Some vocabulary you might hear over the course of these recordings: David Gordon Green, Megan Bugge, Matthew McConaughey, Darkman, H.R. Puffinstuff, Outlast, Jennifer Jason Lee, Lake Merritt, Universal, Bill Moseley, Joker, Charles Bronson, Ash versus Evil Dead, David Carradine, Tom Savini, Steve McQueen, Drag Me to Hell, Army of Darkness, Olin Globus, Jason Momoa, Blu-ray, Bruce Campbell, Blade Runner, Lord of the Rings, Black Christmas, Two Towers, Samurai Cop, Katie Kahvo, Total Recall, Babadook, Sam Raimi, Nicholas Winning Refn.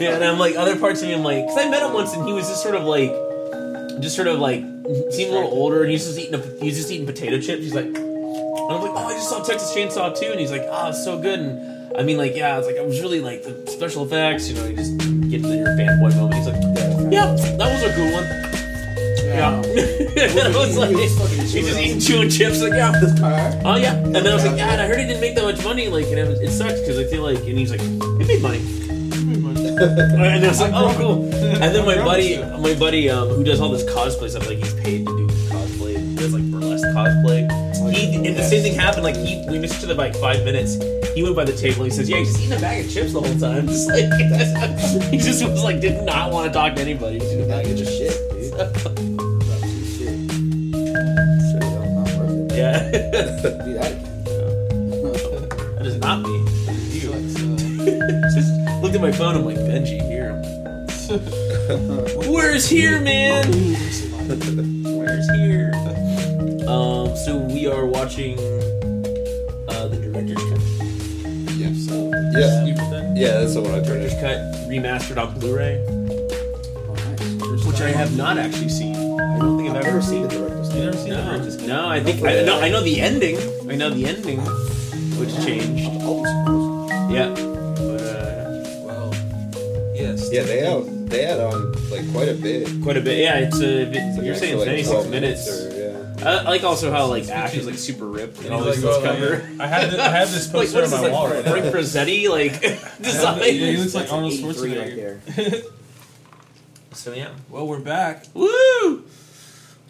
Yeah, and I'm like, other parts of me, I'm like, because I met him once and he was just sort of like, seemed a little older and he's just eating potato chips. He's like, and I'm like, oh, I just saw Texas Chainsaw 2, and he's like, oh, it's so good. And I mean, like, yeah, it's like, I was really like the special effects, you know, you just get to your fanboy moment. He's like, yeah, that was a good one. Yeah. And I was like, he's just eating chewing chips. Like, yeah. Oh, yeah. And then I was like, God, I heard he didn't make that much money. Like, and it sucks because I feel like, and he's like, it made money. And I was like, oh, cool. And then my buddy, who does all this cosplay stuff, like he's paid to do cosplay. He does like burlesque cosplay. And the same thing happened. Like we missed each other by like 5 minutes. He went by the table and he says, yeah, he's just eating a bag of chips the whole time. Just like he just was like, did not want to talk to anybody. He's eating a bag of shit, dude. Yeah. Do that again. No. That is not me. That is you. Just looked at my phone. I'm like, Benji, here. Where's here, man? Where's here? So we are watching the director's cut. Yes. Yeah. That's the one I turned in. Director's cut remastered on Blu-ray, which I have not actually seen. I don't think I've ever seen the director's cut. No, I know the ending. I know the ending, which changed. Yeah. But, well, yes. Yeah, they had like quite a bit. Yeah, it's you're saying like 96 minutes. Like also how like Ash is like super ripped and all this cover. Like, I have this poster on my wall right now. Frank Rossetti like design. He looks like Arnold Schwarzenegger. Right. So yeah. Well, we're back. Woo!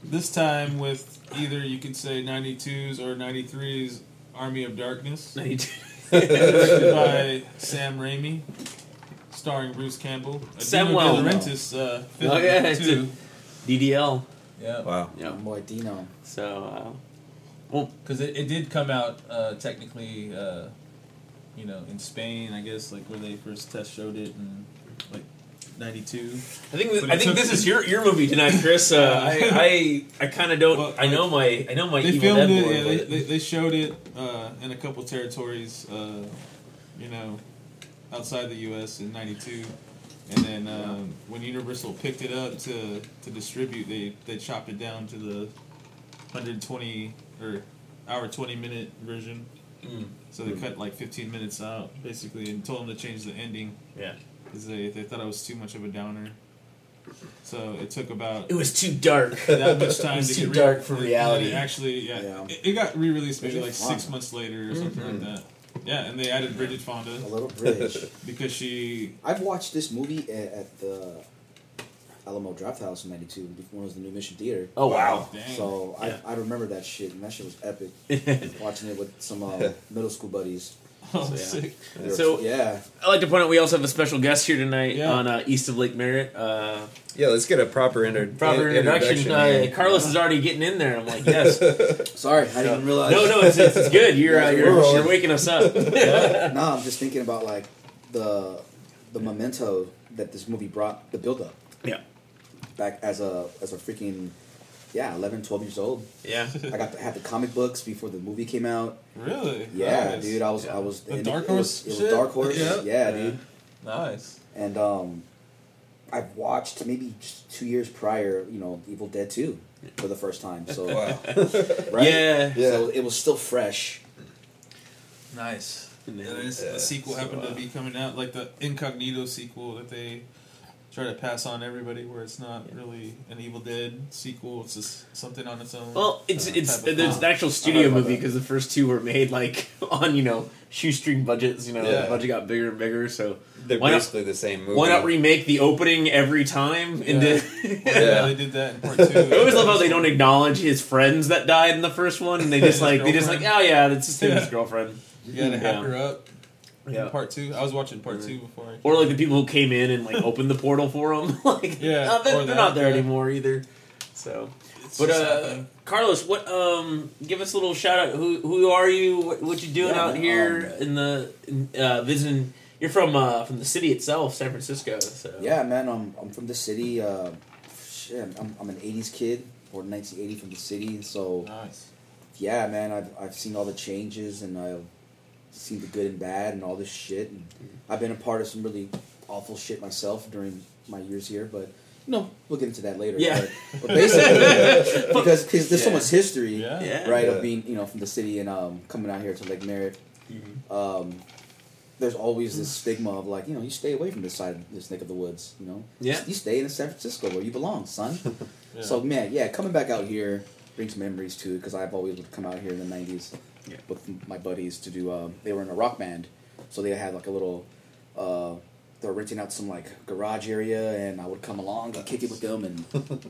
This time with either you could say 92's or 93's Army of Darkness. 92. Directed by Sam Raimi, starring Bruce Campbell. Samuel. Film too. DDL. Yeah. Wow. Yeah. Boy, Dino. So, well, because it did come out technically, you know, in Spain, I guess, like where they first test showed it and like. 92. I think this is your movie tonight, Chris. I kind of don't. Well, I know my Evil Dead boy. Yeah, they showed it in a couple territories, you know, outside the U.S. in 92, and then when Universal picked it up to distribute, they chopped it down to the 120 or hour 20-minute version. Mm. So they cut like 15 minutes out basically, and told them to change the ending. Yeah. Because they thought it was too much of a downer. So it took about... It was too dark. That much time to get... It was too dark for reality. Actually, yeah. It got re-released maybe like 6 months later or something like that. Yeah, and they added Bridget Fonda. A little British. Because she... I've watched this movie at the Alamo Drafthouse in 92 when it was the new Mission Theater. Oh, wow. Dang. So yeah. I remember that shit, and that shit was epic. Watching it with some middle school buddies. Oh, so, yeah. Sick. So, yeah. I'd like to point out we also have a special guest here tonight on East of Lake Merritt. Yeah, let's get a proper introduction. Carlos is already getting in there. I'm like, yes. Sorry, I didn't realize. No, it's good. You're waking us up. No, I'm just thinking about like the memento that this movie brought, the build up. Yeah. Back as a freaking... Yeah, 11, 12 years old. Yeah, I had the comic books before the movie came out. Really? Yeah, nice. Dude. I was. The Dark Horse. It was Dark Horse. Yep. Yeah, dude. Nice. And I've watched maybe just 2 years prior, you know, Evil Dead 2 for the first time. So wow. Right? Yeah. So it was still fresh. Nice. Yeah, the sequel happened to be coming out, like the incognito sequel that they try to pass on everybody, where it's not really an Evil Dead sequel. It's just something on its own. Well, it's there's an actual studio movie because the first two were made like on, you know, shoestring budgets. You know, the budget got bigger and bigger, so they're basically the same movie. Why not remake the opening every time? Yeah, they did that in part two. I always love how they don't acknowledge his friends that died in the first one, and they just like oh yeah, that's just his girlfriend. You gotta hack her up. Yeah. Part two. I was watching part two before. Or like the people who came in and like opened the portal for them. Like, they're not there anymore either. So, Carlos, what? Give us a little shout out. Who are you? What you doing out here in visiting? You're from the city itself, San Francisco. So yeah, man, I'm from the city. I'm an '80s kid, born 1980 from the city. So nice. Yeah, man, I've seen all the changes and I've seen the good and bad and all this shit, and I've been a part of some really awful shit myself during my years here, but you know, we'll get into that later. Yeah. But basically, because there's so much history, right, of being, you know, from the city and coming out here to Lake Merritt. Mm-hmm. There's always this stigma of like, you know, you stay away from this side of this neck of the woods, you know? Yeah. You stay in San Francisco where you belong, son. Yeah. So, man, coming back out here brings memories, too, because I've always come out here in the 90s with my buddies to do, they were in a rock band, so they had like a little, they were renting out some like garage area, and I would come along and kick it with them and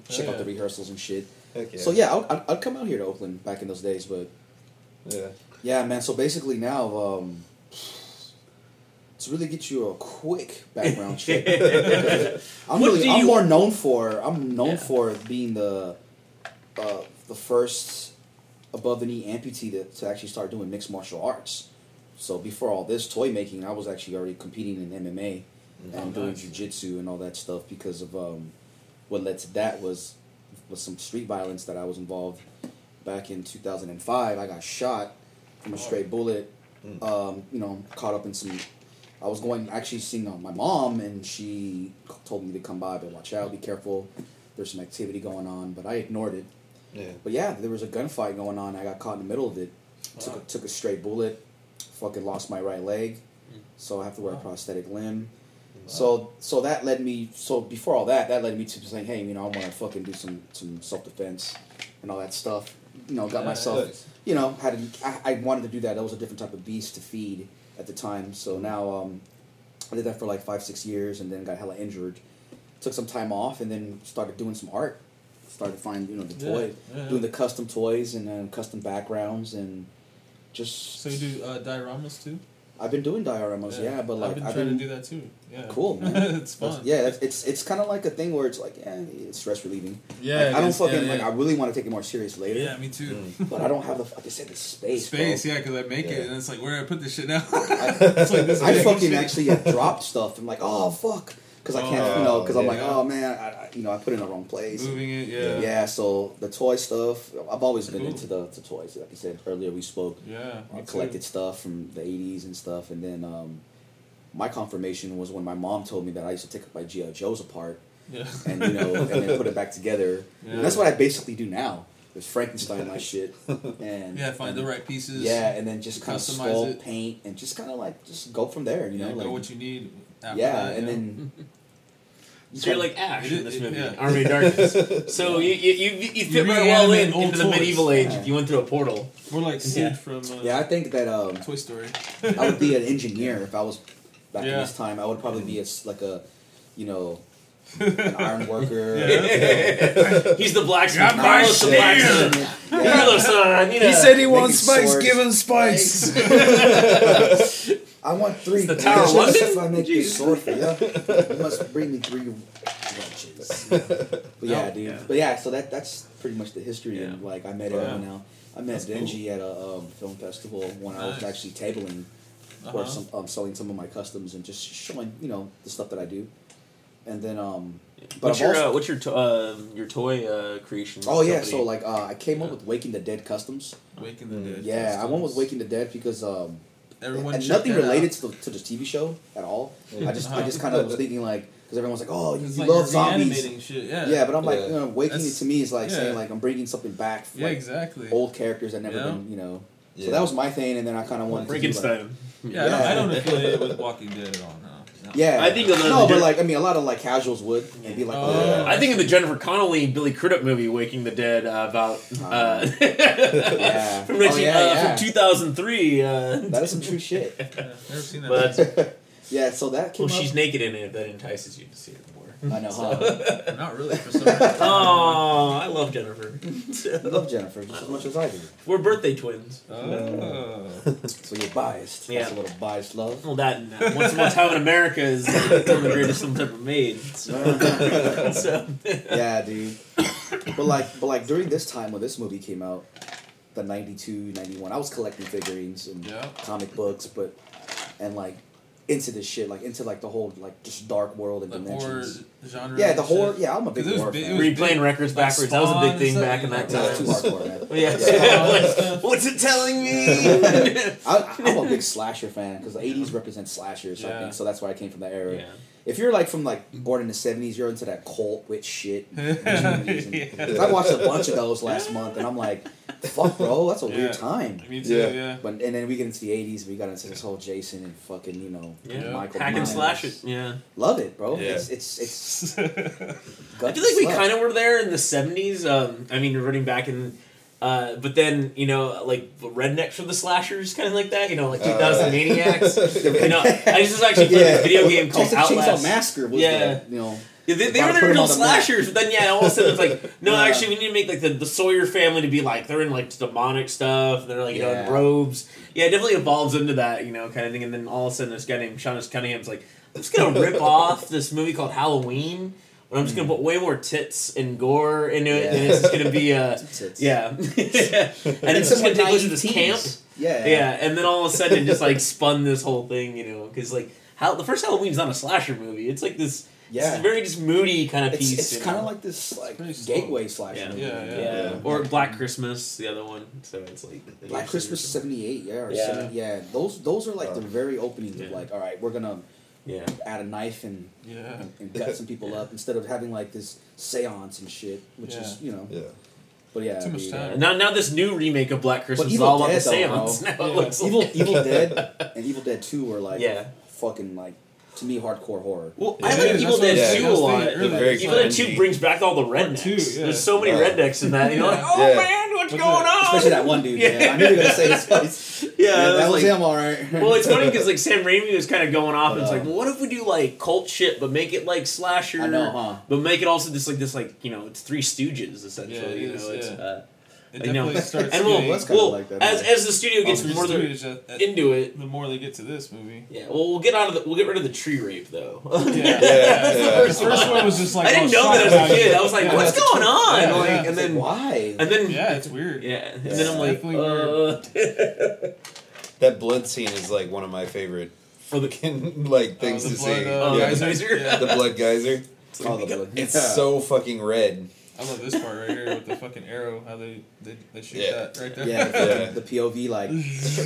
check out the rehearsals and shit. Okay. So, yeah, I'd come out here to Oakland back in those days, but... Yeah. Yeah, man, so basically now... to really get you a quick background check. I'm known for being the first above the knee amputee to actually start doing mixed martial arts. So before all this toy making, I was actually already competing in MMA and doing jiu-jitsu and all that stuff because of what led to that was some street violence that I was involved back in 2005. I got shot from a stray bullet. You know, caught up in some. I was going actually seeing my mom, and she told me to come by, but watch out, be careful. There's some activity going on, but I ignored it. Yeah. But yeah, there was a gunfight going on. I got caught in the middle of it. Wow. Took a stray bullet. Fucking lost my right leg, so I have to wear a prosthetic limb. Wow. So that led me. So before all that led me to saying, hey, you know, I want to fucking do some self defense and all that stuff. You know, got myself. You know, I wanted to do that. That was a different type of beast to feed at the time, so now I did that for like 5-6 years, and then got hella injured. Took some time off, and then started doing some art. Started finding, you know, the toy, doing the custom toys and then custom backgrounds, and just. So you do dioramas too? I've been doing dioramas, but like I've been trying to do that too. Yeah, cool, man. It's fun. It's kind of like a thing where it's like, it's stress relieving. Yeah, like, I really want to take it more serious later. Yeah, me too. But I don't have the space. Space, bro. Yeah, because I make it, and it's like, where do I put this shit now? I dropped stuff. I'm like, oh fuck, because I can't, you know, because I'm like, oh man, I put it in the wrong place. Moving it, yeah. So the toy stuff, I've always been into the toys. Like I said earlier, we spoke. Yeah, I collected stuff from the 80s and stuff, and then. My confirmation was when my mom told me that I used to take my G.I. Joes apart and, you know, and then put it back together. Yeah. And that's what I basically do now. Is Frankenstein my shit. And, find the right pieces. Yeah, and then just kind of sculpt it. Paint, and just kind of like, just go from there, you know? Like, go what you need after that. And then... So you're like Ash in this movie, Army of Darkness. So you fit right well into the medieval age if you went through a portal. More like Sid from... I think that... Toy Story. I would be an engineer if I was... Back in this time, I would probably be an iron worker. He's the blacksmith. Carlos the blacksmith. He said he wants spikes. Give him spikes. I want three. The Tower of London. If I make this sword for you must bring me 3 lunches. But dude. Yeah. But yeah, so that's pretty much the history. And like, I met everyone now. I met Benji at a film festival when I was actually tabling. Or selling some of my customs and just showing, you know, the stuff that I do, and then. But what's your toy creation? Oh company? So like I came up with Waking the Dead Customs. Waking the Dead. Yeah, Customs. I went with Waking the Dead because nothing related to the TV show at all. Yeah. I just kind of was thinking like because everyone's like, oh, you like love zombies. Shit. Yeah, but I'm like, you know, Waking it to me is like saying like I'm bringing something back. From, like, exactly. Old characters that never been, you know. Yeah. So that was my thing, and then I kind of wanted Frankenstein. I don't affiliate with Walking Dead at all. No. Yeah, I think a lot of like casuals would and be like. Oh. I think in the Jennifer Connelly Billy Crudup movie Waking the Dead from 2003. That is some true shit. Never seen that. But, so that came up. She's naked in it. That entices you to see it more. I know. Huh? Not really for some reason. Oh, I love Jennifer. You love Jennifer just as much as I do. We're birthday twins. Oh. So you're biased. Yeah. That's a little biased love. Well, that and that. Once upon a time in America is one of the greatest films ever made. So. Yeah, dude. But like during this time when this movie came out, the 92, 91, I was collecting figurines and comic books, and into this shit, like into like the whole like just dark world and dimensions. Horror genre. Yeah, the horror. Yeah, I'm a big horror fan. Replaying records backwards. That was a big thing back in that time. Too hardcore, man. What's it telling me? I'm a big slasher fan because the '80s represent slashers. I think so. That's why I came from that era. Yeah. if you're like from like born in the 70s, you're into that cult witch shit. Yeah. I watched a bunch of those last month, and I'm like, fuck, bro, that's a weird time. Me too, yeah. But and then we get into the 80s, we got into this whole Jason and fucking, you know, Michael Hack Myers. And slash it, yeah. Love it, bro. Yeah. It's I feel like we kind of were there in the 70s. I mean, running back in... but then, you know, like, rednecks were the slashers, kind of like that, you know, like 2000 Maniacs. You know, I just was actually playing a video game called Outlast. Texas Chainsaw Massacre was the, you know... Yeah, they were the original slashers, but then, all of a sudden it's like, no, actually, we need to make, like, the Sawyer family to be, like, they're in, like, demonic stuff, and they're, like, you know, in robes. Yeah, it definitely evolves into that, you know, kind of thing, and then all of a sudden this guy named Sean S. Cunningham's like, I'm just gonna rip off this movie called Halloween... But I'm just going to put way more tits and gore into it, and it's just going to be and it's just going to take us to this camp. Yeah, and then all of a sudden it just, like, spun this whole thing, you know, because, like, the first Halloween's not a slasher movie. It's, like, this very just moody kind of piece. It's kind of like this, like, gateway slasher movie. Yeah. Or Black Christmas, the other one. So it's, like... Black Christmas 78, or 70, Those are, like, the very openings of, like, all right, we're going to... Yeah. Add a knife and gut some people up instead of having like this seance and shit, which is, you know. Yeah. But yeah. Too much time. Now this new remake of Black Christmas is all about the seance. Now it looks Evil Dead and Evil Dead 2 were like fucking like, to me, hardcore horror. Well, I like Evil Dead 2 a lot. Evil Dead 2 brings back all the rednecks. There's so many rednecks in that. You're like, oh man, what's going on? Especially that one dude. Yeah. I knew you were going to say his face. Yeah, that was him, all right. Well, it's funny because like Sam Raimi was kind of going off, and it's like, well, what if we do like cult shit, but make it like slasher? I know, but make it also just like this, like, you know, it's Three Stooges essentially. Yeah, it definitely starts. And well, like that, as the studio gets more into it, the more they get to this movie. Yeah, well, we'll get rid of the tree rape though. The first one was just like, I didn't know that as a kid. I was like, what's going on? And then why? And then it's weird. Yeah, and then I'm like, that blood scene is like one of my favorite fucking like things to see. The blood geyser. It's so fucking red. I love this part right here with the fucking arrow, how they shoot that right there. Yeah, the POV, like,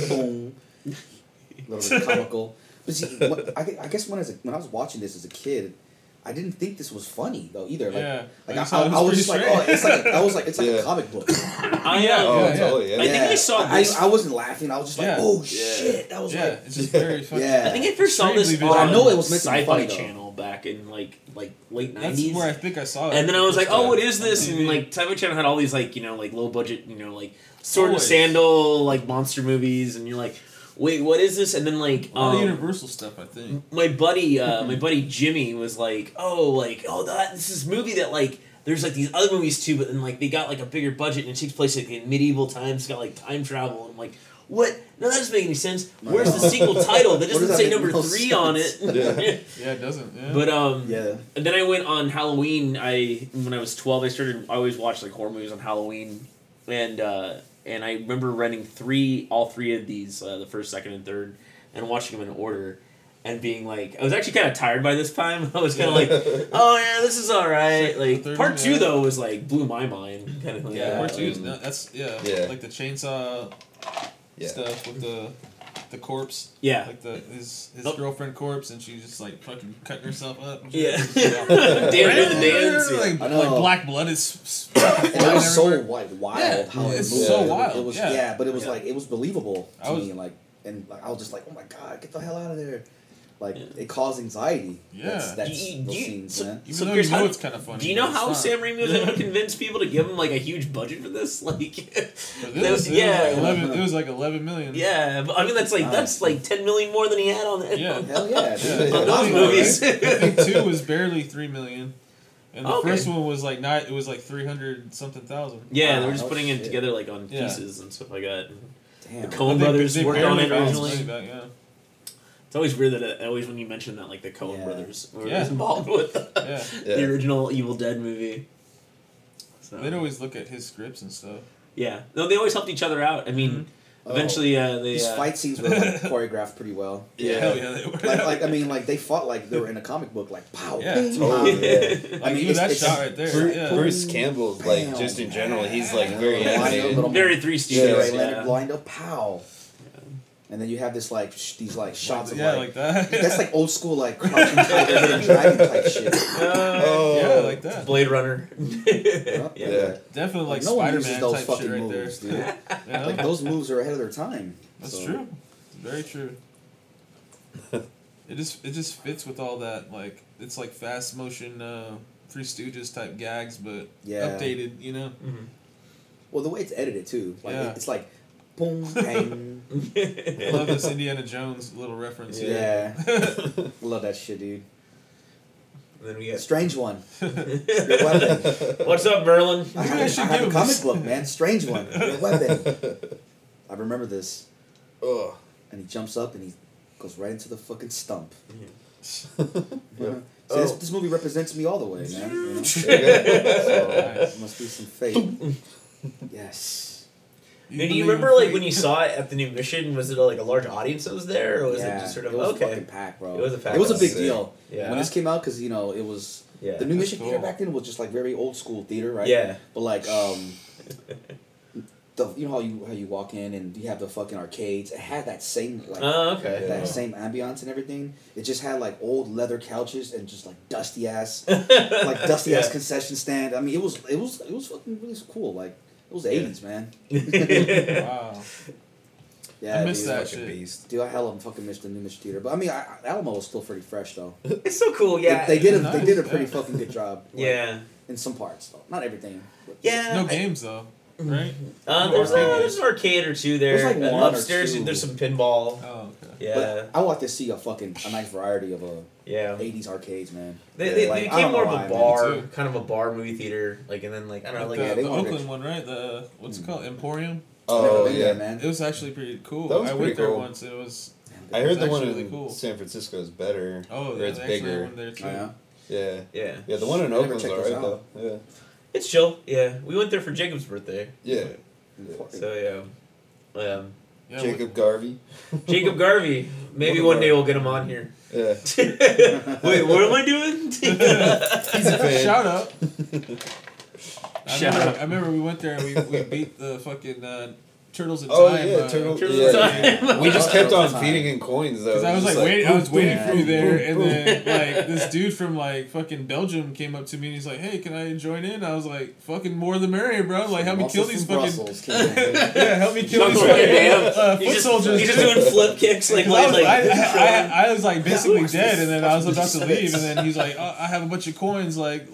boom. A little bit comical. But see, I guess when I was watching this as a kid, I didn't think this was funny, though, either. Like, I was just like, oh, it's like, I was like, it's like a comic book. Totally, I think I saw this. I wasn't laughing. I was just like, oh, shit. That was like... it's just very funny. Yeah. I think I first saw this on Sci-Fi Channel back in, like late 90s. That's where I think I saw it. And then I was like, oh, what is this? And, like, Sci-Fi Channel had all these, like, you know, like, low-budget, you know, like, sword and sandal, like, monster movies, and you're like... wait, what is this? And then like all the Universal stuff, I think. My buddy Jimmy was like, oh that this is movie that like there's like these other movies too, but then like they got like a bigger budget and it takes place like in medieval times, it's got like time travel, and I'm like, what? No, that doesn't make any sense. Where's the sequel title? That doesn't say number 3 on it. Yeah, it doesn't. Yeah. But and then I went on Halloween, when I was 12 I always watched like horror movies on Halloween, and I remember renting all three of these, the first, second, and third, and watching them in order, and being like, I was actually kind of tired by this time. I was kind of like, oh yeah, this is all right. Like part 2 though was like blew my mind, kind of like part 2 is like the chainsaw stuff with the corpse. Yeah. Like his girlfriend corpse, and she's just like fucking cutting herself up. Yeah. Dance. Like black blood is. It was so wild. How it was so wild. It was but it was like it was believable to me, and I was just like, oh my god, get the hell out of there. Like it caused anxiety. Yeah. That's those scenes, man. Even though it's kind of funny. Do you know how Sam Raimi was able to convince people to give him like a huge budget for this? Like, it was like 11 million. Yeah, but I mean that's like 10 million more than he had on that. Yeah, hell yeah. On those movies. I think 2 was barely 3 million. And the first one was like not. It was like 300,000. Yeah, they were just putting it together like on pieces and stuff like that. Damn. The Coen Brothers worked on it originally. It's always weird that when you mention that, like, the Coen brothers were involved with the original Evil Dead movie. So. They'd always look at his scripts and stuff. Yeah. No, they always helped each other out. I mean, eventually these fight scenes were, like, choreographed pretty well. Yeah. Hell yeah, they were. Like, I mean, like, they fought like they were in a comic book, like, pow, ping, pow. Yeah. I mean, that shot right there. Bruce Campbell, like, just in general, he's, like, very animated. Very Three Stooges. Lined up, pow. and then you have this like these shots of like that. That's like old school like crouching tiger, dragon type shit. Yeah, like that. Blade Runner. Yeah, definitely like no Spider-Man those type fucking shit right moves, there. Dude. Yeah. Like those moves are ahead of their time. That's true. Very true. It just fits with all that, like it's like fast motion Three Stooges type gags, but updated, you know. Mm-hmm. Well, the way it's edited too, like it's like, boom, bang. I love this Indiana Jones little reference. Yeah. Love that shit, dude. And then we get Strange One. Your weapon. What's up, Merlin? I have a comic book, man. Strange One. Your weapon. I remember this. Ugh. And he jumps up and he goes right into the fucking stump. Yeah. See, this movie represents me all the way, man. You know? So, nice. Must be some fate. Yes. And do you remember, like, when you saw it at the New Mission, was it like a large audience that was there, or was it just sort of it was fucking packed, bro? It was a pack. It was a big deal when this came out because you know it was the New Mission theater back then was just like very old school theater, right? Yeah. But like you know how you walk in and you have the fucking arcades. It had that same like same ambiance and everything. It just had like old leather couches and just like dusty ass ass concession stand. I mean, it was fucking really cool. Like it was the 80s, man. Wow. Yeah, I missed that shit. Beast. Dude, I hella fucking missed the New Mission Theater. But I mean, Alamo was still pretty fresh though. It's so cool. Yeah, they did a pretty fucking good job. Like, in some parts though, not everything. Yeah, no games though. Right? There's an arcade or two there. There's like one upstairs, there's some pinball. Oh, okay. Yeah. But I want to see a nice variety of 80s arcades, man. They became more of a bar, kind of a bar movie theater. Like, and then, like, I don't know. Like, the Oakland one, right? The, what's it called? Emporium? Oh, yeah, man. It was actually pretty cool. I went there once, and it was. I heard the one in San Francisco is better. Oh, there's bigger. One there too. Yeah. Yeah, the one in Oakland's alright, though. Yeah. It's chill, yeah. We went there for Jacob's birthday. Yeah. So, yeah. Jacob Garvey. Maybe one day we'll get him on here. Yeah. Wait, what am I doing? He's a fan. Shout out. I remember we went there and we beat the fucking... Turtles in Time. Oh, yeah, Turtles in Time. We just kept on feeding in coins, though. Because I was like, waiting for you there, and then, like, this dude from, like, fucking Belgium came up to me, and he's like, hey, can I join in? I was like, fucking more the merrier, bro. Like, help me kill these fucking... Yeah, help me kill these fucking foot soldiers. He's just doing flip kicks, like... I was, like, basically dead, and then I was about to leave, and then he's like, oh, I have a bunch of coins, like...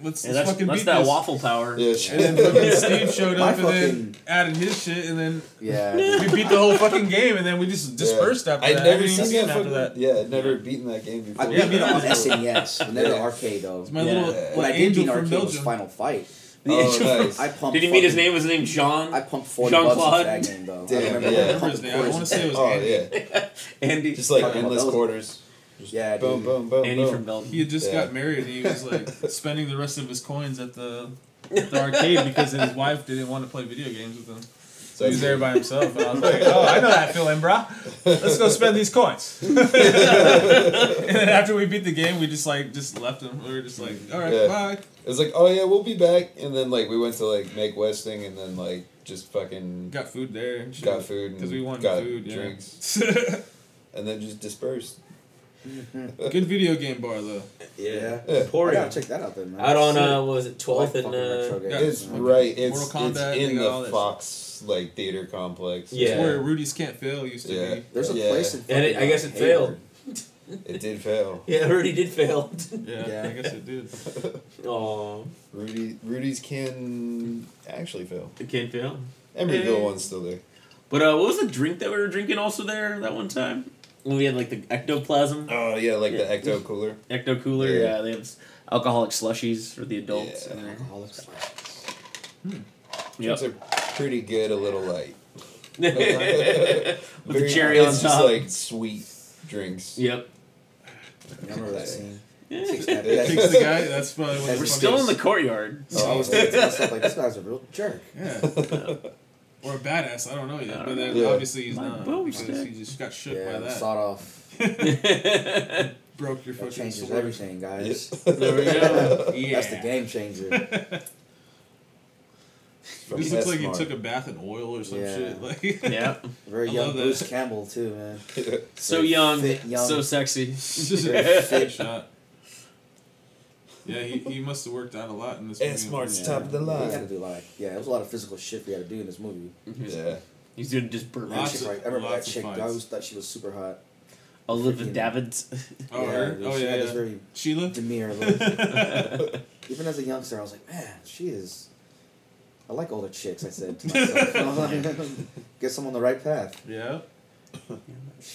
Let's fucking beat this. That's that waffle power. Yeah, sure. And then Steve showed up and then added his shit, and then we beat the whole fucking game, and then we just dispersed after that. I'd never seen after that. Yeah, I'd never beaten that game before. I beat it on SNES, never arcade though. It's my little. When I did beat arcade, was Final Fight. Nice. Did he mean his name? Was his name Jean? I pumped $40 in that game though. I remember his name. I want to say it was Andy. Andy. Just like endless quarters. Yeah, boom, boom, boom, Andy from Belgium. He had just got married and he was like spending the rest of his coins at the arcade because his wife didn't want to play video games with him. So he was there by himself and I was like, oh, I know that feeling, brah. Let's go spend these coins. And then after we beat the game, we just left him. We were just like, alright, bye. It was like, oh yeah, we'll be back. And then like we went to like Make Westing and then like just fucking... Got food there. Got food. Because we wanted food, drinks. And then just dispersed. Good video game bar though. Yeah. Emporium. I gotta check that out then, man. Out on what was it, 12th and it's right. It's in the Fox like theater complex. Yeah. It's where Rudy's Can't Fail used to be. There's a place in and I guess it failed. It did fail. Yeah, Rudy did fail. I guess it did. Aww. Rudy's can actually fail. It can't fail. Emeryville one's still there. But what was the drink that we were drinking also there that one time? When we had, like, the ectoplasm. Oh, yeah, like the ecto-cooler. Ecto-cooler, yeah. They have alcoholic slushies for the adults. Yeah, and alcoholic slushies. Drinks are pretty good, a little light. With the cherry on top. It's just, like, sweet drinks. Yep. I remember that scene. Yeah. Takes the guy, that's probably one of the still in the courtyard. So I was thinking myself, like, this guy's a real jerk. Yeah. Or a badass, I don't know yet, but then obviously he's not. Because he just got shook by that. Sawed off. Broke your fucking changes sword. Everything, guys. There we go. Yeah. That's the game changer. This looks like he took a bath in oil or some shit. Like, yeah. Very young Bruce Campbell, too, man. So young, fit, young, so sexy. Very fit shot. Yeah, he must have worked out a lot in this movie. And Smart's top of the line. Yeah, there was a lot of physical shit we had to do in this movie. Yeah. He's doing just burnt shit. Right. I remember that chick. I always thought she was super hot. Olivia Davids. Oh, yeah, her? Oh, yeah. This very Sheila? Demure look. Even as a youngster, I was like, man, she is... I like older chicks, I said to myself. I was like, get some on the right path. Yeah.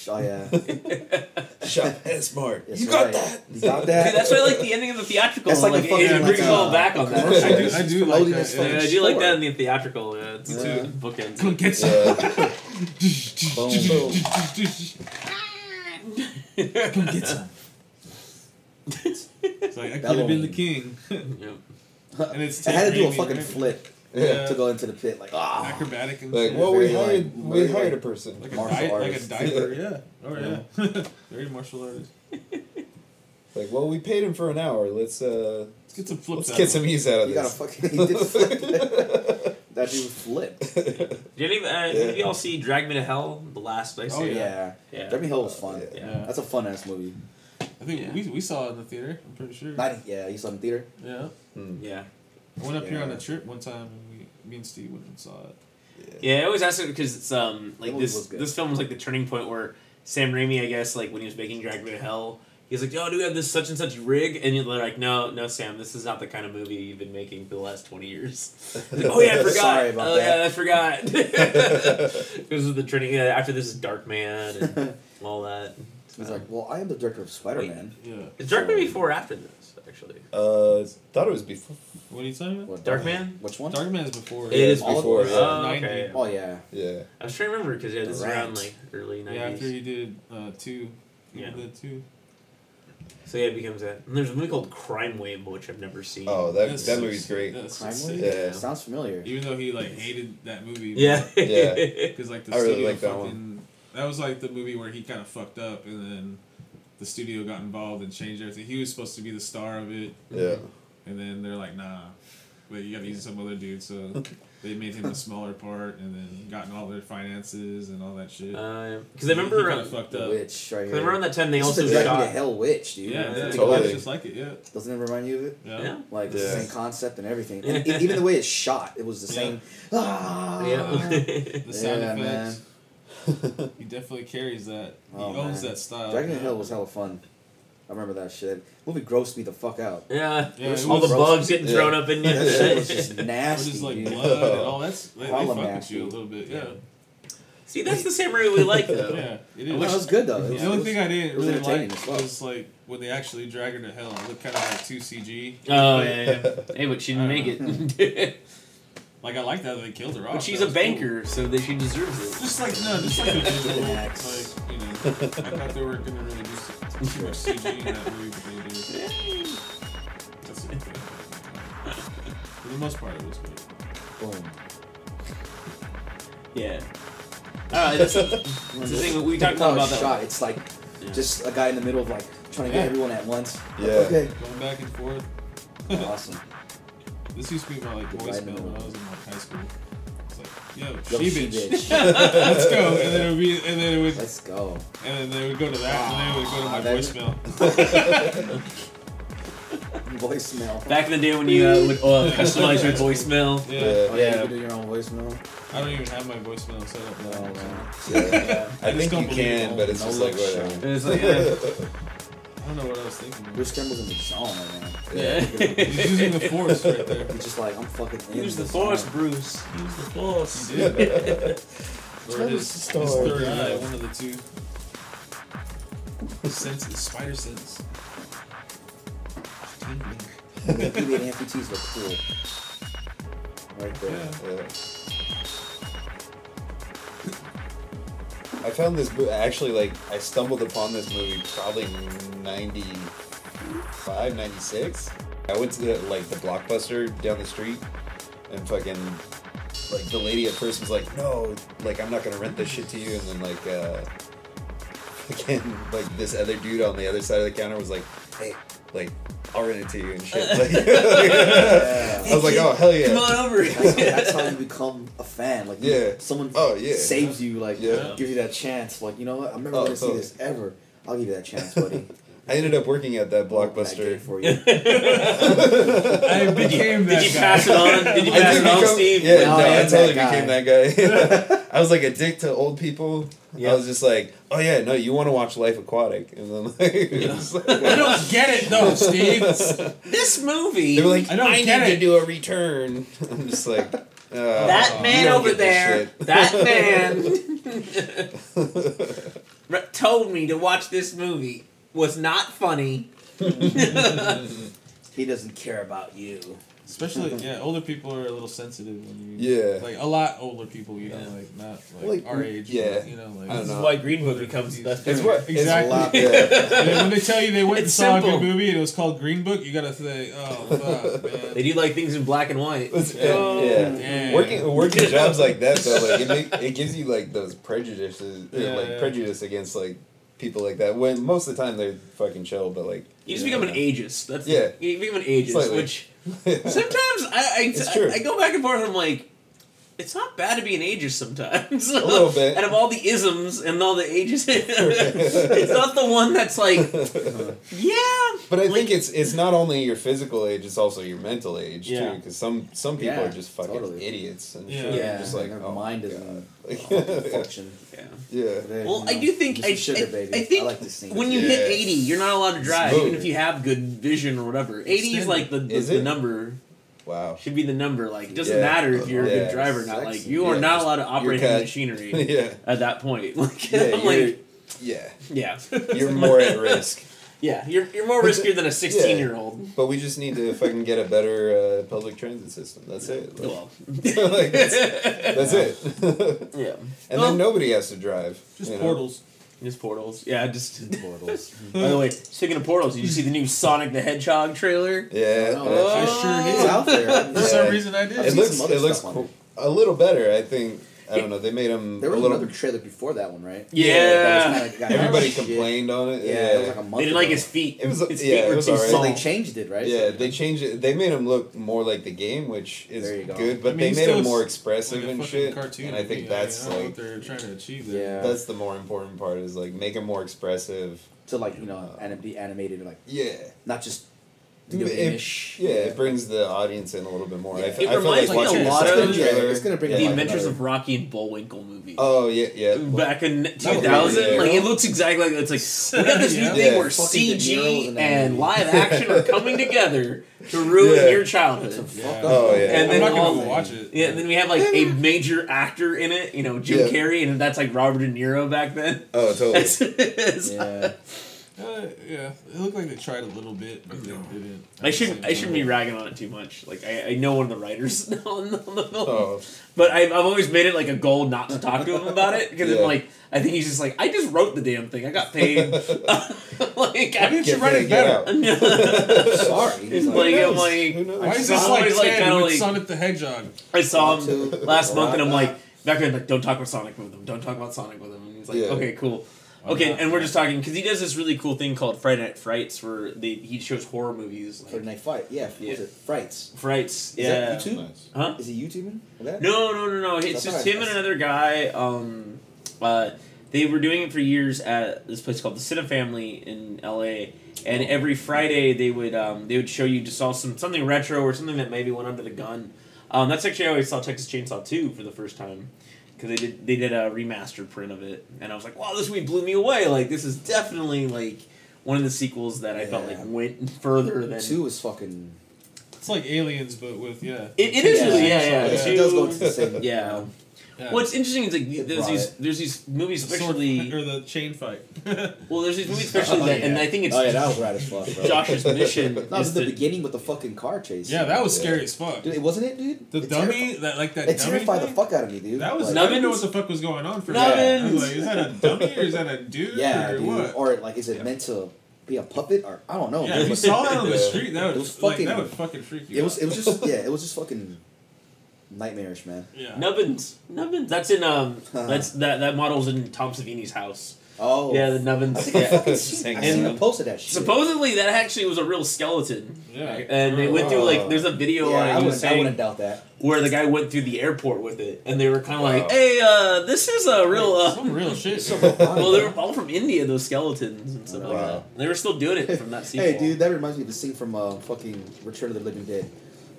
Oh, yeah. Shot and smart. That's you got that. You got that. Dude, that's why I like the ending of the theatrical. That's like the it brings it all back on that. I do like that. Yeah, I do like that in the theatrical. Yeah, it's two bookends. Come get some. Come get some. It's like, I could have been the king. Yep. And it's I had to do a fucking flip. Yeah. To go into the pit, like, acrobatic and like, well, we hired a person. Like a diver, yeah. Oh, yeah. Very martial artist. Like, well, we paid him for an hour. Let's get some flips out of this. Let's get some ease out of this. He did flip. That dude flipped. Did you all see Drag Me to Hell? The last place? Oh, yeah. Drag Me to Hell was fun. Yeah. That's a fun-ass movie. I think we saw it in the theater, I'm pretty sure. Yeah, you saw it in the theater? Yeah. Yeah. I went up here on a trip one time, and me and Steve went and saw it. Yeah, I always ask it because it's like this film was like the turning point where Sam Raimi, I guess, like when he was making Drag Me to Hell, he was like, "Oh, do we have this such and such rig?" And you're like, "No, Sam, this is not the kind of movie you've been making for the last 20 years." Like, oh yeah, I forgot. Sorry about that. Yeah, I forgot. This is the turning. Yeah, after this is Darkman and all that. He's like, "Well, I am the director of Spider-Man." Yeah, is Darkman before or after this? Actually, thought it was before. What are you talking about? What, Darkman? Which one? Darkman is before. It is before. Yeah. Oh, okay. Oh, yeah. Yeah. I was trying to remember because this is around like early '90s. Yeah, after he did two. Yeah. Evil Dead 2. So yeah, it becomes that. And there's a movie called Crime Wave, which I've never seen. Oh, that movie's great. Crime Wave. Yeah. Sounds familiar. Even though he like hated that movie. Yeah. Yeah. Because like the I studio really like that one. That was like the movie where he kind of fucked up, and then the studio got involved and changed everything. He was supposed to be the star of it. Yeah. And then they're like, nah, but you gotta use some other dude. So they made him a smaller part, and then gotten all their finances and all that shit. Because I remember he fucked up. Witch, right here. I remember on that time they also shot Drag Me to Hell, Witch, dude. Yeah, totally. Just like it. Yeah. Doesn't it remind you of it? Yeah. Like the same concept and everything, and even the way it's shot, it was the same. Ah. Yeah. The sound effects. Man. He definitely carries that. He owns that style. Drag Me to Hell was hella fun. I remember that shit. The movie grossed me the fuck out. Yeah all the bugs getting thrown up in you. That shit was just nasty. Just like blood and all that's. They fuck with you a little bit, yeah. See, that's the same way we like, though. Yeah, it is. That was good, though. The only thing I didn't really like was like when they actually drag her to hell. It looked kind of like 2CG. Oh, yeah. Hey, but she didn't make it. Like, I like that they killed her off. But she's a banker, so that she deserves it. Just like a relax. Like, you know, I thought they were going to really do too much CG in that movie, but they did. That's it. For the most part, it was good. Boom. Yeah. Alright, that's the thing we talked about that shot. It's like just a guy in the middle of like trying to get everyone at once. Yeah. Okay. Going back and forth. Awesome. This used to be my voicemail when I was in like high school. It's like, yo, she bitch. Let's go. And then it would. Let's go. And then they would go to that, and then it would go to my voicemail. Voicemail. Back in the day when you would customize your voicemail. Yeah. Oh, yeah. You could do your own voicemail. I don't even have my voicemail set up. No, man. Yeah. I think you can, but it's just like whatever. It's like, I don't know what I was thinking. Bruce Campbell's in the song right now. Yeah. He's using the force right there. He's just like, I'm fucking in. Use the force, Bruce. Use the force. He did. Or his third eye, one of the two. Senses, spider sense. The amputees look cool. Right there. I found this actually, like, I stumbled upon this movie probably 95, 96. I went to the Blockbuster down the street, and fucking, like, the lady at first was like, no, like, I'm not gonna rent this shit to you, and then, like, again, like, this other dude on the other side of the counter was like, hey, like, I'll rent it to you and shit. Like, yeah. I was like, oh, hell yeah. Come on over. That's how you become a fan. Like, yeah. Someone saves you, like, gives you that chance. Like, you know what? I'm never going to see this ever. I'll give you that chance, buddy. I ended up working at that Blockbuster for you. I became that guy. Did you pass it on? Did you pass it on, Steve? Yeah, I totally became that guy. I was like a dick to old people. Yep. I was just like, oh yeah, no, you want to watch Life Aquatic. And then like, I don't get it though, Steve. This movie. They were like, I need to do a return. I'm just like, that man over there, told me to watch this movie. Was not funny. He doesn't care about you. Especially, older people are a little sensitive when you... Yeah. Like, a lot older people, you know, like, not, like our age. Yeah. But, you know, like... This is why Green Book becomes the best movie. Exactly. When they tell you they went and saw a good movie and it was called Green Book, you gotta say, oh, fuck, man. They do like things in black and white. Working jobs like that, though, like, it gives you, like, those prejudices, prejudice against, like, people like that, when most of the time they're fucking chill, but like you just become an ageist. That's you become an ageist, slightly. Which sometimes I go back and forth. And I'm like, it's not bad to be an ageist sometimes. A little bit. Out of all the isms and all the ages, it's not the one that's like, But I think it's not only your physical age; it's also your mental age too. Because some people are just fucking idiots and shit. Yeah, just like their mind doesn't function. Well, I do think I think when you hit 80, you're not allowed to drive, even if you have good vision or whatever. 80 is like the number. Wow. Should be the number. Like, it doesn't matter if you're a good driver or not. Like, you are not allowed to operate the machinery at that point. Like, I'm like... Yeah. Yeah. You're more at risk. Yeah, you're more riskier than a 16-year-old. Yeah. But we just need to fucking get a better public transit system. That's it. Like, like, that's it. Yeah. And then nobody has to drive. Just portals. Know? Just portals. Yeah, just portals. By the way, speaking of portals, did you see the new Sonic the Hedgehog trailer? Yeah. I sure did. It's out there. For some reason I did. It looks cool. A little better, I think. I don't know. They made him there was another trailer before that one, right? Yeah. Everybody complained on it. Yeah. It was like a month they didn't like his feet. His feet were too small. So they changed it, right? Yeah, they changed it. They made him look more like the game, which is good, but they made him more expressive and shit. And I think that's like what they're trying to achieve there. That's the more important part is like make him more expressive to like, you know, be animated like not just it brings the audience in a little bit more. Yeah. It reminds me a lot of the Adventures of Rocky and Bullwinkle movie. Oh yeah. Back in 2000, it looks exactly like it's like we got this new thing where CG and live action are coming together to ruin your childhood. And then I'm not gonna watch it. Yeah, and then we have like a major actor in it, you know, Jim Carrey, and that's like Robert De Niro back then. Oh, totally. Yeah. It looked like they tried a little bit, but they didn't. I shouldn't be ragging on it too much. Like I know one of the writers on the film, but I've always made it like a goal not to talk to him about it because I'm like I think he's just like I just wrote the damn thing. I got paid. Like I didn't write it better. Sorry. It's like I'm like why is this like kind of like Sonic the Hedgehog? I saw him last month and I'm like back then like don't talk about Sonic with him. Don't talk about Sonic with him. And he's like okay cool. Okay, and we're just talking because he does this really cool thing called Friday Night Frights, where he shows horror movies. Like, Friday Night Fright, was it Frights? Yeah. Is that YouTube? Huh? Is he YouTubing? No. It's just him and another guy. They were doing it for years at this place called the Cine Family in L.A. And every Friday they would show you just all something retro or something that maybe went under the gun. That's actually how I saw Texas Chainsaw 2 for the first time. Because they did a remastered print of it, and I was like, wow, this movie blew me away. Like, this is definitely, like, one of the sequels that I felt like went further than... 2 is fucking... It's like Aliens, but with, It is really, It does go to the same... Yeah. What's interesting is, like, there's these movies especially... Or the chain fight. Well, there's these movies especially and I think it's... Oh, yeah, that was rad as fuck, bro. Josh's mission is the beginning with the fucking car chase. Yeah, that was scary as fuck. Dude, wasn't it, dude? The dummy, that dummy terrified the fuck out of me, dude. That was... I didn't know what the fuck was going on for that. I was like, is that a dummy or is that a dude? Yeah, or dude. What? Or, like, is it meant to... be a puppet or I don't know. Yeah, if you saw that on the street, that would fucking freak you out. It was just fucking nightmarish, man. Yeah. Nubbins. That's in that model's in Tom Savini's house. Oh. Yeah, the nubbins. And posted that shit. Supposedly, that actually was a real skeleton. Yeah. And they went through, like, there's a video I wouldn't doubt that. Where the guy went through the airport with it. And they were kind of like, hey, this is a real... some real shit. Well, they were all from India, those skeletons and stuff like that. And they were still doing it from that sequel. Hey, dude, that reminds me of the scene from fucking Return of the Living Dead.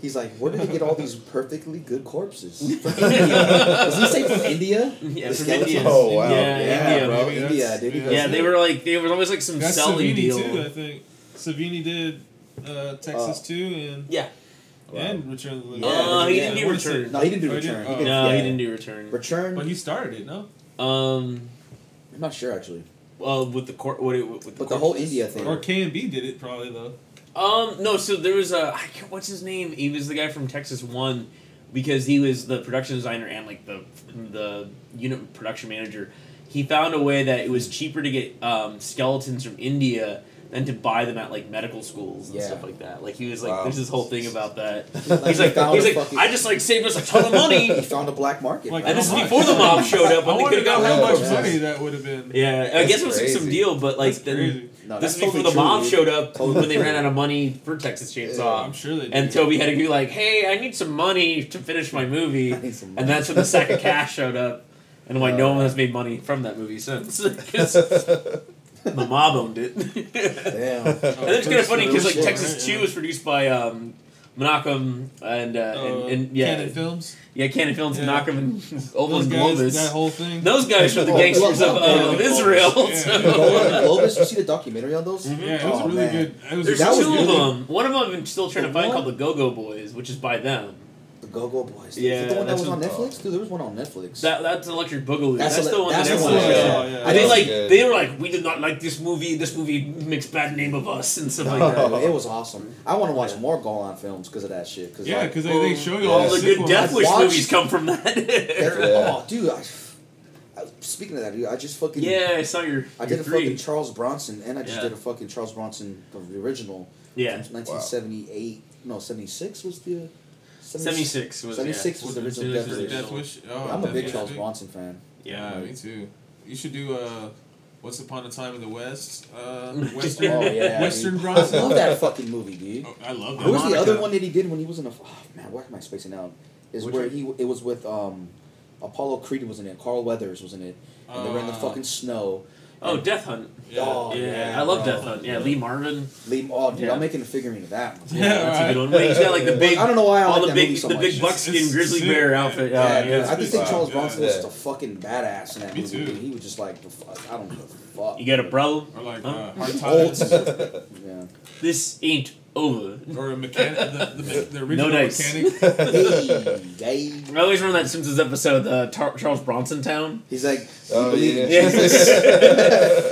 He's like, where did they get all these perfectly good corpses? From India. Does he say from India? Yeah, from India. Oh, wow. Yeah, India, dude. Yeah, they were like, they were always like some selling deal. Savini, too, I think. Savini did Texas 2 and... Yeah. And Return of the Living Dead. No, he didn't do Return. No, he didn't do Return. No, he didn't do Return. Return? But he started it, no? I'm not sure, actually. Well, with the... But the whole India thing. Or K&B did it, probably, though. No, so there was a... What's his name? He was the guy from Texas 1, because he was the production designer and, like, the unit production manager. He found a way that it was cheaper to get skeletons from India than to buy them at, like, medical schools and stuff like that. Like, he was like, there's this whole thing about that. He's like, I just, like, saved us a ton of money. He found a black market. Like, and this is before the mob showed up, and they could have got how much money that would have been. Yeah, I guess it was like some deal, but, like, that's then... Crazy. No, this is before the mob showed up when they ran out of money for Texas Chainsaw. Yeah, I'm sure they did. And Toby had to be like, hey, I need some money to finish my movie. And that's when the sack of cash showed up. And why no one has made money from that movie since. The mob owned it. Damn. And it's kind of funny because like Texas 2 was produced by Menachem and Cannon Films. Yeah, Cannon Films, Menachem, and Olin Globus. That whole thing. Those guys were the gangsters of Israel. Yeah. So. Globus, you see the documentary on those? Mm-hmm. Yeah, it was really good. There's two of them. One of them I've been still trying to find called The Go-Go Boys, which is by them. The Go-Go Boys. Yeah, is it the one that was on Netflix? Dude, there was one on Netflix. That's Electric Boogaloo. That's the one that everyone showed. They were like, we did not like this movie. This movie makes bad name of us and stuff like that. It was awesome. I want to watch more Golan films because of that shit. Cause yeah, because they show you all the good Death Wish movies come from that. Oh, dude. Speaking of that, dude, I just fucking... Yeah, I saw your... I did a fucking Charles Bronson, and I just did a fucking Charles Bronson, the original. Yeah. 1978... No, 76 was the... 76 was 76 was the original Death Wish. Oh, I'm a big Charles Bronson fan. Yeah, me too. You should do Once Upon a Time in the West. Western, Western Bronson. I love that fucking movie, dude. Oh, I love that. What was the other one that he did when he was in a? Oh, man, why am I spacing out? Is where he? It was with Apollo Creed was in it. Carl Weathers was in it. And they were in the fucking snow. Oh, Death Hunt. Yeah. Oh, yeah. I love Death Hunt. Yeah, Lee Marvin. Oh, dude, I'm making a figurine of that one. Yeah, that's a good one. But he's got like the big... I don't know why I like that movie so much. The big buckskin grizzly bear outfit. Yeah. I just think Charles Bronson was just a fucking badass in that movie. Me too. He was just like, I don't give a fuck. You got a problem? Or like Hard Times. Yeah. This ain't over. Or a mechanic. The original mechanic. I always remember that Simpsons episode, Charles Bronson Town. He's like, you believe in Jesus?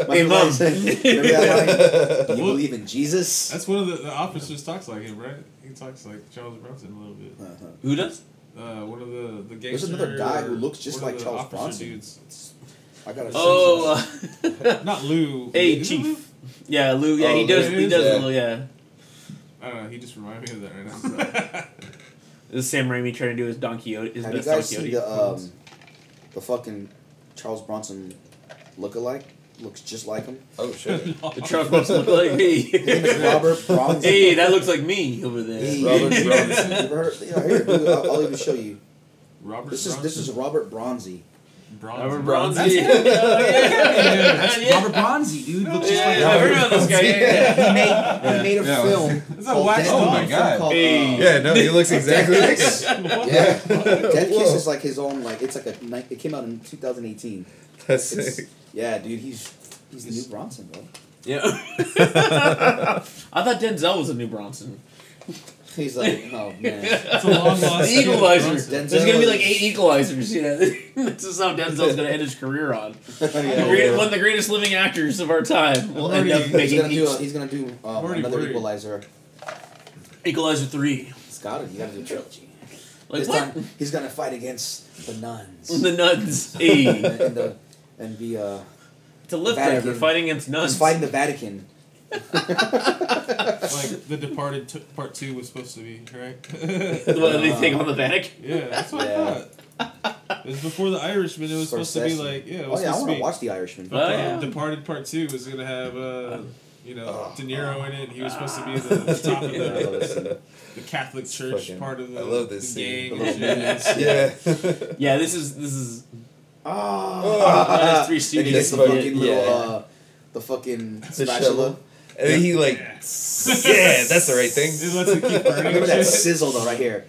Hey, Mom. Remember that line? You believe in Jesus? That's one of the officers talks like him, right? He talks like Charles Bronson a little bit. Uh-huh. Who does? One of the gangsters. There's another guy who looks just like Charles Bronson. Dudes. I got not Lou. Hey, Chief. Lou? Yeah, Lou. Yeah, he does. He does Lou. Yeah. I don't know, he just reminded me of that right now. So. This is Sam Raimi trying to do his Don Quixote. Have you guys seen the fucking Charles Bronson look-alike? Looks just like him. Oh, shit. The Charles Bronson look-alike? Hey. Robert Bronson. Hey, that looks like me over there. Hey. Robert Bronson. Here, dude, I'll even show you. Robert Bronson? This is Robert Bronzy. Robert Bronzy. Robert Bronzy, dude. Looks just like Robert. I heard about this guy. He made a film. It's a wax. Oh my god. Called, he looks exactly like him. Yeah. Dead Kiss is like his own. Like it's like a. It came out in 2018. That's sick. Yeah, dude. He's the new Bronson, bro. Yeah. I thought Denzel was the new Bronson. He's like, oh man, it's a long loss. The Equalizer. There's gonna be like 8 Equalizers. Yeah, this is how Denzel's gonna end his career on. One of the greatest living actors of our time. We'll end up making. He's gonna do another Equalizer. Equalizer 3. It's gotta. You gotta do a trilogy. Like this what? Time, he's gonna fight against the nuns. The nuns. And be to lift that. They're fighting against nuns. He's fighting the Vatican. Like The Departed Part 2 was supposed to be, right? What did they take on the Vatican? Yeah, that's what I thought. It was before The Irishman. It was supposed to be like, yeah. It was I want to watch The Irishman. Departed Part 2 was going to have, De Niro in it. He was supposed to be the top of the Catholic Church part of the, I love this gang. Yeah. Yeah, this is... Three Stooges. The fucking spatula. And then he like... Yeah, that's the right thing. It lets it keep burning. I remember that sizzle though, right here.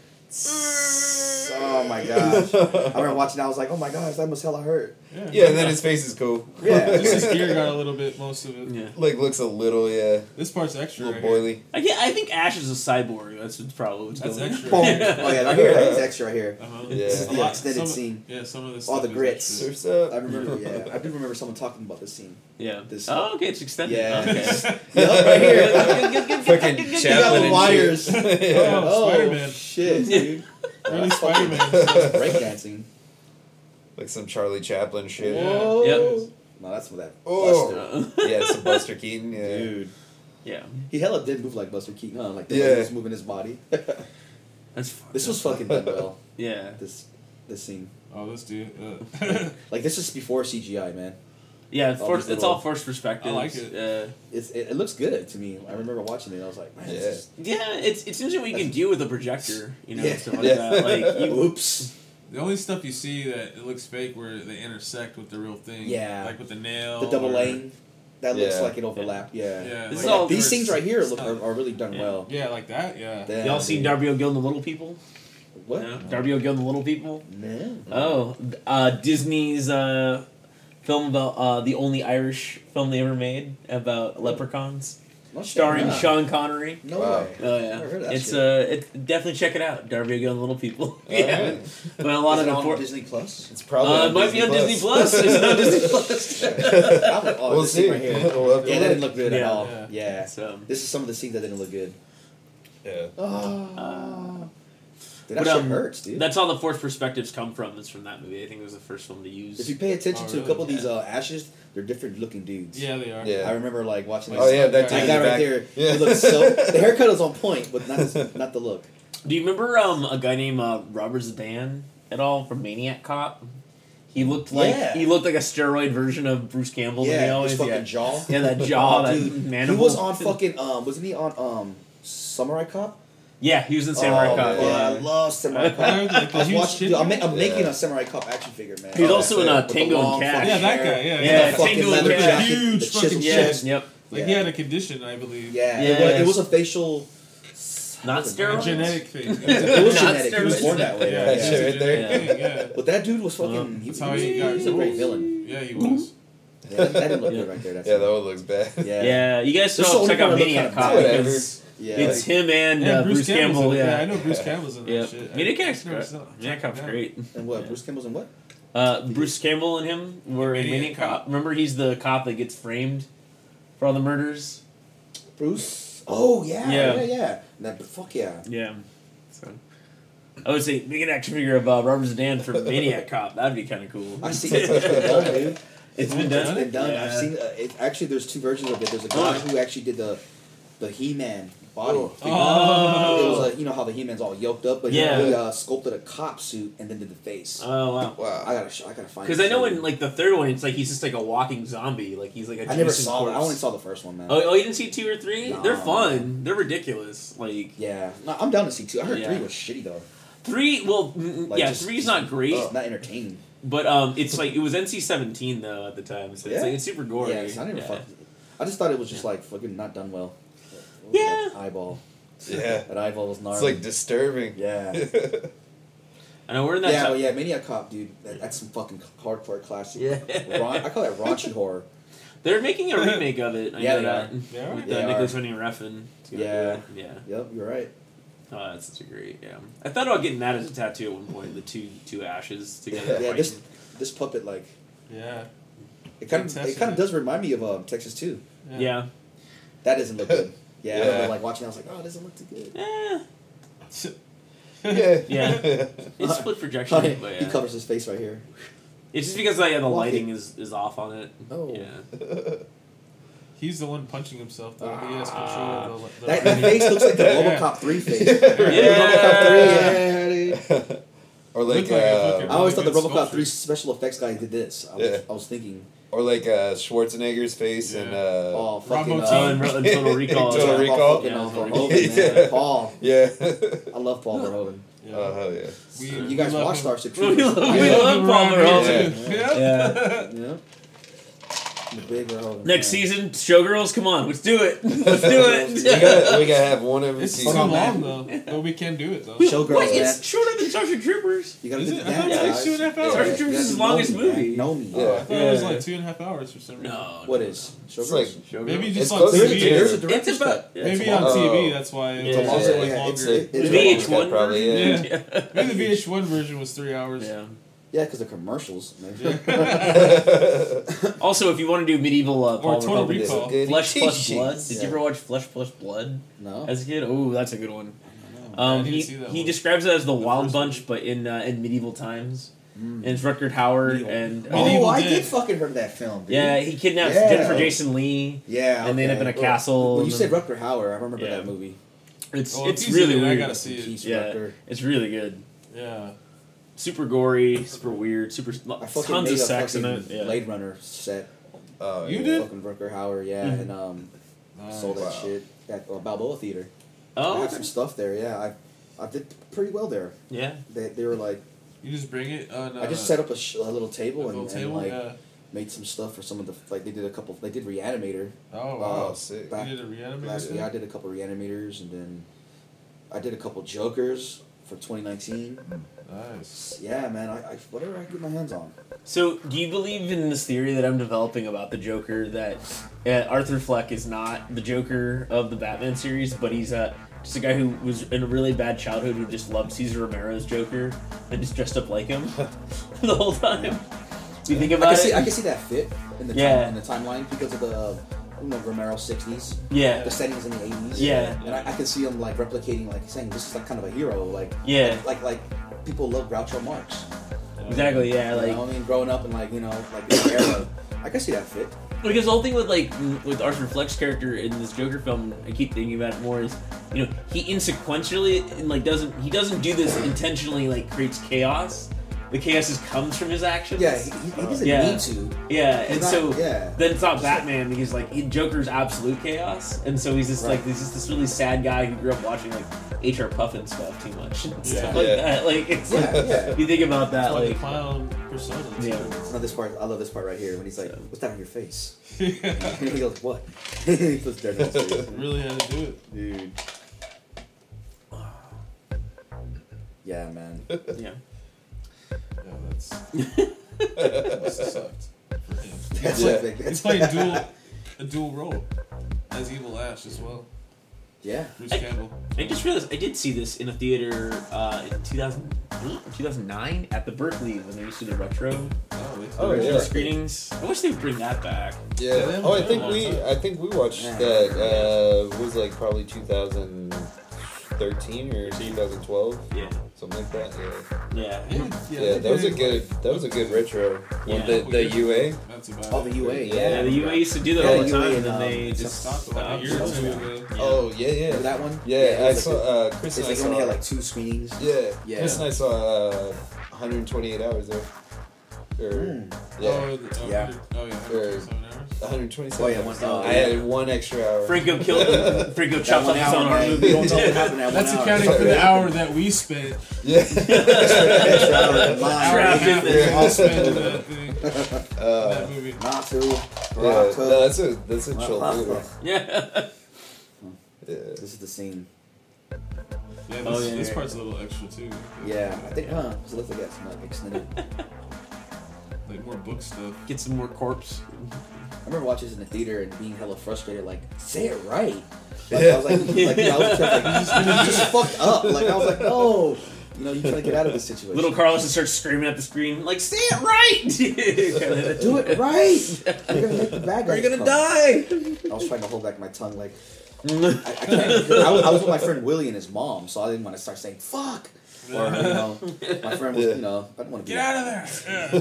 Oh my gosh. I remember watching that, I was like, oh my gosh, that must hella hurt. Yeah, and then his face is cool. Yeah. Just his ear got a little bit, most of it. Yeah. Like, looks a little, yeah. This part's extra. A little boily. I think Ash is a cyborg. That's probably what's going on. That's extra. Oh yeah, right here. That's extra right here. Uh-huh. Yeah. This is the extended scene. Yeah, some of this stuff. All the grits. Surf's Up. I remember, I do remember someone talking about this scene. Yeah. This scene. Oh, okay, it's extended. Yeah. Okay. Yeah, right here. Fucking Chaplin. You got the wires. Oh, Spider-Man. Shit, dude. Really Spider-Man. Breakdancing. Like some Charlie Chaplin shit. Whoa. Yep. No, that's what that. Oh. Buster. Yeah, some Buster Keaton. Yeah. Dude. Yeah. He hella did move like Buster Keaton, huh? Like the way he was moving his body. That's fucked. This was fucking done well. Yeah. This scene. Oh, this dude. Like this is before CGI, man. Yeah, it's all first perspective. I like it. It looks good to me. I remember watching it. And I was like, man, it's usually what you can do with a projector, you know, stuff like that. Like, oops. The only stuff you see that it looks fake where they intersect with the real thing. Yeah. Like with the nail. The double lane. That looks like it overlapped. Yeah. Like, all these things right here are really done well. Yeah, like that. Yeah. Y'all seen Darby O'Gill and the Little People? What? No. Darby O'Gill and the Little People? No. Oh, Disney's. Film about the only Irish film they ever made about leprechauns, starring Sean Connery. No way. Oh yeah, never heard that definitely check it out. Darby O'Gill and the Little People. Yeah, but a lot of on Disney Plus. It's probably it might be on Disney Plus. It's on Disney Plus. We'll see. Right here. Yeah, that didn't look good at all. Yeah. So this is some of the scenes that didn't look good. Yeah. That shit hurts, dude. That's all the forced perspectives come from. It's from that movie. I think it was the first one to use. If you pay attention to a couple of these ashes, they're different looking dudes. Yeah, they are. Yeah. I remember like watching. Oh yeah, that guy right there. Yeah. He looks so. The haircut is on point, but not the look. Do you remember a guy named Robert Zidane at all from Maniac Cop? He looked like a steroid version of Bruce Campbell. Yeah, his fucking jaw. Yeah, that jaw. Dude, manimal. He was on fucking. Wasn't he on Samurai Cop? Yeah, he was in Samurai Cop. Yeah, I love Samurai Cop. I'm making a Samurai Cop action figure, man. He was also in Tango and Cash. Yeah, that guy. Yeah, Tango and Cash. Huge fucking chest. Yep. Like he had a condition, I believe. It was a facial. Not steroid. Genetic thing. It was genetic. He was born that way. Yeah, that shit right there. But that dude was fucking. He was a great villain. Yeah, he was. That didn't look good right there. Yeah, that one looks bad. Yeah, you guys should check out Maniac Cop. Yeah, it's him and Bruce Campbell. Yeah, I know Bruce Campbell's in that shit. Maniac Cop's great. And what? Yeah. Bruce Campbell's in what? Bruce Campbell and him were in Maniac Cop. Remember, he's the cop that gets framed for all the murders? Bruce? Oh, yeah. That, fuck yeah. Yeah. So, I would say, make an action figure of Robert Zidane for Maniac Cop. That'd be kind of cool. I see it. It's been done. It's been done. I've seen it. Actually, there's two versions of it. There's a guy who actually did the He-Man body. It was like, you know how the He-Man's all yoked up, but he sculpted a cop suit and then did the face. Oh wow! I gotta find. Because I know in like the third one, it's like he's just like a walking zombie. Like he's like a. I never saw corpse. I only saw the first one, man. Oh, you didn't see 2 or 3? No. They're fun. They're ridiculous. Like no, I'm down to see 2. I heard 3 was shitty though. 3, well, like, 3's not great. It's not entertaining. But it's like it was NC-17 though at the time, so it's like it's super gory. Yeah, I just thought it was just like fucking not done well. Yeah. That eyeball. Yeah. That eyeball was gnarly. It's like disturbing. Yeah. I know we're in that. Yeah, Maniac Cop, dude. That's some fucking hardcore classic. Yeah. I call that raunchy horror. They're making a remake of it. I know that. With Nicholas Winning Refn. Yeah. Yep, you're right. Oh, that's such a great. Yeah. I thought about getting that as a tattoo at one point. The two ashes together. Yeah. This puppet like. Yeah. It kind of does remind me of Texas 2. Yeah. That doesn't look good. Yeah, I remember, like watching. I was like, "Oh, it doesn't look too good." Yeah. It's split projection, but he covers his face right here. It's just because the lighting is off on it. Oh. Yeah. He's the one punching himself. Though. He has control of the that face looks like the Robocop 3 face. Yeah. Robocop 3. Yeah. Or like, I always thought the Robocop 3 special effects guy did this. I was thinking. Or like Schwarzenegger's face and fucking Total Recall. Total Recall. Paul. Yeah. I love Paul Verhoeven. Yeah. Oh hell yeah! You guys watch Starship Troopers. We love Paul Verhoeven. Yeah. Next season, Showgirls, come on, let's do it. We gotta have one every season. It's so long, though. But we can do it, though. Showgirls, wait, it's shorter than Starship Troopers. You gotta do it. I thought it was like 2.5 hours. Starship Troopers is the longest movie. I thought it was like 2.5 hours for some reason. No. What is? Showgirls? Maybe just on TV. It's about... Maybe on TV, that's why it's also longer. The VH1 version? Yeah. Maybe the VH1 version was 3 hours. Yeah. Yeah, because of commercials. Maybe. Also, if you want to do medieval Paul Verhoeven, Flesh Plus Blood. Did you ever watch Flesh Plus Blood? No. As a kid? Oh, that's a good one. He describes it as the Wild Bunch, but in medieval times. Mm. And it's Rutger Hauer and... I did fucking heard of that film, dude. Yeah, he kidnaps Jennifer Jason Lee. Yeah, okay. And they end up in a castle. When you said Rutger Hauer, I remember that movie. It's really weird. I gotta see it. Yeah, it's really good. Yeah. Super gory, super weird, tons of sex in it. Yeah. Blade Runner set. Oh, you did? Fucking Rutger Hauer, and sold that shit at Balboa Theater. Oh, I have some stuff there. Yeah, I did pretty well there. Yeah, they were like, you just bring it. I just set up a little table made some stuff for some of the like they did a couple. They did Reanimator. Oh, wow, sick! You did a Reanimator. I did a couple Reanimators, and then I did a couple Jokers for 2019. Nice. Yeah, man. I whatever I get my hands on. So, do you believe in this theory that I'm developing about the Joker that Arthur Fleck is not the Joker of the Batman series, but he's just a guy who was in a really bad childhood who just loved Cesar Romero's Joker and just dressed up like him the whole time? Do you think about it? I can see that fit in the in the timeline because of the. Romero's 60s. Yeah. The settings in the 80s. Yeah. And I could see him like replicating, like saying this is like kind of a hero, like like people love Groucho Marx. Exactly. Yeah. Like growing up and like this era, I could see that fit. Because the whole thing with Arthur Fleck's character in this Joker film, I keep thinking about it more is, he insequentially and doesn't do this intentionally, like creates chaos. The chaos comes from his actions. Yeah, he doesn't need to. Yeah, then it's not Batman because Joker's absolute chaos, and so he's just he's just this really sad guy who grew up watching like H.R. Puffin stuff too much and stuff like that. Like it's you think about that it's like the clown persona. Yeah, now this part I love this part right here when he's like, "What's that on your face?" And he goes, "What?" He puts dirt on his face. Really had to do it, dude. Yeah, man. Yeah. Yeah, that's sucked. He's playing a dual role as Evil Ash as well. Yeah, Bruce Campbell. I just realized I did see this in a theater in 2008, 2009 at the Berkeley when they used to do retro. Screenings. I wish they'd bring that back. Yeah. I think we watched that. It was probably 2013 or 2012. Yeah. Something like that. Yeah. Yeah. That was a good retro. Yeah. The UA. That's about it. Oh, the UA. Yeah. The UA used to do that all the time, and then they just stopped. That one. Yeah. I saw. Chris and I only had 2 screenings. Yeah. Yeah. Chris and I saw 128 hours there. Or 127. 1 hour. I had one extra hour. Franco chopped off his own arm. That's accounting for the hour that we spent. Yeah. That movie. Not too. No, that's a chill movie. Yeah. This is the scene. Yeah, this part's a little extra too. Yeah, I think. So let's look at some extended. More book stuff. Get some more corpse. I remember watching this in the theater and being hella frustrated, say it right. I was you just fucked up. I was no. You trying to get out of this situation. Little Carlos just starts screaming at the screen, say it right! Do it right! You're gonna make the bad guy. You're gonna die! I was trying to hold back my tongue, I can't. I was with my friend Willie and his mom, so I didn't want to start saying, fuck! Or, my friend was, I don't want to get out of there. Yeah.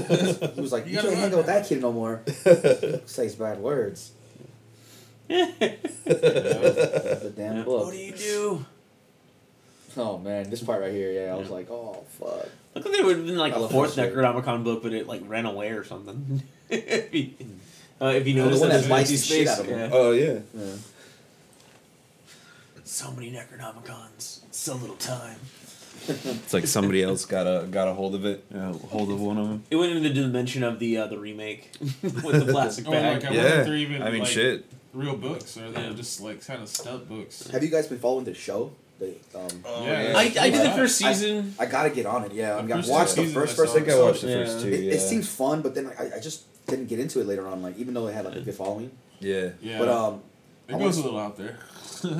He was like, you can't hang out with that kid no more. Says bad words. The damn book. What do you do? Oh man, this part right here, yeah. I was like, oh fuck. Look like there would have been like a fourth Necronomicon book, but it like ran away or something. If you notice, the one that bites the shit out of him. Oh yeah. Yeah. So many Necronomicons, so little time. It's like somebody else got a hold of it. Hold of one of them. It went into the dimension of the remake with the plastic bag. Oh my God, yeah. They're even, I mean, like, shit. Real books, or they're just like kind of stub books. Have you guys been following the show? Yeah. I did the first season. I gotta get on it. Yeah, I gotta watch the first. I think I watched the first two. It seems fun, but then I just didn't get into it later on. Like even though it had like a good following. Yeah. But it goes a little out there.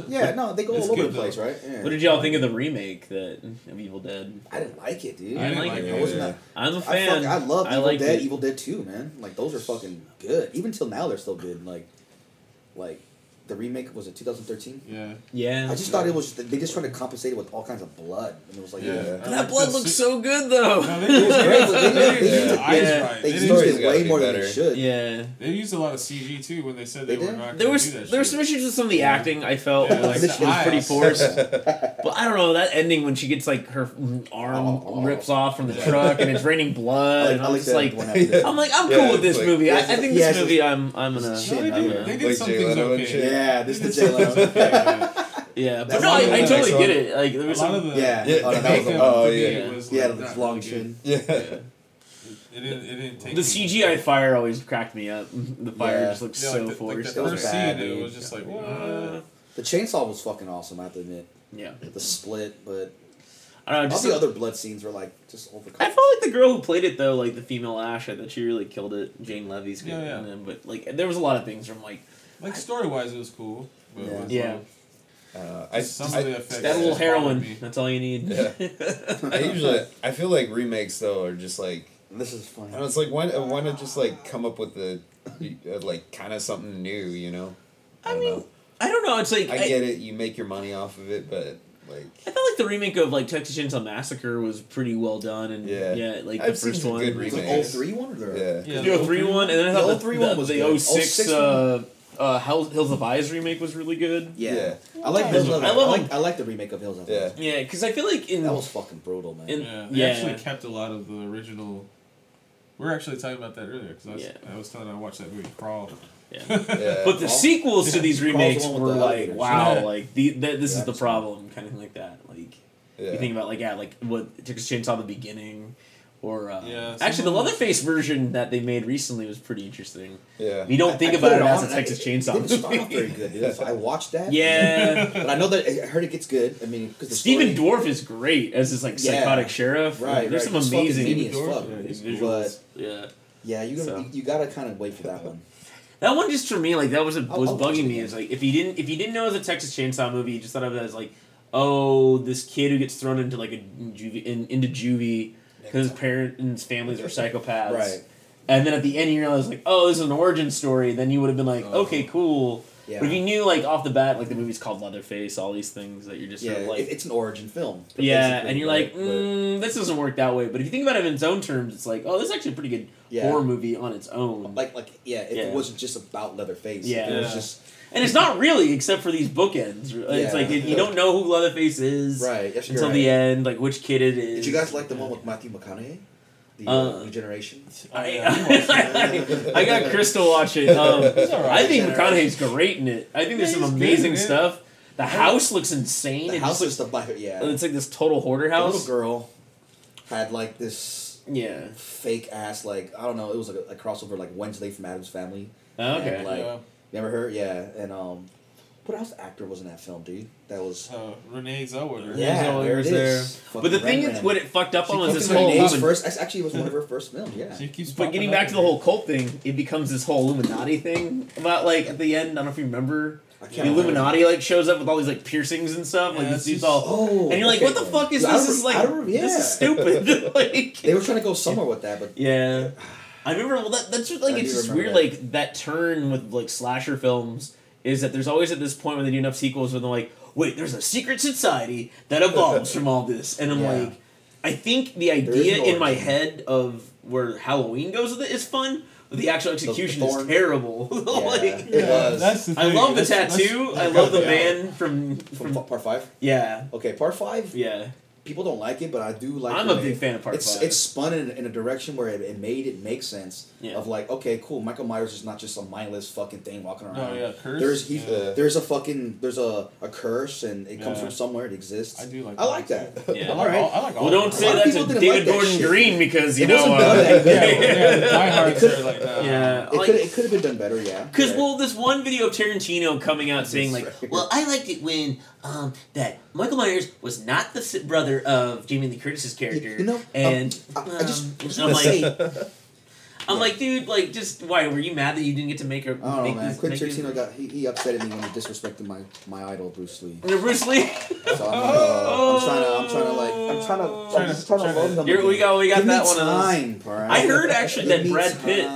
Yeah, no, they go all over the place, right? Yeah. What did y'all think of the remake of Evil Dead? I didn't like it, dude. I didn't like it. I'm a fan. I love Evil Dead. Evil Dead 2, man. Like those are fucking good. Even till now, they're still good. Like the remake was it 2013? Yeah. I just thought it was they just tried to compensate it with all kinds of blood, and it was like that blood looks so good though. No, it was great. They used it way more than they should. Yeah, they used a lot of CG too when they said they were not. There were some issues with some of the acting. I felt like it was pretty forced. But I don't know that ending when she gets like her arm rips off from the truck and it's raining blood. I'm just like I'm cool with this movie. I think this movie I'm gonna. They did some things okay. Yeah, this is the J-Lo. Yeah, but no, I totally get it. Like there was a lot of the it was long chin. Yeah. It didn't take. The CGI fire always cracked me up. The fire just looked so forced. It was bad. It was just like what? The chainsaw was fucking awesome. I have to admit. Yeah. The split, but. I don't know, just all the other blood scenes were like just overcome. I felt like the girl who played it though, like the female Ash, that she really killed it. Jane Levy's good. Yeah. But like there was a lot of things from like. Like story wise, it was cool. But it was that little heroin. That's all you need. Yeah. I feel like remakes though are just like this is funny. And it's like why not just like come up with a like kind of something new, you know? I mean, I don't know. It's like I get it. You make your money off of it, but like I felt like the remake of like Texas Chainsaw Massacre was pretty well done, and like the first one. It was the 03 one, or the 03 one, and then I thought the 03 one was the 06. Hills of Eyes remake was really good. Yeah. I like Hills of Eyes. I like the remake of Hills of Eyes. Yeah, because I feel like that was fucking brutal, man. They actually kept a lot of the original. We were actually talking about that earlier because I was telling you I watched that movie Crawl. Yeah. But the sequels to these remakes were like, wow, like this is the problem, kind of like that. Like you think about like what Texas Chainsaw the beginning. Or actually, the Leatherface version that they made recently was pretty interesting. Yeah, you don't think about it as a Texas Chainsaw movie. It didn't start very good. Yeah. So I watched that. Yeah, but I know that I heard it gets good. I mean, because Stephen Dorff is great as this like psychotic sheriff. Right, there's some amazing visuals. Yeah, you gotta kind of wait for that one. That one just for me like that was bugging me. It's like if you didn't know it was a Texas Chainsaw movie, you just thought of it as like, oh, this kid who gets thrown into like a juvie. Because his parents and his families are psychopaths. Right. And then at the end, you realize, like, oh, this is an origin story. Then you would have been like, okay, cool. Yeah. But if you knew, like, off the bat, like, the movie's called Leatherface, all these things that you're just sort of like... it's an origin film. Yeah, and you're like, this doesn't work that way. But if you think about it in its own terms, it's like, oh, this is actually a pretty good horror movie on its own. If it wasn't just about Leatherface. Yeah. It was just... And it's not really, except for these bookends. It's like, you don't know who Leatherface is until the end, like which kid it is. Did you guys like the one with Matthew McConaughey? The Regeneration? I got Chris to watch it. I think McConaughey's great in it. I think there's some amazing stuff. The house looks insane. The house looks it's like this total hoarder house. The little girl had like this fake ass, like, I don't know, it was like a crossover, like Wednesday from Addams Family. Oh, okay. And, like, never heard? Yeah. And what else actor was in that film, dude? That was... Renee Zellweger. Yeah, Zellweger's there. But the thing is, what it fucked up on was this whole... Actually, it was one of her first films, yeah. But getting back to the whole cult thing, it becomes this whole Illuminati thing. About, like, at the end, I don't know if you remember... The Illuminati like shows up with all these like piercings and stuff. Like this dude's all, and you're like, "What the fuck is this? This is like, this is stupid." Like they were trying to go somewhere with that, but I remember. Well, that's just like it's just weird. That. Like that turn with like slasher films is that there's always at this point when they do enough sequels where they're like, "Wait, there's a secret society that evolves from all this," and I'm like, I think the idea in my head of where Halloween goes with it is fun. The actual execution is terrible. It was. That's the thing. I love the tattoo. I love the man from Part 5? Yeah. Okay, Part 5? Yeah. People don't like it, but I do like it. I'm a big fan of Part 5. It's spun in a direction where it make sense. Yeah. Of like, okay, cool, Michael Myers is not just a mindless fucking thing walking around. Oh, yeah, curse? There's a curse, and it comes from somewhere, it exists. I do like that. I like that. Yeah. All right. I like all don't say that to David Gordon Green because, you know... It could have been done better, yeah. Because, this one video of Tarantino coming out saying, I liked it when that Michael Myers was not the brother of Jamie Lee Curtis's character. Why were you mad that you didn't get to make her? Oh man, Quentin Tarantino he upset me when he disrespected my idol Bruce Lee. Bruce Lee. So I'm trying to love him. We got that one. I heard actually that Brad Pitt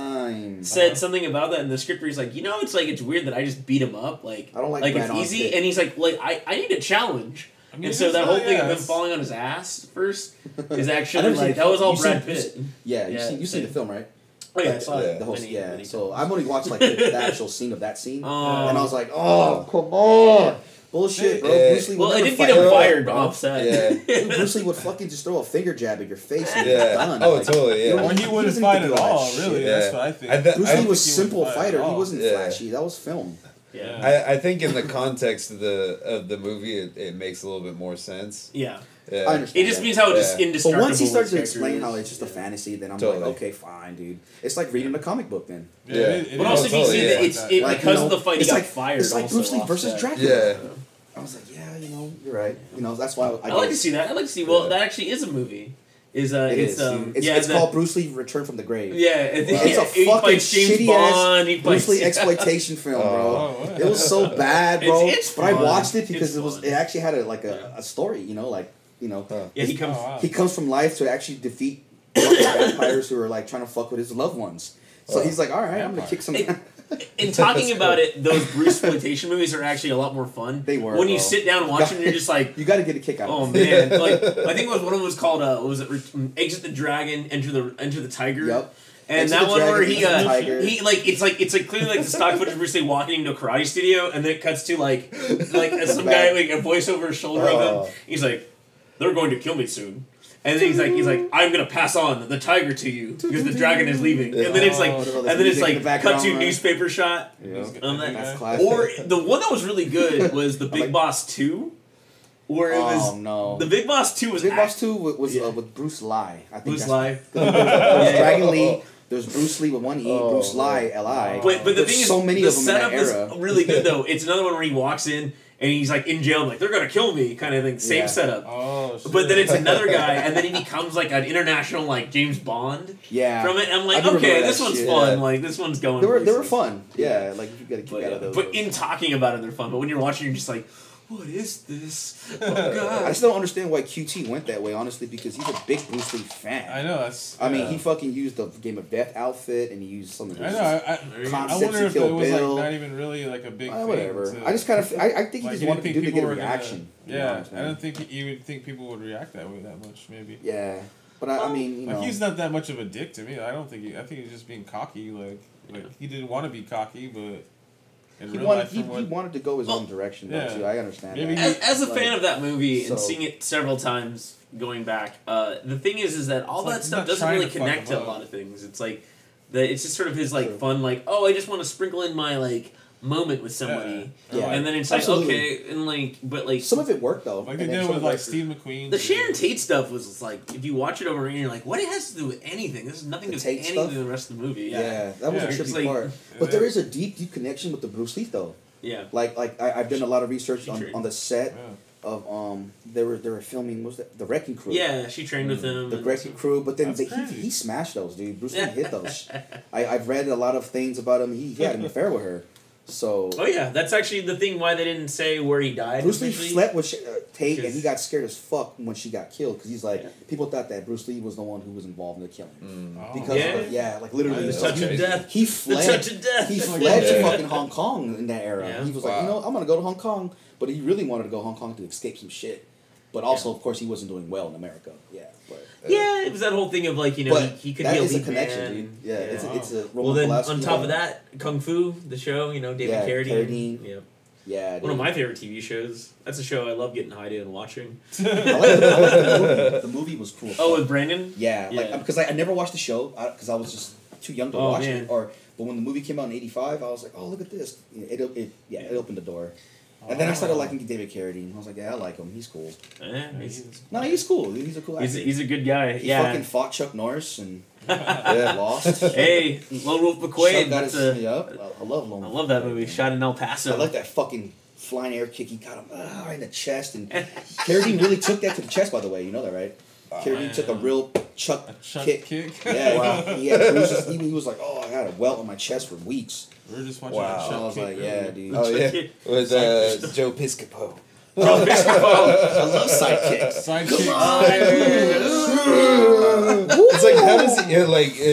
said something about that in the script where he's like, you know, it's weird that I just beat him up. Like I don't like it's easy, and he's like I need a challenge. And so that whole thing of him falling on his ass first is actually that was all Brad Pitt. Yeah, you see the film, right? Oh, yeah, I saw it. The whole scene. Yeah, so I've only watched the actual scene of that scene, and I was like, "Oh, come on, bullshit, bro." Bruce Lee would never get him fired offset. Yeah, Bruce Lee would fucking just throw a finger jab at your face. And you're done. Oh, totally. Yeah, he wouldn't fight at all. Really, that's what I think. Bruce Lee was a simple fighter. He wasn't flashy. That was film. Yeah, I think in the context of the movie, it makes a little bit more sense. Yeah. Yeah. I understand. It just means how it's indestructible. But once he starts to explain how it's just a fantasy, then I'm like, okay, fine, dude. It's like reading a comic book, then. Yeah. But also, you see that because of the fight, he got fired. It's like Bruce Lee versus Dracula. Yeah. I was like, you're right. You know, that's why I like to see that. I like to see. Well, that actually is a movie. It's called Bruce Lee Return from the Grave. Yeah, it's a fucking shitty ass Bruce Lee exploitation film, bro. It was so bad, bro. But I watched it because it actually had a story, he comes from life to actually defeat vampires who are trying to fuck with his loved ones. So he's like, all right, I'm gonna kick some. In talking about it, those Bruceploitation movies are actually a lot more fun. They were. When you sit down and watch them, you're just like... You got to get a kick out of it. Oh, man. I think one of them was called, Exit the Dragon, Enter the Tiger. Yep. And Exit that one dragon, where it's clearly the stock footage of Bruce Lee walking into a karate studio, and then it cuts to some guy, a voice over his shoulder of him. He's like, they're going to kill me soon. And then he's like, I'm gonna pass on the tiger to you because the dragon is leaving. And then it's cut to newspaper shot. Yeah. That's classic. Or the one that was really good was the Big Boss 2. Where it was the Big Boss 2 was with Bruce Lai. I think Bruce Lai. Dragon Lee. There's Bruce Lee with one E, Bruce Lai, L-I. But the thing is, so many the of them setup in that era. Is really good though. It's another one where he walks in. And he's in jail, they're gonna kill me, kind of thing. Same setup. Oh, shit. But then it's another guy, and then he becomes an international James Bond. Yeah. From it, and I'm like, okay, this one's fun. Yeah. This one's going. They were fun. Yeah, you gotta keep out of those. But in talking about it, they're fun. But when you're watching, you're just like, what is this? Oh god! I just don't understand why QT went that way, honestly, because he's a big Bruce Lee fan. I know. I mean, he fucking used the Game of Death outfit, and he used some of I wonder if it was not even really a big thing. Whatever. I just kind of I think he just wanted to do to get a reaction. I don't think you would think people would react that way that much. Maybe. Yeah, but I mean, he's not that much of a dick to me. I don't think. I think he's just being cocky. He didn't want to be cocky, but. He wanted to go his own direction, though, too. I understand that. As a fan of that movie and seeing it several times going back, the thing is that all that stuff doesn't really connect to a lot of things. It's it's just sort of his fun, I just want to sprinkle in my moment with somebody. Yeah. And then it's absolutely. Okay, and some of it worked though. They did it with Steve McQueen. The Sharon Tate stuff was if you watch it over and you're what it has to do with anything. This is nothing to do with anything in the rest of the movie. Yeah, that was a tricky part. But there is a deep connection with the Bruce Lee though. Yeah. I've done a lot of research on the set of they were filming the Wrecking Crew. Yeah, she trained with him. The Wrecking Crew, but then he smashed those, dude. Bruce Lee hit those. I've read a lot of things about him. He had an affair with her. So. Oh yeah, that's actually the thing why they didn't say where he died. Bruce Lee slept with Tate, and he got scared as fuck when she got killed because he's people thought that Bruce Lee was the one who was involved in the killing. Literally the touch of death. He fled. The touch of death. He fled to fucking Hong Kong in that era. Yeah. He was I'm gonna go to Hong Kong, but he really wanted to go to Hong Kong to escape some shit. but also, of course, he wasn't doing well in America. Yeah, it was that whole thing of, like, you know, he could be a lead man. Dude. Yeah, it's a, Roman Polanski on top of that, Kung Fu, the show, you know, David Carradine. Yeah, one of my favorite TV shows. That's a show I love getting high to and watching. I like the movie. The movie was cool. Oh, with Brandon? Yeah, because I never watched the show because I was just too young to watch it. But when the movie came out in '85, I was like, oh, look at this. It opened the door. And then I started liking David Carradine. I was like, yeah, I like him. He's cool. He's cool. He's a cool actor. He's a good guy. He fucking fought Chuck Norris and lost. Hey, Lone Wolf McQuade. I love Lone Wolf. I love that movie. Shot in El Paso. I like that fucking flying air kick. He got him right in the chest. And Carradine really took that to the chest, by the way. You know that, right? Carradine took a real Chuck kick. Yeah, wow. He was like, oh, I had a welt on my chest for weeks. We were just watching that Chuck kick. I was like, dude. Oh, yeah. It was Joe Piscopo. Joe Piscopo. I love sidekicks. Come on. It's like, how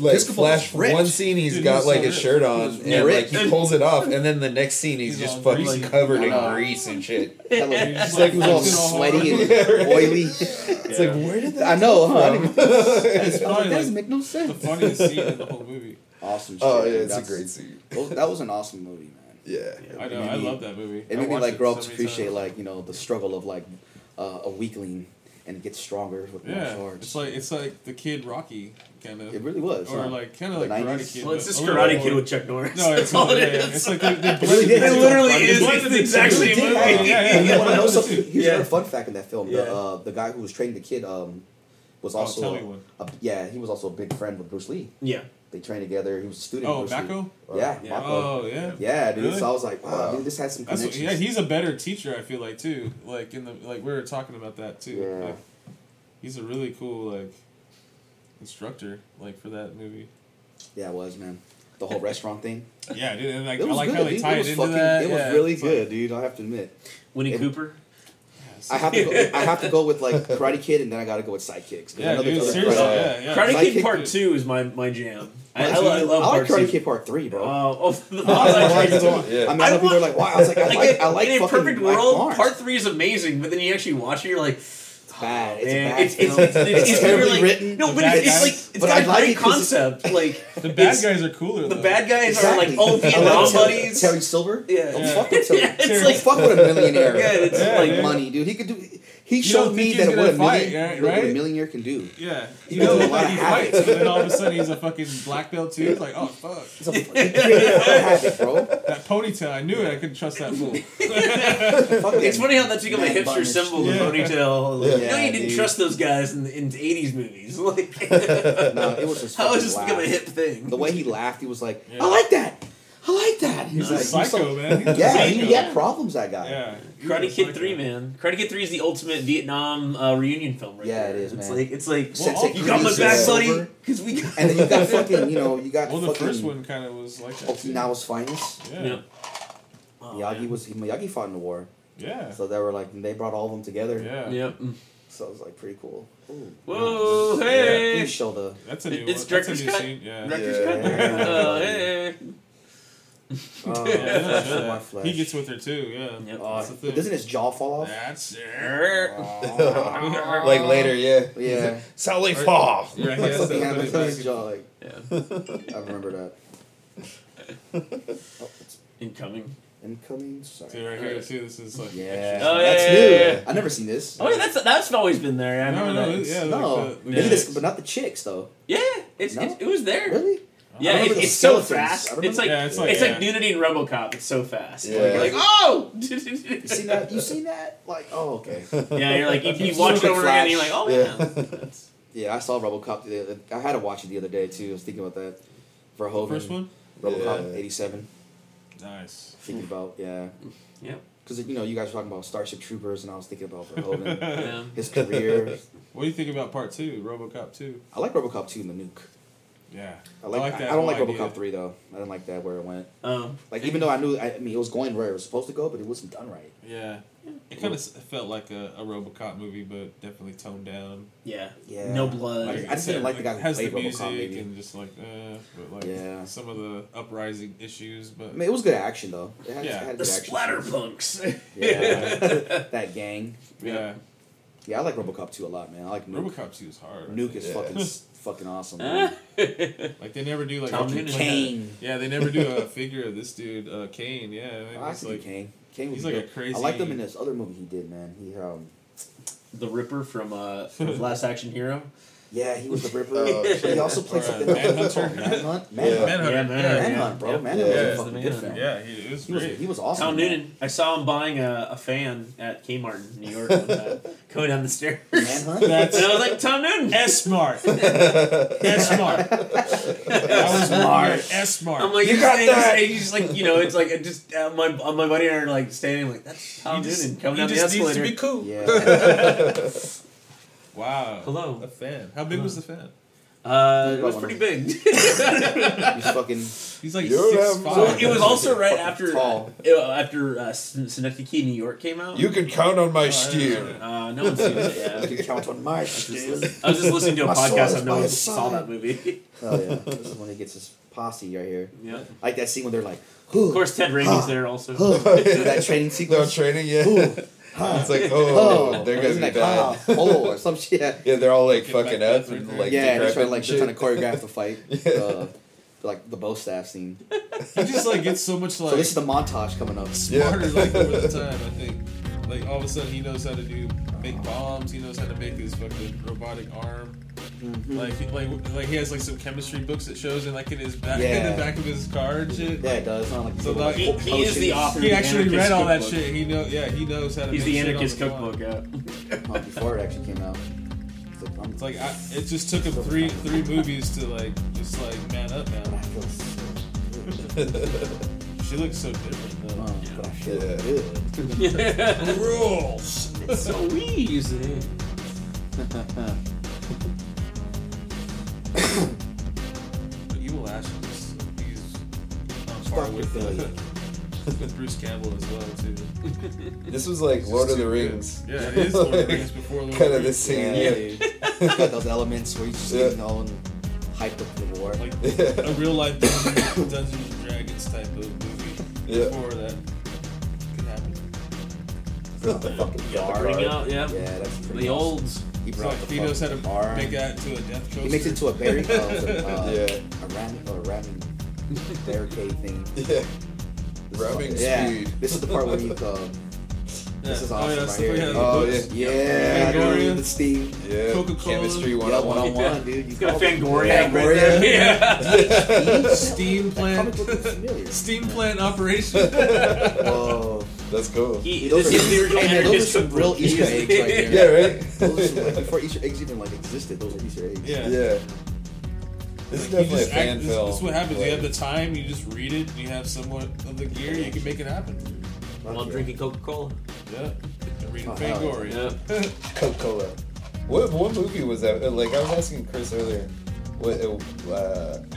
does he, flash one scene, he's got, like, a shirt on, and, like, he pulls it off, and then the next scene, he's just fucking covered in grease and shit. He's like, all sweaty and oily. It's like, where did that come from? That doesn't make no sense. The funniest scene in the whole movie. Awesome shit. Oh, yeah, it's a great scene. That was an awesome movie, man. Yeah. I know, I love that movie. It made me, like, grow up to appreciate, like, you know, the struggle of, like, a weakling and get stronger with more charge. It's like the kid Rocky, kind of. It really was. Or, like, kind of like Karate Kid. Well, it's just Karate Kid with Chuck Norris. No, that's all it is. It's like, it literally is. It's the exact same movie. Here's another fun fact in that film. The guy who was training the kid was also... Yeah, he was also a big friend with Bruce Lee. Yeah. They trained together. He was a student. Oh, Mako? Yeah, Mako. Oh, yeah. Yeah, dude. Really? So I was like, wow, dude, this has some connections. He's a better teacher, I feel like, too. Like, we were talking about that, too. Yeah. Like, he's a really cool, like, instructor, like, for that movie. Yeah, it was, man. The whole restaurant thing. Yeah, dude. And, like, I like good, how they tied it into that. It was really good, dude. I have to admit. Winnie Cooper? I have to go with, like, Karate Kid, and then I got to go with Sidekicks. Yeah, dude, seriously. Karate Kid Part 2 is my jam. I like Karate Kid Part 3, bro. I mean, I know people are like, wow. I was like, I like in a perfect world, Part 3 is amazing, but then you actually watch it, you're like... Bad. It's terribly written. No, but it's got a great concept. Like the bad guys are cooler. The bad guys are like Vietnam buddies. Terry Silver. Yeah. Fuck with Terry. It's like fuck with a millionaire. Yeah, it's like money, dude. He could do. He showed me that what a millionaire can do. Yeah. He knows a lot of habits. And then all of a sudden he's a fucking black belt too. It's like, oh fuck. It's a habit, bro. That ponytail. I knew it. I couldn't trust that fool. It's funny how that's become a hipster symbol. The ponytail. Yeah, you didn't trust those guys in the 80s movies. Like, no, it was just become a hip thing. The way he laughed, he was like, I like that. He's a psycho, man. Yeah, he had problems, that guy. Yeah. Karate Kid 3, man. Karate Kid 3 is the ultimate Vietnam reunion film right there. Yeah, it is, man. It's like you got my back, buddy. Cause we got and then you got fucking, you know, you got the first one kind of was like that. Okinawa's finest. Yeah. Miyagi fought in the war. Yeah. So they were like, they brought all of them together. Yeah. Yep. So it was like pretty cool. Ooh. Whoa, hey! Yeah, show the. That's a new. It's director's cut. Director's cut. Oh, hey! My flesh. He gets with her too. Yeah. Yep. Doesn't his jaw fall off? That's like later. Yeah. Sally fall. Right. Yeah, something happens to his jaw. Like. Yeah. I remember that. Incoming. Sorry. See right here. See this is like. Yeah. Oh yeah. That's new. I've never seen this. Oh yeah, that's always been there. I remember that. Yeah. This, but not the chicks though. Yeah. It was there. Really? Yeah. It's so fast. It's like nudity in Robocop. It's so fast. Yeah. Like oh. You seen that? Like oh okay. Yeah. You're like you watch it over again. And you're like oh yeah. Yeah. I saw Robocop. I had to watch it the other day too. I was thinking about that. Verhoeven. First one. Robocop 87. Nice. Thinking about, yeah. Yeah. Because, you know, you guys were talking about Starship Troopers, and I was thinking about Verhoeven, his career. What do you think about Part 2, Robocop 2? I like Robocop 2 and the nuke. Yeah. I like that. I don't like Robocop 3, though. I didn't like that where it went. Even though I knew, it was going where it was supposed to go, but it wasn't done right. Yeah. It kind of felt like a Robocop movie, but definitely toned down. Yeah. Yeah. No blood. Like, I just didn't like the guy who played Robocop. Has the music maybe. And just like, some of the uprising issues, but... I mean, it was good action, though. It had good action. The Splatterpunks. Yeah. That gang. Yeah. Yeah, I like Robocop 2 a lot, man. I like Nuke. Robocop 2 is hard. Nuke is fucking awesome, man. Like, they never do, like... Kane. Yeah, they never do a figure of this dude, Kane, yeah. I like Kane. Kane was like a crazy... I liked him in this other movie he did, man. He, The Ripper from Last Action Hero. Yeah, he was the Ripper. He also played something like Manhunt. Manhunt, bro. Manhunt was a fucking good fan. Yeah, he was great. He was awesome. Tom Noonan. I saw him buying a fan at Kmart in New York one time. Going down the stairs. Manhunt? And I was like, Tom Noonan. S-Smart. S-Smart. I'm like, you got that. And he's like, you know, it's like, just my buddy and I are like standing like, that's Tom Noonan coming down the escalator. He just needs to be cool. Yeah. Wow. Hello. A fan. How big was the fan? It was pretty big. He's like 6'5". So it was also right after Synecdoche, New York came out. You can count on my steer. No one sees it, yeah. You can count on my steer. I was just listening to a podcast and no one saw that movie. Oh, yeah. This is when he gets his posse right here. Yeah. I like that scene when they're like, of course, Ted Raimi's there also. That training sequence. No, training, yeah. It's like, oh, they're going to be bad. Oh, or some shit. Yeah, they're all, like, fucking up. And, like, yeah, they're trying to choreograph the fight. Yeah. Like, the bow staff scene. He just, like, gets so much, like... So this is the montage coming up. Smarter, like, over the time, I think. Like, all of a sudden, he knows how to make bombs. He knows how to make his fucking robotic arm. Mm-hmm. Like he has like some chemistry books that shows and like in his back in the back of his car and shit. Yeah, it does. Not like so like he is the author. He actually read all that shit. He knows how to. He's the anarchist cookbook out before it actually came out. It's like it just took him three movies to like just like man up now. I feel so she looks so different though. Oh, yeah. Gosh, yeah. Rules. It's so easy. But Evil Ash is on par with Bruce Campbell as well too. This was like Lord of the Rings. Good. Yeah, it is Lord of the Rings before Lord of the Rings. Kind of this scene. Yeah. Got those elements where you just getting all in hyped up the war. Like a real life Dungeons and Dragons type of movie before that could happen. Got the fucking guarding out, yeah, that's pretty the awesome. Olds. He knows how to make that into a death coaster. He makes it into a barricade, a ramming barricade thing. Yeah. Ramming speed. This is the part where he this is awesome right here. Fangoria, the steam. Yeah. Coca-Cola. Chemistry 101, dude. He's got Fangoria right there. Yeah. Steam plant. Steam plant operation. Whoa. That's cool. Those are some real Easter eggs right there. Yeah, right? Those are, like, before Easter eggs even like existed, those are Easter eggs. Yeah. This is definitely a fan film. This is what happens. You have the time, you just read it, you have somewhat of the gear, you can make it happen. Well, I'm drinking Coca-Cola. Yeah. I'm reading Fangoria. Yeah. Coca-Cola. What movie was that? Like, I was asking Chris earlier. I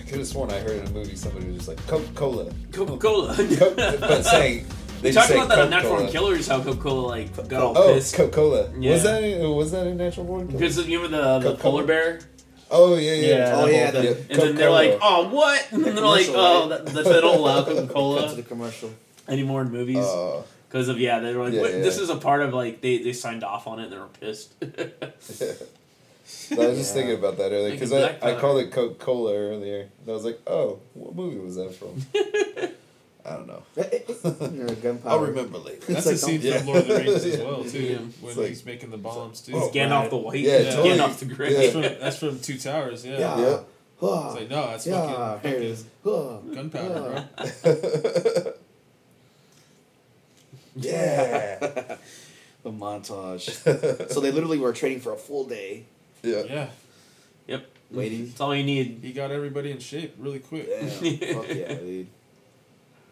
could have sworn I heard in a movie somebody was just like, Coca-Cola. Coca-Cola. But saying... They talked about that in Natural Born Killers, how Coca-Cola like got all pissed. Oh, Coca-Cola. Yeah. Was that in Natural Born Killers? Because you remember the polar bear? Oh, yeah. And then they're like, oh, what? And then they're like, oh, that don't allow Coca-Cola. Cut to the commercial. Any more in movies? Because of, they were like, this is a part of, like, they signed off on it and they were pissed. I was just thinking about that earlier, because I called it Coca-Cola earlier. And I was like, oh, what movie was that from? I don't know. I'll remember later. That's like, a scene from Lord of the Rings as well, too. Yeah. When he's making the bombs, too. He's Gandalf the White. Yeah, totally. Gandalf the Grey. Yeah. That's from Two Towers, yeah. It's like, no, that's fucking gunpowder, bro. The montage. So they literally were training for a full day. Yeah. Yep. Waiting. That's all you need. He got everybody in shape really quick. Yeah. Fuck yeah, dude.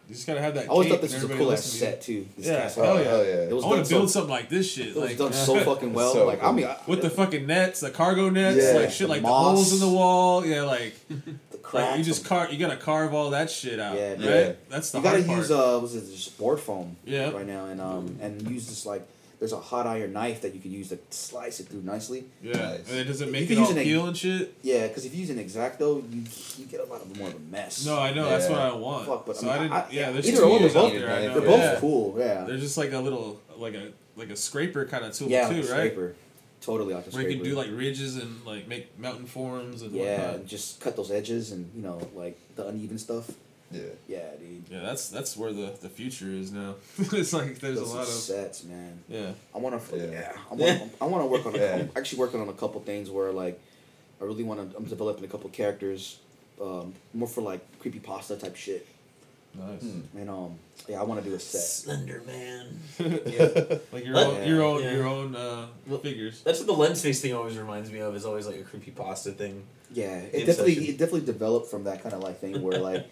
You just gotta have that. I always thought this was a cool ass set too. Hell yeah! I want to build something like this shit. It was done so fucking well. So like cool. I mean, with the fucking nets, the cargo nets, like shit, like moss. The holes in the wall. Yeah, like the cracks. Like you just you gotta carve all that shit out. Yeah, that's the hard part. You gotta use just board foam. Yeah. Right now and use this like there's a hot iron knife that you could use to slice it through nicely. Yeah, nice. And it doesn't make it all peel and shit. Yeah, because if you use an X-Acto, you get a lot more of a mess. No, I know that's what I want. Fuck, but so I didn't. Yeah, there's either or both. They're both cool. Yeah, they're just like a little like a scraper kind of tool too, right? Scraper. totally like a scraper. Where you can do like ridges and like make mountain forms and whatnot. And just cut those edges and you know like the uneven stuff. Yeah, dude. Yeah, that's where the future is now. It's like there's those a lot of sets, man. I want to work on. I'm actually working on a couple things where like I really want to. I'm developing a couple characters, more for like creepypasta type shit. Nice. And I want to do a set. Slender Man. Like your own figures. That's what the lens face thing always reminds me of. Is always like a creepypasta thing. Yeah, it definitely developed from that kind of like thing where like.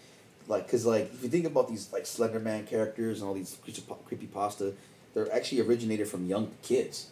Like, cause like if you think about these like Slender Man characters and all these creepypasta, they're actually originated from young kids,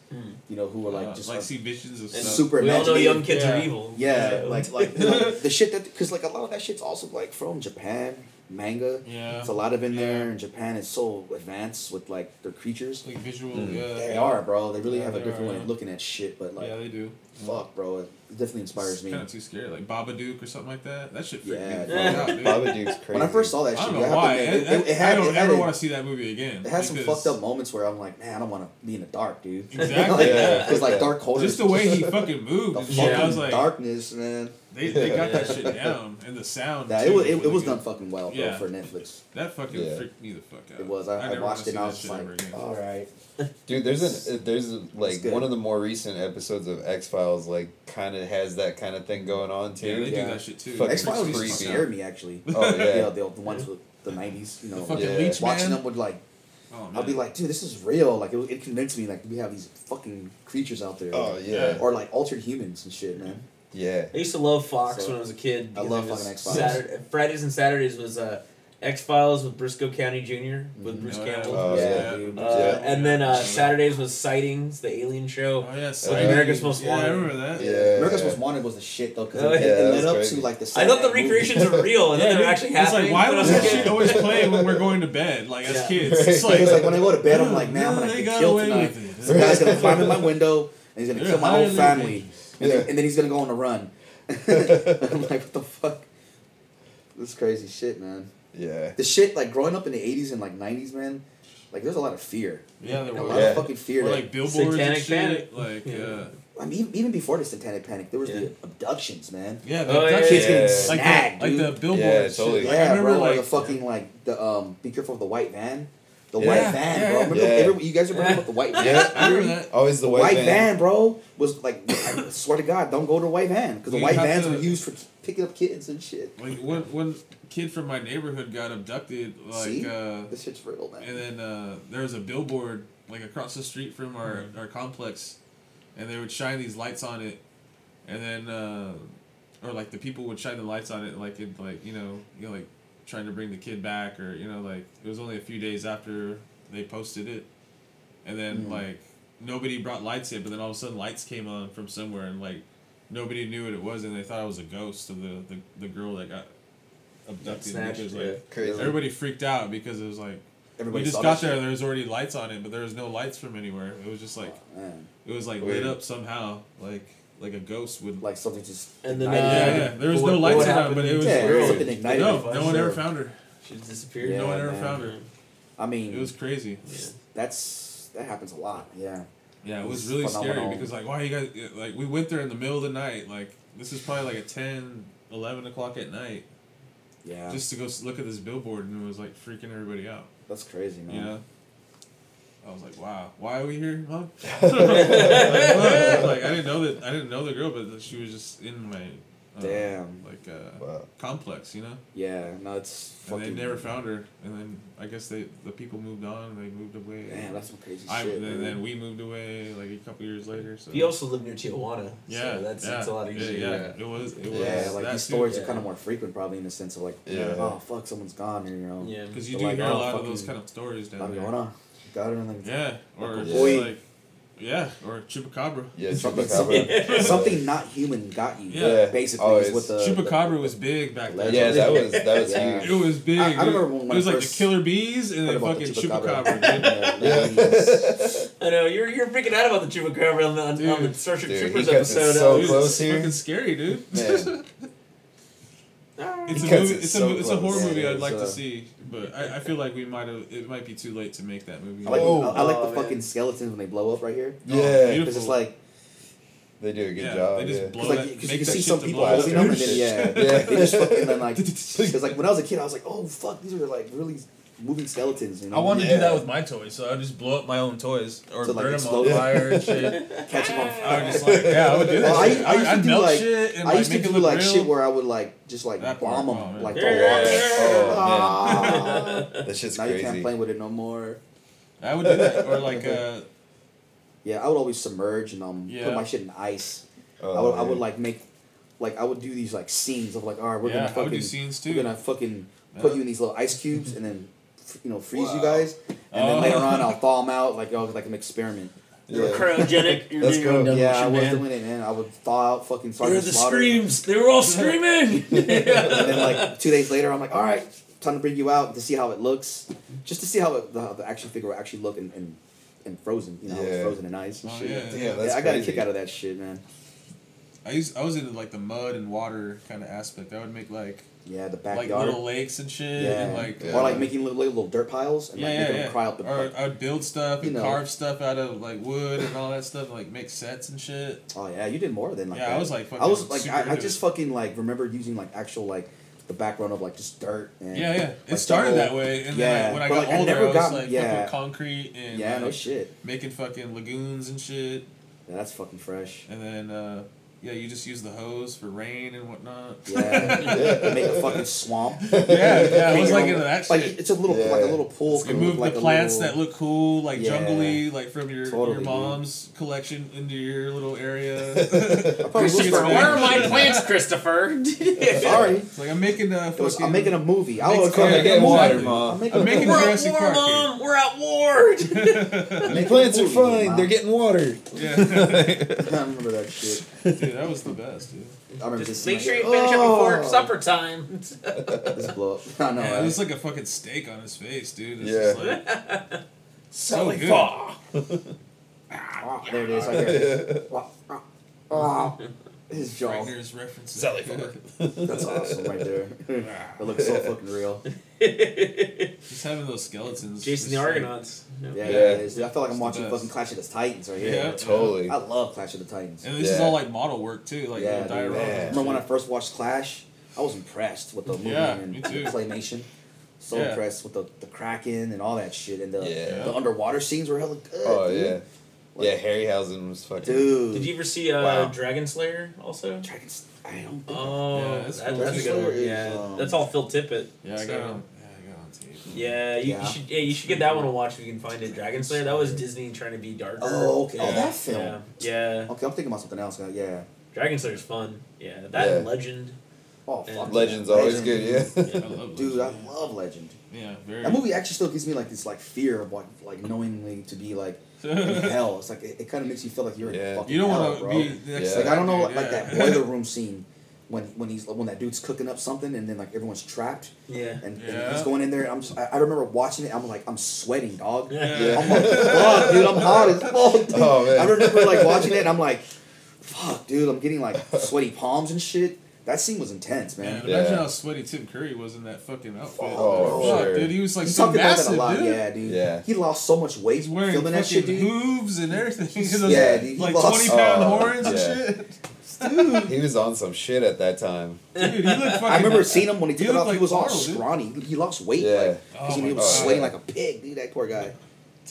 you know, who are like just like see visions of stuff. Super. We all know young kids are evil. Yeah, like you know, the shit that because like a lot of that shit's also like from Japan manga. Yeah, it's a lot of in there, and Japan is so advanced with like their creatures. Like visual. They are, bro. They really have a different way of looking at shit, but like they do. Fuck, bro. It definitely inspires me. It's kind of too scary. Like Babadook or something like that. That shit freaked me out, dude. Babadook's crazy. When I first saw that shit, I don't know why. I don't ever want to see that movie again. It had some fucked up moments where I'm like, man, I don't want to be in the dark, dude. Exactly. Because like Dark Horse. Just the way he fucking moved. I was like, darkness, man. They got that shit down. And the sound. Yeah, it was done fucking well, bro, for Netflix. That fucking freaked me the fuck out. It was. I watched it and I was like, all right. Dude, there's like one of the more recent episodes of X-Files like kind of has that kind of thing going on too. Yeah, they do that shit too. Fucking X-Files used to scare me actually. Oh yeah, the ones with the 90s, you know, the Leech watching Man. Them would like. Oh, I'll be like, dude, this is real. Like it convinced me like we have these fucking creatures out there. Oh like, yeah, or like altered humans and shit, man. Yeah, I used to love Fox when I was a kid. I love fucking X-Files. Fridays and Saturdays was X-Files with Briscoe County Jr. with Bruce Campbell. Oh, yeah, dude. And then Saturdays was Sightings, the alien show. Oh, yeah, Sightings. America's Most Wanted. I remember that. Yeah, America's Most Wanted was the shit, though, because it led up to, like, the I thought the recreations were real, and then they're actually happening. It's like, why was that shit always playing when we're going to bed, like, as kids? It's like, when I go to bed, I'm like, man, I'm going to get killed tonight. This guy's going to climb in my window, and he's going to kill my whole family, and then he's going to go on a run. I'm like, what the fuck? This crazy shit, man. Yeah. The shit, like, growing up in the 80s and, like, 90s, man, like, there's a lot of fear. Yeah, there was. A lot of fucking fear. Or, like, billboards and shit. Satanic Panic. Like, I mean, even before the Satanic Panic, there was the abductions, man. Yeah, the abductions. Kids getting snagged, dude. Like, the billboards. Yeah, totally. Like, I remember, bro, like, the fucking, like, the, be careful of the white van. The white van, bro. Remember you guys remember about the white van? Yeah, I remember that. Always the white van. White van, bro, was like, I swear to God, don't go to the white van. Because the white vans were used for picking up kids and shit. Like, when kid from my neighborhood got abducted, like, see? This shit's real, man. And then there was a billboard, like, across the street from our complex, and they would shine these lights on it, and then, or, like, the people would shine the lights on it, like, in, like, you know, like, trying to bring the kid back, or you know, like it was only a few days after they posted it, and then like nobody brought lights in, but then all of a sudden lights came on from somewhere, and like nobody knew what it was, and they thought it was a ghost of the girl that got abducted. Because like crazy. Everybody freaked out because it was like everybody we just got there and there was already lights on it, but there was no lights from anywhere. It was just like it was like weird. Lit up somehow, like a ghost would like something just and then there was no lights around, but it was something ignited. No one ever found her. She disappeared. Yeah, no one ever found her. I mean, it was crazy. Yeah. That happens a lot. Yeah. Yeah, it was really phenomenal. Scary because like why are you guys like we went there in the middle of the night, like this is probably like at 10, 11 o'clock at night. Yeah. Just to go look at this billboard, and it was like freaking everybody out. That's crazy, man. Yeah. I was like, wow, why are we here, Mom? Like I didn't know the girl, but she was just in my complex, you know? Yeah, no, it's fucking. And they never found her, and then I guess the people moved on, and they moved away. Damn, that's some crazy shit. Then we moved away like a couple years later. So he also lived near Tijuana. Yeah, so that's a lot easier. Yeah, it was. Yeah, like these stories are kind of more frequent, probably in the sense of like, oh fuck, someone's gone, or, you know. Yeah, because you do hear a lot of those kind of stories down there. Got it on like or like or chupacabra. Yeah, chupacabra. Something not human got you. Yeah, basically. Always. With the chupacabra was big back then. Yeah, that was huge. It was big. I remember when it was like the killer bees and then fucking chupacabra. I know you're freaking out about the chupacabra on the Starship Troopers episode. So close here. It's fucking scary, dude. It's a horror movie I'd like to see, but I feel like it might be too late to make that movie. I like the fucking skeletons when they blow up right here. Yeah, because it's like They do a good job. They just blow it. Because you can see some people holding them and then, they just fucking then, like, because, like, when I was a kid, I was like, oh, fuck, these are, like, really moving skeletons, you know? I wanted to do that with my toys, so I would just blow up my own toys, or so, like, burn them on fire and shit. Catch them on fire. I would just, like, I would do that shit. I'd melt shit and, like, make it look real. I used to do, like, shit where I would, like, just, like, bomb them, like, throw water. That shit's crazy. Now you can't play with it no more. I would do that, or, like, yeah, I would always submerge and put my shit in ice. I would like make, like I would do these like scenes of like, all right, we're gonna fucking, I would do scenes too. We're gonna fucking put you in these little ice cubes and then, freeze you guys, and then later on I'll thaw them out like an experiment. You're cryogenic. Let's go. Yeah, I was doing it, man. I would thaw out fucking Sergeant Slaughter. There were the screams. They were all screaming. And then like 2 days later, I'm like, all right, time to bring you out to see how it looks, just to see how the action figure will actually look and frozen, it's frozen in ice and shit. I got a kick out of that shit, man. I was into like the mud and water kind of aspect. I would make like the backyard, like little lakes and shit, and like or like making little dirt piles and like making them cry up. Or like, I would build stuff and carve stuff out of like wood and all that stuff, and, like make sets and shit. Oh yeah, you did more than like that. I was like fucking I just fucking like remember using like actual like the background of like just dirt and it started that way, and then like, when I got older I was like fucking concrete and like, no shit, making fucking lagoons and shit. That's fucking fresh. And then you just use the hose for rain and whatnot. Make a fucking swamp. I was like into that shit. Like, it's a little like a little pool. You move like the plants that look cool, like jungly, like from your mom's collection into your little area. Christopher, where are my plants, Christopher? Sorry. Like I'm making a movie. I'm making a Jurassic Park. We're at war. The plants are fine. They're getting water. Yeah. I remember that shit. Dude, that was the best, dude. I remember just make sure you finish up before supper time. Just blow up. I know. It was like a fucking steak on his face, dude. It's just like so good. There it is. Right there. His jaw. References. That's awesome right there. That looks so fucking real. Just having those skeletons. Jason the Argonauts. I feel like I'm watching fucking Clash of the Titans right here. Yeah, totally. I love Clash of the Titans. And this is all like model work too, like diorama. Yeah. Remember when I first watched Clash? I was impressed with the movie and the claymation. So impressed with the Kraken and all that shit, and the underwater scenes were hella good. Like, Harryhausen was fucking... Dude. Did you ever see Dragon Slayer also? I don't know. That's a good one. Yeah. That's all Phil Tippett. I got on tape. You should get that one to watch if you can find it. Dragon Slayer, that was Disney trying to be darker. Oh, okay. Yeah. Oh, that film. Yeah. Okay, I'm thinking about something else. Yeah. Dragon Slayer's fun. Yeah. That Legend. Oh, fuck. Legend's always good, I love Legend. I love Legend. Yeah, very. That movie actually still gives me like this like fear of like knowingly to be like in hell. It's like it kind of makes you feel like you're in fucking hell, bro. You don't want to be next like I don't know like that boiler room scene when that dude's cooking up something and then like everyone's trapped. And he's going in there. And I'm just I remember watching it. I'm like I'm sweating, dog. I'm like fuck, dude. I'm hot as fuck. Dude. Oh man. I remember like watching it. And I'm like fuck, dude. I'm getting like sweaty palms and shit. That scene was intense, man. Yeah, imagine how sweaty Tim Curry was in that fucking outfit. Oh, fuck, sure. Dude, he was like so massive, dude. Yeah, dude. Yeah. He lost so much weight filming that shit, dude. He's wearing fucking hooves and everything. He like 20-pound horns and shit. Dude. He was on some shit at that time. Dude, he looked fucking... I remember seeing him when he took it off. Like he was all scrawny. He lost weight. Yeah. Like, he was sweating like a pig, dude, that poor guy.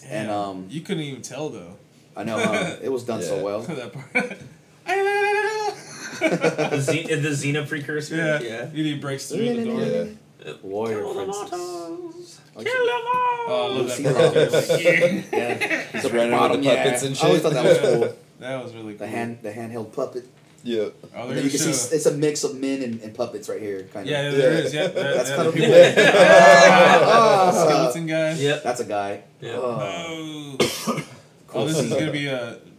Damn. And, you couldn't even tell, though. I know. It was done so well. That part. The Xena precursor. Yeah. He breaks through the door. Yeah. Warrior princess. Kill them all. Oh, I love that. He's running with the puppets and shit. I always thought that was cool. That was really cool. The handheld puppet. Yeah. Oh, there you can see it's a mix of men and puppets right here. Kind of. Yeah, there is. Yeah. That's kind of cool. Skeleton guy. Yeah. That's a guy. Yeah. Cool. Oh, this is gonna be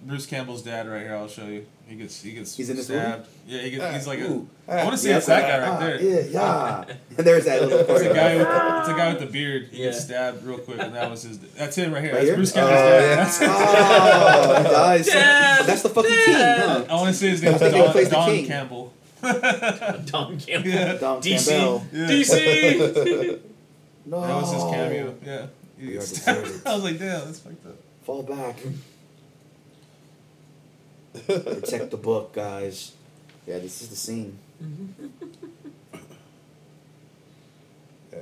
Bruce Campbell's dad right here. I'll show you. He gets he's in this stabbed. Movie? Yeah, he's like I want to see it's that guy right there. Yeah. And there's that little part. It's a guy with the beard. He gets stabbed real quick, and that was his. That's him right here. That's Bruce Campbell's dad. He dies. That's the fucking king. Huh? I want to say his name is Don Campbell. Don Campbell. Yeah. Don Campbell. DC. No. That was his cameo. Yeah. He gets stabbed. I was like, damn, that's fucked up. Fall back. Protect the book, guys. Yeah, this is the scene. Yeah.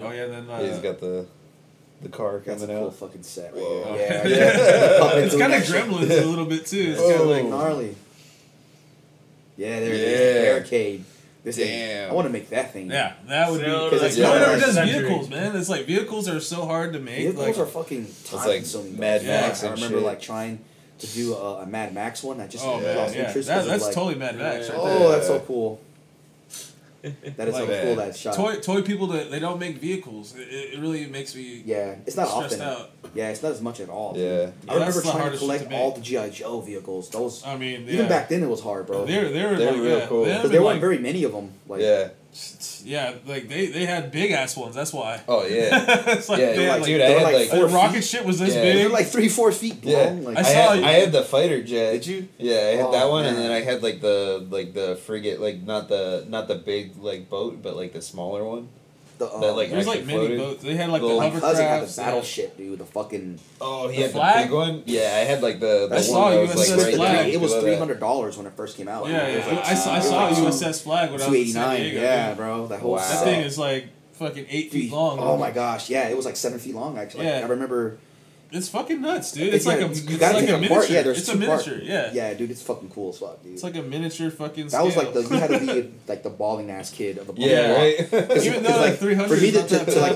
Oh yeah, then he's got the car coming out. That's a cool fucking set. Right here. Yeah, yeah. It's kind of Gremlins a little bit too. It's kind of like gnarly. Yeah, there it is. The barricade. This thing, I want to make that thing. Yeah, that would be. Like, no one ever does vehicles, man. It's like vehicles are so hard to make. Vehicles are fucking time-consuming. Mad Max. I remember trying to do a Mad Max one. I just lost interest. That's totally Mad Max. Oh, that's so cool. That is so cool. That shot. Toy people, they don't make vehicles. It really makes me it's not often. Out. Yeah, it's not as much at all. Yeah, I remember trying to collect all the G.I. Joe vehicles. Those, I mean, even back then it was hard, bro. They were real cool. Because there weren't very many of them. Like, they had big ass ones. That's why. Oh yeah, it's like, yeah. Dude, I had like the rocket ship was this big. They're like 3-4 feet long. Like, I had the fighter jet. Did you? Yeah, I had that one, and then I had like the frigate, like not the big like boat, but like the smaller one. That, it was like mini boats. They had like the hovercraft. I had the battleship, dude. The fucking the big one. Yeah, I had like the one that was like flag. It was $300 when it first came out. Yeah, yeah. I saw a USS flag when I was in San Diego. Yeah, bro. That whole set. That thing is like fucking 8 feet long. Oh my gosh, yeah, it was like 7 feet long actually. Yeah. I remember. It's fucking nuts, dude. It's like a miniature. Yeah, it's a miniature. Yeah. Yeah, dude, it's fucking cool as fuck, dude. It's like a miniature fucking scale. That was like you had to be like the balding ass kid of the balding block. Even though like 300. For me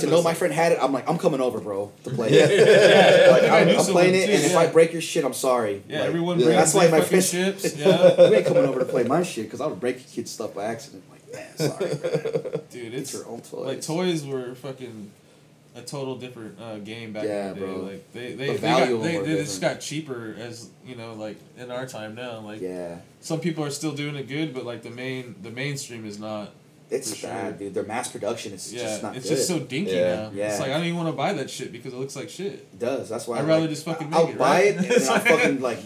to know my friend had it, I'm like, I'm coming over, bro, to play it. Like, I'm playing it, and if I break your shit, I'm sorry. Yeah, like, everyone breaks. That's why my fucking chips. Yeah, we ain't coming over to play my shit because I would break your kid's stuff by accident. Like, man, sorry, bro. Dude, it's your own toys. Like toys were fucking. A total different game back in the day. Bro. Like they just got cheaper as you know, like in our time now. Like some people are still doing it good, but like the mainstream is not. It's bad, dude. Their mass production is just not good. It's just so dinky now. Yeah. It's like I don't even want to buy that shit because it looks like shit. It does. That's why I'd rather just fucking make it. I'll buy it and then I'll fucking like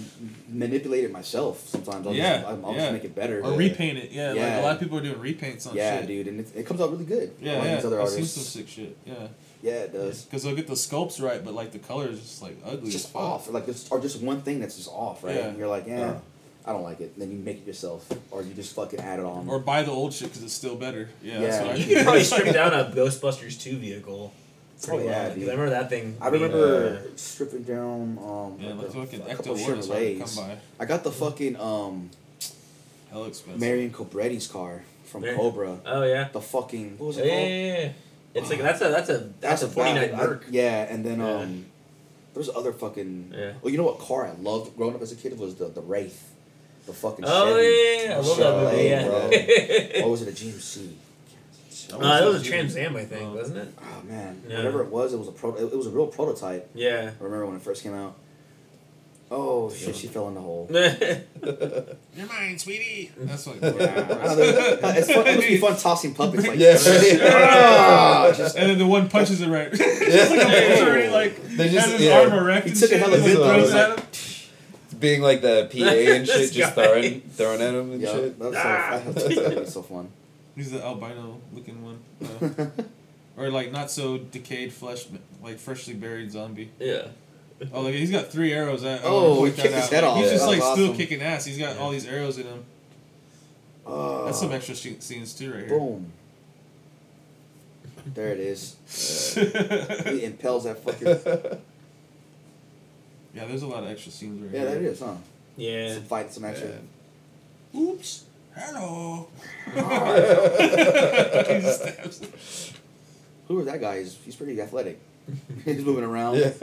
manipulate it myself sometimes. I'll just make it better. Or repaint it. Yeah, yeah. Like a lot of people are doing repaints on shit. Yeah, dude. And it comes out really good. Yeah. I've seen some sick shit. Yeah. Yeah, it does. Because they'll get the sculpts right, but like the color is just like ugly. It's just off. Like or just one thing that's just off, right? Yeah. And you're like, I don't like it. And then you make it yourself, or you just fucking add it on. Or buy the old shit because it's still better. Yeah, that's what I You could probably strip down a Ghostbusters 2 vehicle. Dude. I remember that thing. I remember stripping down. Like a couple Chevrolets. I got the fucking hell expensive. Marion Cobretti's car from Cobra. Oh yeah. The fucking what was it called? Yeah. It's like that's a 49 Merc. Yeah, and then there's other fucking. Yeah. Well, you know what car I loved growing up as a kid was the Wraith, the fucking. Oh Chevy. I love that movie. Yeah. What was it? A GMC. It was a Trans Am, I think, wasn't it? Oh man, whatever it was a It was a real prototype. Yeah. I remember when it first came out. Oh shit! She fell in the hole. You're mine, sweetie. That's what. It's fun. It must be fun tossing puppets like. And then the one punches it right. Just like a already like. They just has his arm erect. He took another good throws at him. Being like the PA and shit, just throwing at him and shit. That's so fun. He's the albino looking one. Or like not so decayed flesh, like freshly buried zombie. Yeah. Oh, look, he's got 3 arrows. He kicked his head off. He's just like still kicking ass. He's got all these arrows in him. That's some extra scenes too, right here. Boom. There it is. He impels that fucker. Yeah, there's a lot of extra scenes right here. Yeah, there it is, huh? Yeah. Some fights, some action. Yeah. Oops. Hello. He just stabs him. Who is that guy? He's pretty athletic. He's moving around. Yeah.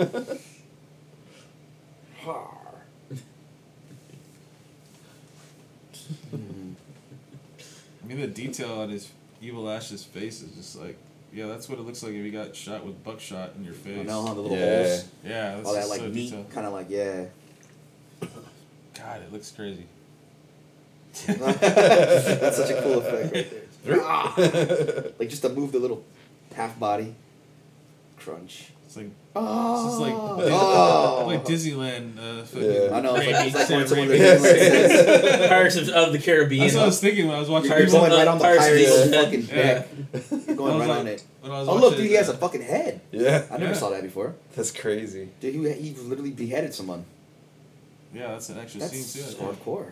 I mean the detail on his evil Ash's face is just like that's what it looks like if you got shot with buckshot in your face. The little holes. Yeah, that's all that like so neat kind of like God, it looks crazy. That's such a cool effect right there. Like just to move the little half body crunch. It's like it's like Disneyland. I know. It's like Sam Raimi. Pirates of the Caribbean. That's what I was thinking when I was watching. You're going right on the pirate's fucking back. You're going right on it. Look, dude, he has a fucking head. Yeah, I never saw that before. That's crazy. Dude, he literally beheaded someone. Yeah, that's an extra scene too. That's hardcore.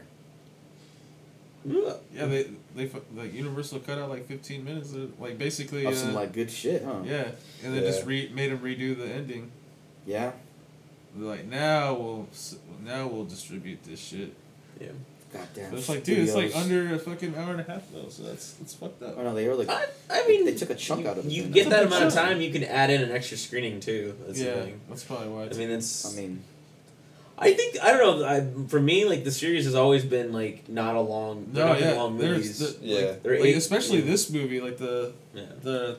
Yeah, they Universal cut out like 15 minutes of, like basically some like good shit, huh? Yeah, and they just made them redo the ending. Yeah. They're like now we'll distribute this shit. Yeah. Goddamn. So it's like, dude, it's like under a fucking hour and a half though, so that's fucked up. Oh no, they were like. I mean, they took a chunk out of it. You get that amount of time, you can add in an extra screening too. That's that's probably why. I think I don't know. For me, like the series has always been like not a long, long movies. Especially this movie, like the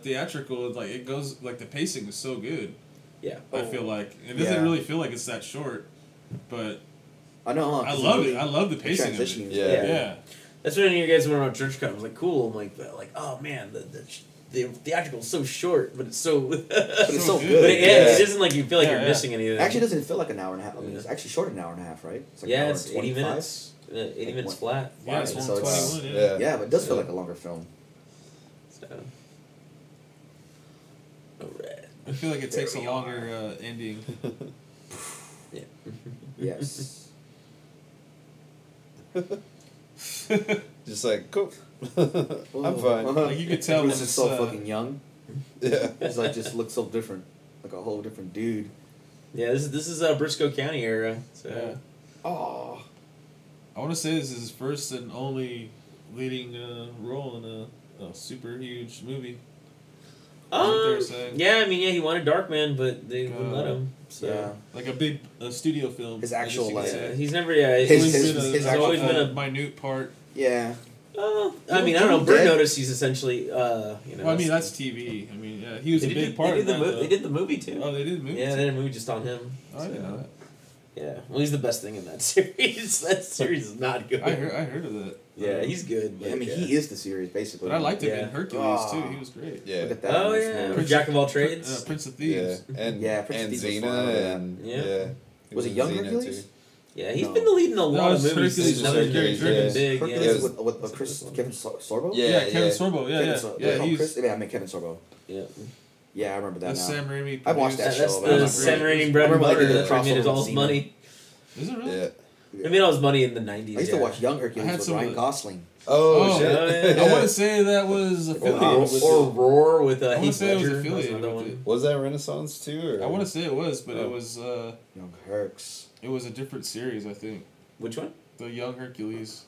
theatrical, like it goes like the pacing is so good. Yeah, I feel like it doesn't really feel like it's that short, but I know I love it. I love the pacing of it. Yeah. That's when you guys went on Church Cut. I was like, cool. I'm like oh man, the theatrical is so short, but it's so good. But it isn't like you feel like you're missing anything. Actually, it doesn't feel like an hour and a half. I mean, it's actually shorter than an hour and a half, right? It's like it's 80 minutes. 80 minutes flat. Yeah, it's 121. Yeah, but it does feel like a longer film. So. All right. I feel like it takes a longer ending. Yeah. Yes. Just like, cool. I'm fine. Like you could tell Bruce is so fucking young. Yeah. He's like just looks so different, like a whole different dude. Yeah, this is Briscoe County era. So. Yeah. Oh. I want to say this is his first and only leading role in a super huge movie. He wanted Darkman, but they wouldn't let him. So like a big studio film. His actual life. He's never. Yeah, he's always been a minute part. Yeah. I don't know. Bird Notice, he's essentially, you know. Well, I mean, that's TV. I mean, yeah, he was a big part of that. They did the movie, too. Oh, they did the movie, too. Yeah, they did a movie just on him. Oh, I didn't know that. Yeah. Well, he's the best thing in that series. That series is not good. I heard of that. Yeah, he's good. But, he is the series, basically. But I liked him in Hercules, too. He was great. Yeah. Look at that. Oh, yeah. Jack of all trades. Prince of Thieves. Yeah, and Xena. And Was it young Hercules? Yeah, he's been the lead in a lot of movies. He's another very big. Hercules with Kevin Sorbo? Yeah, Kevin Sorbo. Kevin Sorbo. Yeah. Yeah, I remember that now. Sam Raimi. I watched that show. That's the Sam Raimi bread and butter that made it all his money. Is it really? Yeah. I mean, all his money in the 90s. I used to watch young Hercules with Ryan Gosling. Oh, shit. I want to say that was affiliated. Or Roar with Heath Ledger. I want to say it was affiliated. Was that Renaissance, too? I want to say it was, but it was... Young Hercs. It was a different series, I think. Which one? The Young Hercules.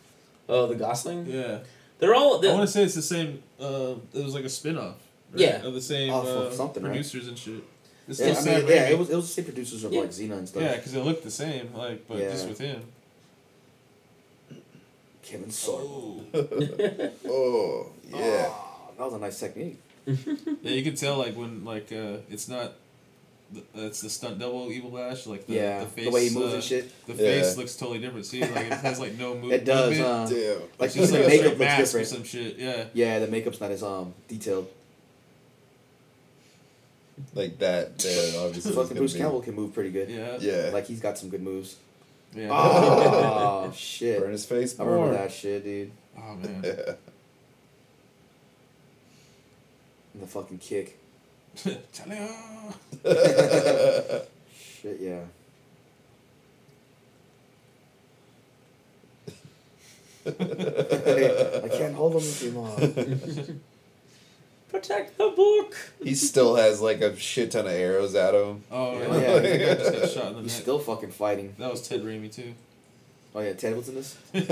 Oh, the Gosling? Yeah. They're all... I want to say it's the same... it was like a spin-off. Right? Yeah. Of the same producers and shit. It's it was the same producers of like Xena and stuff. Yeah, because it looked the same, like, but just with him. Kevin Sorbo. Oh, yeah. Oh, that was a nice technique. Yeah, you can tell like when like it's not... It's the stunt double Evil Lash, like the face, the way he moves and shit. The face looks totally different. See, like it has like no movement. It does, Damn. Like just the makeup looks mask different or some shit. Yeah. Yeah, the makeup's not as detailed. Like that, obviously. Fucking Bruce Campbell can move pretty good. Yeah. Yeah. Like he's got some good moves. Yeah. Oh shit! Burn his face. I remember that shit, dude. Oh man. Yeah. And the fucking kick. Shit, yeah. I can't hold him too long. Protect the book. He still has like a shit ton of arrows at him. Oh, really? Yeah. I just got shot in the neck. He's still fucking fighting. That was Ted Raimi too. Oh yeah, Ted was in this. He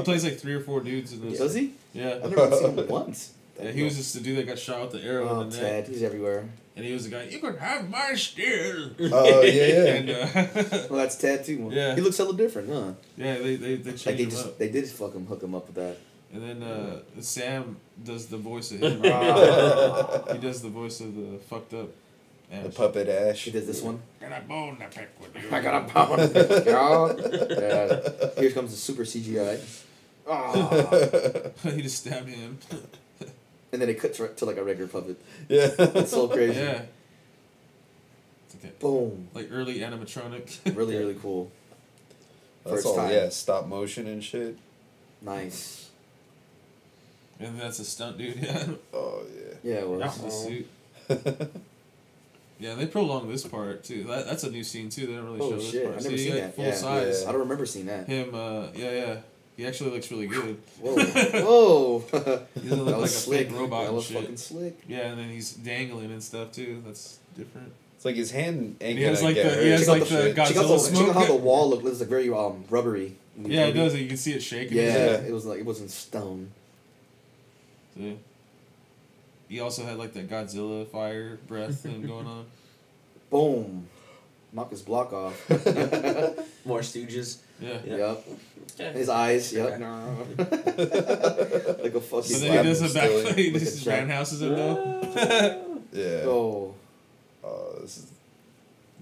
plays like 3 or 4 dudes in this. Does he? Yeah. I've never seen him once. Yeah, he was just the dude that got shot with the arrow in the neck. Ted, he's everywhere. And he was the guy, you can have my steel. Oh, yeah. Well, that's Ted, too. Yeah. He looks a little different, huh? Yeah, they changed like him up. They did fucking hook him up with that. And then Sam does the voice of him. He does the voice of the fucked up Ash. The puppet Ash. He did this one. I got a bone to pick with you. I got a bone to pick with you. Here comes the super CGI. He just stabbed him. And then it cuts to like a regular puppet. Yeah. It's so crazy. Yeah. It's okay. Boom. Like early animatronic. Really, really cool. That's all, time. Yeah. Stop motion and shit. Nice. And that's a stunt dude, yeah. Oh, yeah. Yeah, it was. The suit. Yeah, they prolonged this part too. That's a new scene too. They don't really show this part. I've never seen that. Full size. Yeah. I don't remember seeing that. Him. Yeah. He actually looks really good. Whoa! He doesn't look like a fake robot. That was fucking slick. Yeah, and then he's dangling and stuff too. That's different. It's like his hand. He has like the Godzilla smoke. Check out how the wall looks like very rubbery. Yeah, it does. You can see it shaking. Yeah, it was like it wasn't stone. See. He also had like that Godzilla fire breath thing going on. Boom. Knock his block off. More Stooges. Yeah. Yep. Yeah. His eyes. Yep. Like a fucking. So then he does a backflip. He just roundhouses him though. Yeah. Oh, this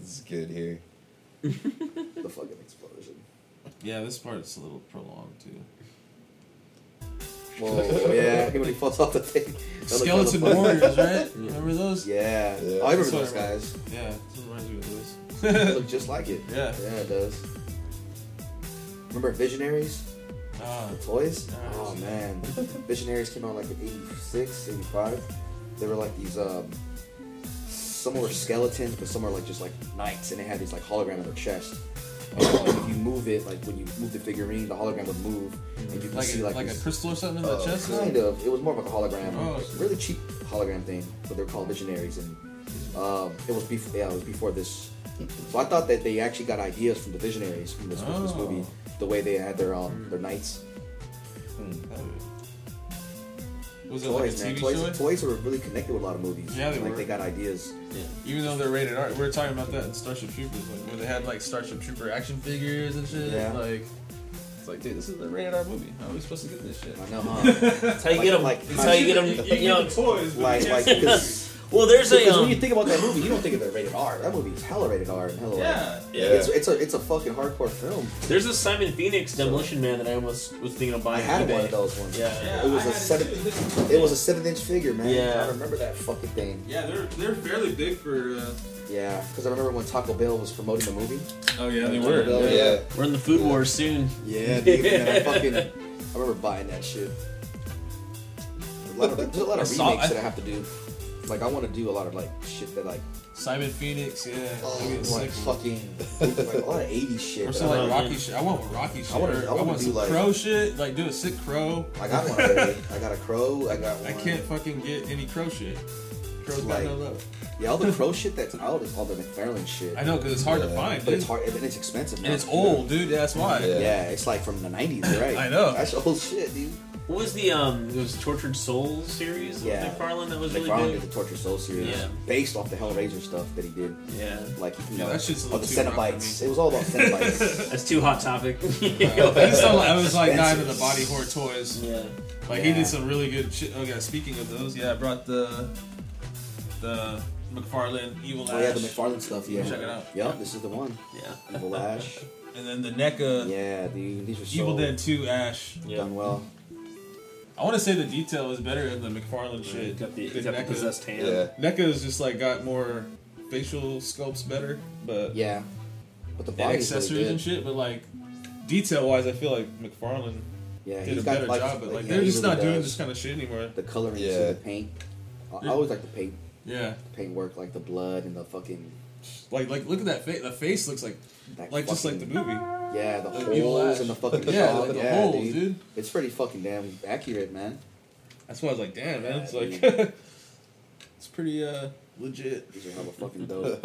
is good here. The fucking explosion. Yeah, this part's a little prolonged too. Whoa, yeah, when he falls off the thing. Skeleton Warriors, right? Remember those? Yeah. I remember those guys. Yeah, this reminds me of those. They look just like it. Yeah, it does. Remember Visionaries? The toys? Oh, man. Visionaries came out like in 86, 85. They were like these, some were skeletons, but some were like just like knights, and they had these like hologram on their chest. Like if you move it, like when you move the figurine, the hologram would move, and you could see like a crystal or something in the chest. Kind of. It was more of like a hologram, really cheap hologram thing. But they're called Visionaries, and it was before this. So I thought that they actually got ideas from the Visionaries from this movie, the way they had their knights. Was it toys, like a TV show? Toys were really connected with a lot of movies. Yeah, they were. They got ideas. Yeah. Even though they're rated R, we were talking about that in Starship Troopers, like where they had like Starship Trooper action figures and shit. Yeah. Like, it's like, dude, this is a rated R movie. How are we supposed to get this shit? I know, huh? That's how you get them. That's how you get them. You know, toys. Well, there's because when you think about that movie, you don't think of it rated R. That movie is hella rated R and hella. Yeah, yeah. It's a fucking hardcore film. There's a Simon Phoenix Demolition Man that I almost was thinking of buying. I had one of those ones. Yeah. It was a 7-inch figure, man. Yeah. I remember that fucking thing. Yeah, they're fairly big for. Yeah, because I remember when Taco Bell was promoting the movie. Oh yeah, they were. Yeah. We're in the food war soon. Yeah, dude. Man, I remember buying that shit. There's a lot of remakes that I have to do. Like I want to do a lot of like shit that like Simon Phoenix, yeah. Oh, like fucking like a lot of 80s shit. Or some like Rocky shit. I want Rocky shit. I want some like, Crow shit. Like do a sick Crow. I got one already. I got a Crow. I got one. I can't fucking get any Crow shit. Crow's like, got no love. Yeah, all the Crow shit that's out is all the McFarlane shit. I know, because it's hard to find. But it's hard, and it's expensive. Now. And it's old, dude. That's why. Yeah, it's like from the 90s, right? I know. That's old shit, dude. What was the Tortured Souls series? Yeah, McFarlane that was McFarlane really big. Did the Tortured Souls series, based off the Hellraiser stuff that he did. Yeah, like that shit's all the Cenobites. It was all about Cenobites. That's too hot topic. I was like diving into the body horror toys. Yeah, he did some really good shit. Okay, speaking of those, I brought the McFarlane Evil Ash. Oh yeah, the McFarlane stuff. Yeah, check it out. Yep, this is the one. Yeah, Evil Ash. And then the NECA. Yeah, dude, these are so Evil Dead 2 Ash. Yeah. Done well. I want to say the detail is better in the McFarlane shit. He's got the possessed hand. Yeah. NECA's just like got more facial sculpts better, but yeah, but the body accessories really and shit. But like detail wise, I feel like McFarlane did a better job. But like they're just really not doing this kind of shit anymore. The coloring, the paint. I always like the paint. Yeah, the paint work, like the blood and the fucking. Like look at that face. The face looks like just like the movie. Yeah, the holes and the fucking holes, dude. It's pretty fucking damn accurate, man. That's why I was like, damn, man. It's like, it's pretty legit. These are hella fucking dope.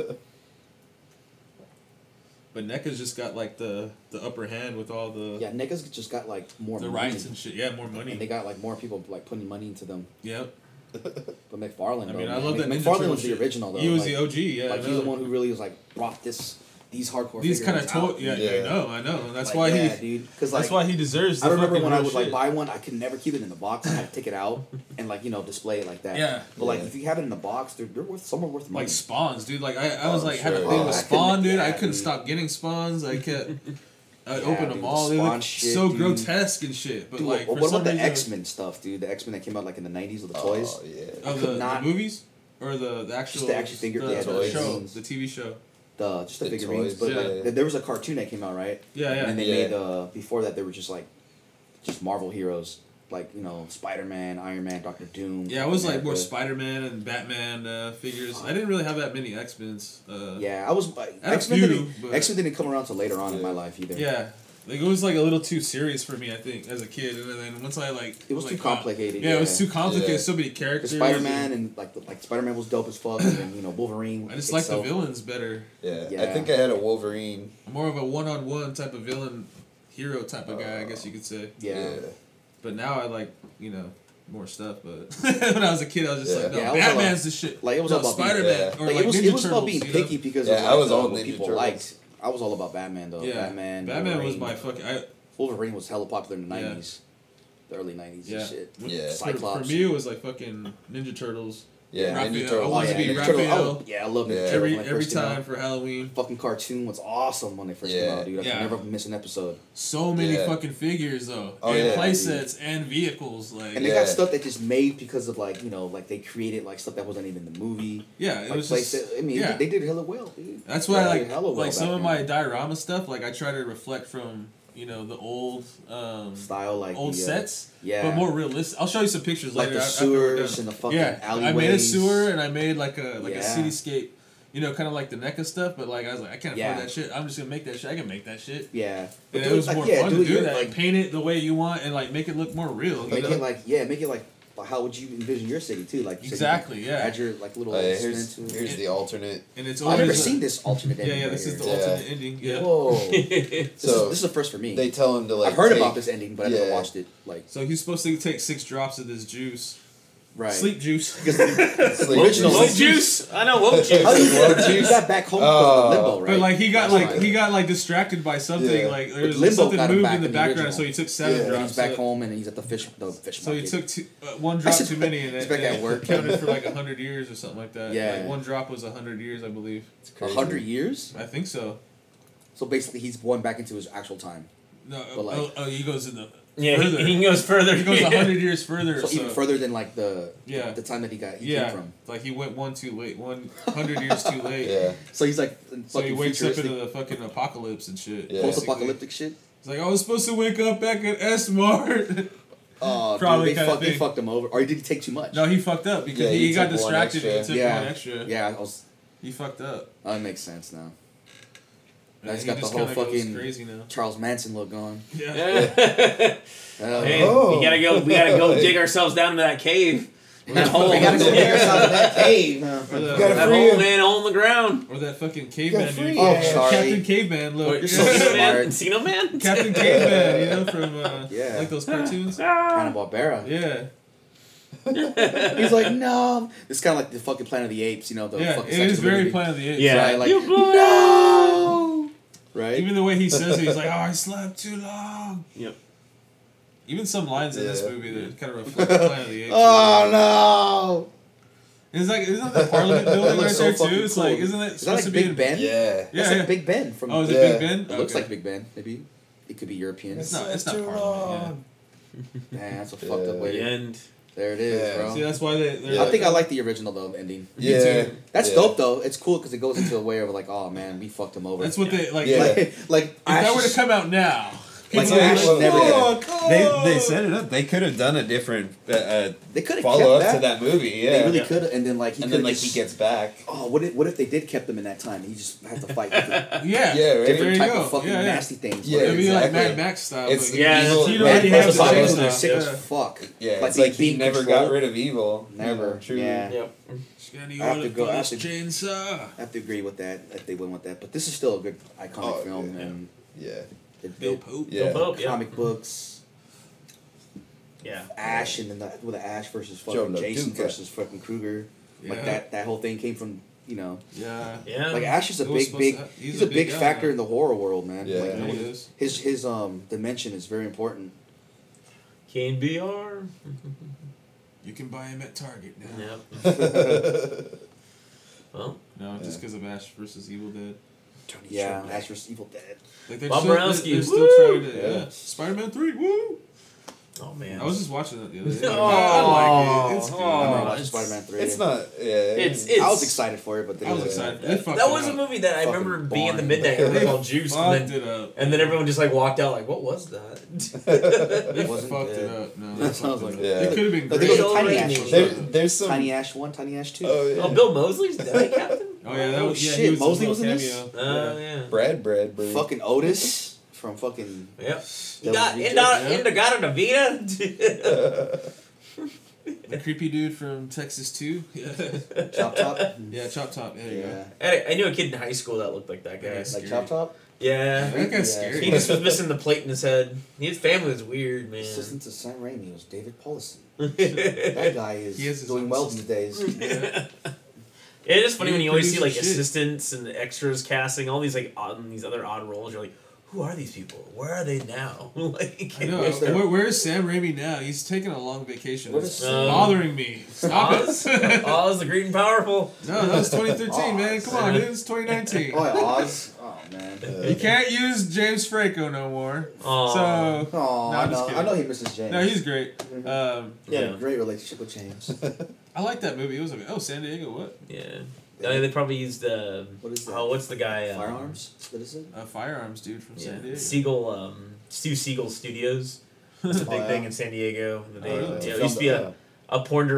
But NECA's just got like the upper hand with all the NECA's just got like more the rights and shit. Yeah, more money. And they got like more people like putting money into them. Yep. But McFarlane, I love that. McFarlane was the original, though. He was the OG, yeah. Like, he's the one who really was like brought these hardcore. These kind of toys, I know. That's like, why he, dude. Like, that's why he deserves. I remember when I would like buy one, I could never keep it in the box. I had to take it out and like display it like that. Yeah. But like if you have it in the box, they're worth somewhere worth money. Like spawns, dude. Like I was like had a thing with Spawn, dude. I couldn't stop getting spawns. I kept. I'd open them all. They look so grotesque and shit. But dude, like, what about the X-Men stuff, dude? The X-Men that came out like in the 90s with the toys. Oh yeah. Of the movies or the actual? Just the actual figure. The show, the TV show. The figurines. Toys. But there was a cartoon that came out, right? Yeah. And they made before that they were just Marvel heroes. like, you know, Spider-Man, Iron Man, Doctor Doom. Yeah, I was like more Spider-Man and Batman figures. I didn't really have that many X-Men's. Yeah, I was... X-Men didn't come around until later on in my life either. Yeah. Like, it was, like, a little too serious for me, I think, as a kid. And then once I, like... It was too complicated. Yeah, it was too complicated. Yeah. So many characters. Spider-Man and, like Spider-Man was dope as fuck. And, you know, Wolverine. I just like the villains better. Yeah. I think I had a Wolverine. More of a one-on-one type of villain, hero type of guy, I guess you could say. Yeah. But now I like, you know, more stuff. But when I was a kid, I was just like, no, Batman's the shit. Like, it was about Spider-Man. Yeah. Or, like, it was about being picky because of what people liked. I was all about Batman, though. Yeah. Batman was my fucking... Wolverine was hella popular in the 90s. The early 90s and shit. Yeah. Cyclops. For me, it was like fucking Ninja Turtles. Yeah, Ninja Turtles. I wanted to be Raphael. Yeah, I love Ninja Turtles. Every time for Halloween. Fucking cartoon was awesome when they first came out, dude. I could never miss an episode. So many fucking figures, though. Oh, and playsets and vehicles. Like, and they got stuff that just made because of, like, you know, like they created like stuff that wasn't even in the movie. Yeah, it was just... I mean, they did hella well, dude. That's why I like some of my diorama stuff, like I try to reflect from... You know, the old style, like old sets, but more realistic. I'll show you some pictures later. Like the sewers and the fucking alleyways. I made a sewer and I made like a cityscape. You know, kind of like the NECA stuff, but like I was like, I can't afford that shit. I'm just gonna make that shit. I can make that shit. Yeah, but it was like, more fun to do that. Like, paint it the way you want and like make it look more real. Make it like. How would you envision your city too? Like exactly, yeah. Add your like little. Here's the alternate. And it's I've never seen this alternate ending. Yeah, this is the alternate ending. Yeah. Whoa. This is the first for me. They tell him to like. I've heard about this ending, but I never watched it. Like. So he's supposed to take 6 drops of this juice. Right. Sleep juice. Woke juice. I know woke juice. He got back home from limbo, right? But like he got distracted by something. Yeah. Like there was something moved in the background, so he took 7 drops. And he's back home and he's at the fish market. So he took 1 drop too many, and he's back at work. Counted for like 100 years or something like that. Yeah. Like 1 drop was 100 years, I believe. 100 years? I think so. So basically, he's going back into his actual time. No. He goes in the. Yeah, he goes further. He goes 100 years further. So even further than like the time that he came from. Like he went 100 years too late. Yeah. So he's like, so he wakes up into the fucking apocalypse and shit. Yeah. Post-apocalyptic shit. It's like I was supposed to wake up back at S-Mart. Oh, probably dude, they fucked him over, or did he take too much? No, he fucked up because he got distracted and took 1 extra. Yeah, he fucked up. Oh, that makes sense now. Now he's got the whole fucking Charles Manson look on. Yeah. Hey, we gotta go dig ourselves down to that cave. That hole. We gotta go dig ourselves in that cave. That old man hole in the ground. Or that fucking caveman dude. Oh, sorry. Captain Caveman look. You're so smart. Encino Man? Captain Caveman, you know, from like those cartoons. Hanna-Barbera. Yeah. He's like, no. It's kind of like the fucking Planet of the Apes, you know. It is very Planet of the Apes. Yeah. Right? Like, you no. Right. Even the way he says it, he's like, oh, I slept too long. Yep. Even some lines in this movie that kind of reflect Planet of the Apes. Oh no. It's like, isn't that the Parliament building right there too? It's cool. Like, isn't that supposed to be Big Ben? Yeah. Yeah. It's like Big Ben from. Oh, is it Big Ben? It looks like Big Ben. Maybe it could be European. It's not Parliament. Yeah. Man, that's a fucked up way. The end. There it is, bro. See, that's why they. I think I like the original though ending. Yeah, too. That's dope though. It's cool because it goes into a way of like, oh man, we fucked him over. That's what they like. Yeah. Like if that were to come out now, like Ash never they set it up. They could have done a different. They could have follow up to that movie. Yeah, they really could. And then like he gets back. Oh, what if they did kept him in that time? He just had to fight. Different type of fucking nasty things. Yeah, it'd be like Mad Max style. Sick as fuck. Yeah, it's like he never got rid of evil. Never. True. Yeah. I have to go. I have to agree with that. If they went with that, but this is still a good iconic film. Yeah. Bill Pope. Yeah. Comic books. Yeah. Ash and then the Ash versus fucking Jason versus fucking Krueger. Yeah. Like that whole thing came from, you know. Yeah. Yeah. Like Ash is he's a big factor in the horror world, man. Yeah. Like, yeah, he is. His dimension is very important. Kane BR. You can buy him at Target now. Yep. Well, no, just because of Ash versus Evil Dead. Tony Sharp. Ash vs. Evil Dead. Like Bob Borowski. They're still trying to... Yeah. Spider-Man 3, woo! Oh, man. I was just watching that the other day. I like it. It's good. I remember watching Spider-Man 3. It's not... Yeah, it's I was excited for it, but... I was excited. That was a movie that I remember being in the midnight and everyone all juiced. And then everyone just like walked out like, what was that? They fucked it up. No, that sounds like... It could have been great. There's some... Tiny Ash 1, Tiny Ash 2. Oh, Bill Moseley's Deadeye Captain? Oh, yeah. That was shit. Moseley was in this? Oh, yeah. Brad. Fucking Otis. From fucking... Yep. Indagata Davita. The creepy dude from Texas 2. Chop Top? Yeah, Chop Top. There you go. I knew a kid in high school that looked like that guy. Like Chop Top? Yeah. That guy's scary. He just was missing the plate in his head. His family was weird, man. Assistant to Sam Raimi was David Paulson. That guy is doing well these days. Yeah. It is funny when you always see like assistants and extras casting, all these like odd, these other odd roles. You're like... Who are these people? Where are they now? Like, I know. Where is Sam Raimi now? He's taking a long vacation. It's bothering me. Stop it. Oz the Great and Powerful. No, that was 2013, man. Come on, dude. It's 2019. Oh, Oz. Oh, man. You can't use James Franco no more. Aww. So, I know he misses James. No, he's great. Mm-hmm. Yeah, great relationship with James. I like that movie. It was like, San Diego, what? Yeah. They probably used what is that? What's the guy? Firearms? What is it? A firearms dude from San Diego. Siegel, Stu Siegel Studios. It's a big thing in San Diego. It used to be a porn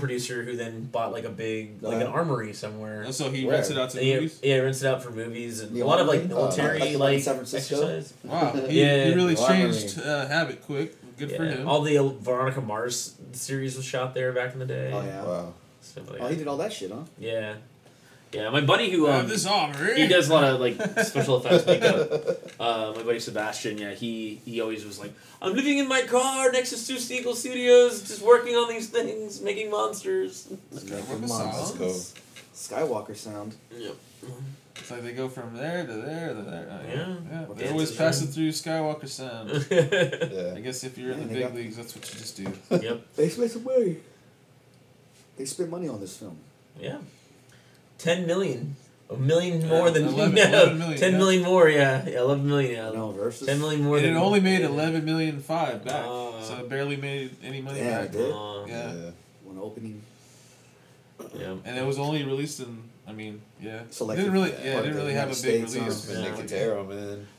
producer who then bought like a big an armory somewhere. Oh, so he rents it out to movies? Yeah, he rents it out for movies and a lot of like military like San Francisco? Exercise. Wow, he really changed habit quick. Good for him. All the Veronica Mars series was shot there back in the day. Oh yeah, wow. He did all that shit, huh? Yeah. Yeah, my buddy who he does a lot of like special effects makeup. My buddy Sebastian, he always was like, I'm living in my car next to Stu Siegel Studios, just working on these things, making monsters. Skywalker sound. Yeah. It's like they go from there to there to there. Yeah. They always passing through Skywalker sound. Yeah. I guess if you're in the big leagues, that's what you just do. Yep. They spent some money. They spent money on this film. Yeah. 10 million. More than 11 million. 10 million more, yeah. 11 million, yeah. No, versus 10 million more than it only made 11.5 million back. So it barely made any money back. It did. One opening. Yeah. And it was only released selected. It didn't really have a big release. Man. I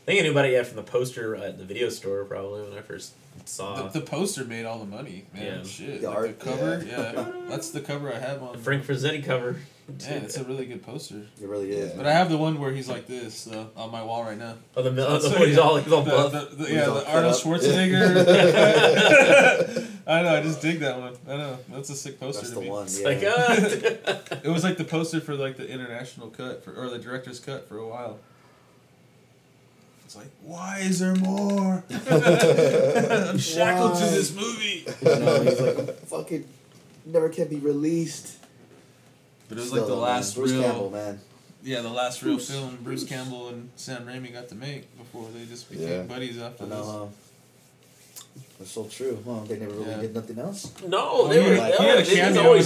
think anybody from the poster at the video store probably when I first saw the poster made all the money, man. Yeah. Shit. The art, the cover, that's the cover I have on the Frank Frazzetti cover. Man, it's a really good poster. It really is. But I have the one where he's like this on my wall right now. Oh, he's all buff. The Arnold Schwarzenegger. I know. I just dig that one. I know. That's a sick poster. That's to me. That's the one. Yeah. It's like, it was like the poster for like the international cut or the director's cut for a while. It's like, why is there more? I'm shackled to this movie. No, he's like, fucking never can be released. But it was like the last real... Bruce Campbell, man. Yeah, the last real film Bruce Campbell and Sam Raimi got to make before they just became buddies after this. That's so true. Well, they never really did nothing else? No, they were... He had a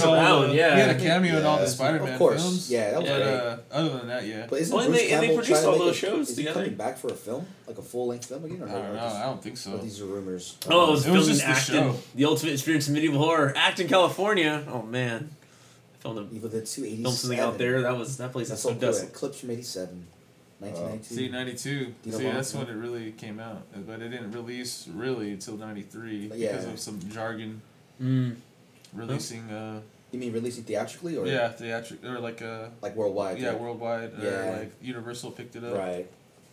cameo in all the Spider-Man films. Yeah, that was great. Other than that, yeah. But isn't Bruce Campbell they produced all those shows together? Is he coming back for a film? Like a full-length film again? Or I don't know. I don't think so. These are rumors. Oh, it was just the show. The Ultimate Experience of Medieval Horror. Acton, California. Oh, man. Evil Dead Two, 87. Filmed something out there. That place is so dusty. Clips from 87. 1992. See, 92. That's when it really came out. But it didn't release really until 93 because of some jargon. Mm. Releasing... you mean releasing theatrically? Or? Yeah, theatrically. Or like... like worldwide. Yeah, worldwide. Yeah. Like Universal picked it up. Right.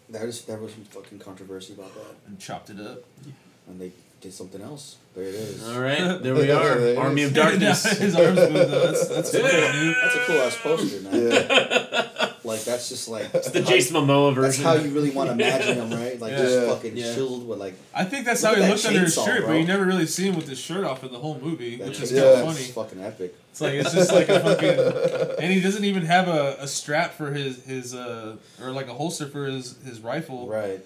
There was some fucking controversy about that. And chopped it up. Yeah. And they... did something else. There it is. All right. There we are. There Army of Darkness. His arms move though. That's cool. That's a cool ass poster, man. Yeah. Like that's just like it's the Jason Momoa version. That's how you really want to imagine him, right? Like just fucking chilled with like. I think that's how he looked under his shirt, bro. But you never really see him with his shirt off in the whole movie, which is kind of funny. It's fucking epic. It's like it's just like a fucking, and he doesn't even have a strap for his or like a holster for his rifle. Right.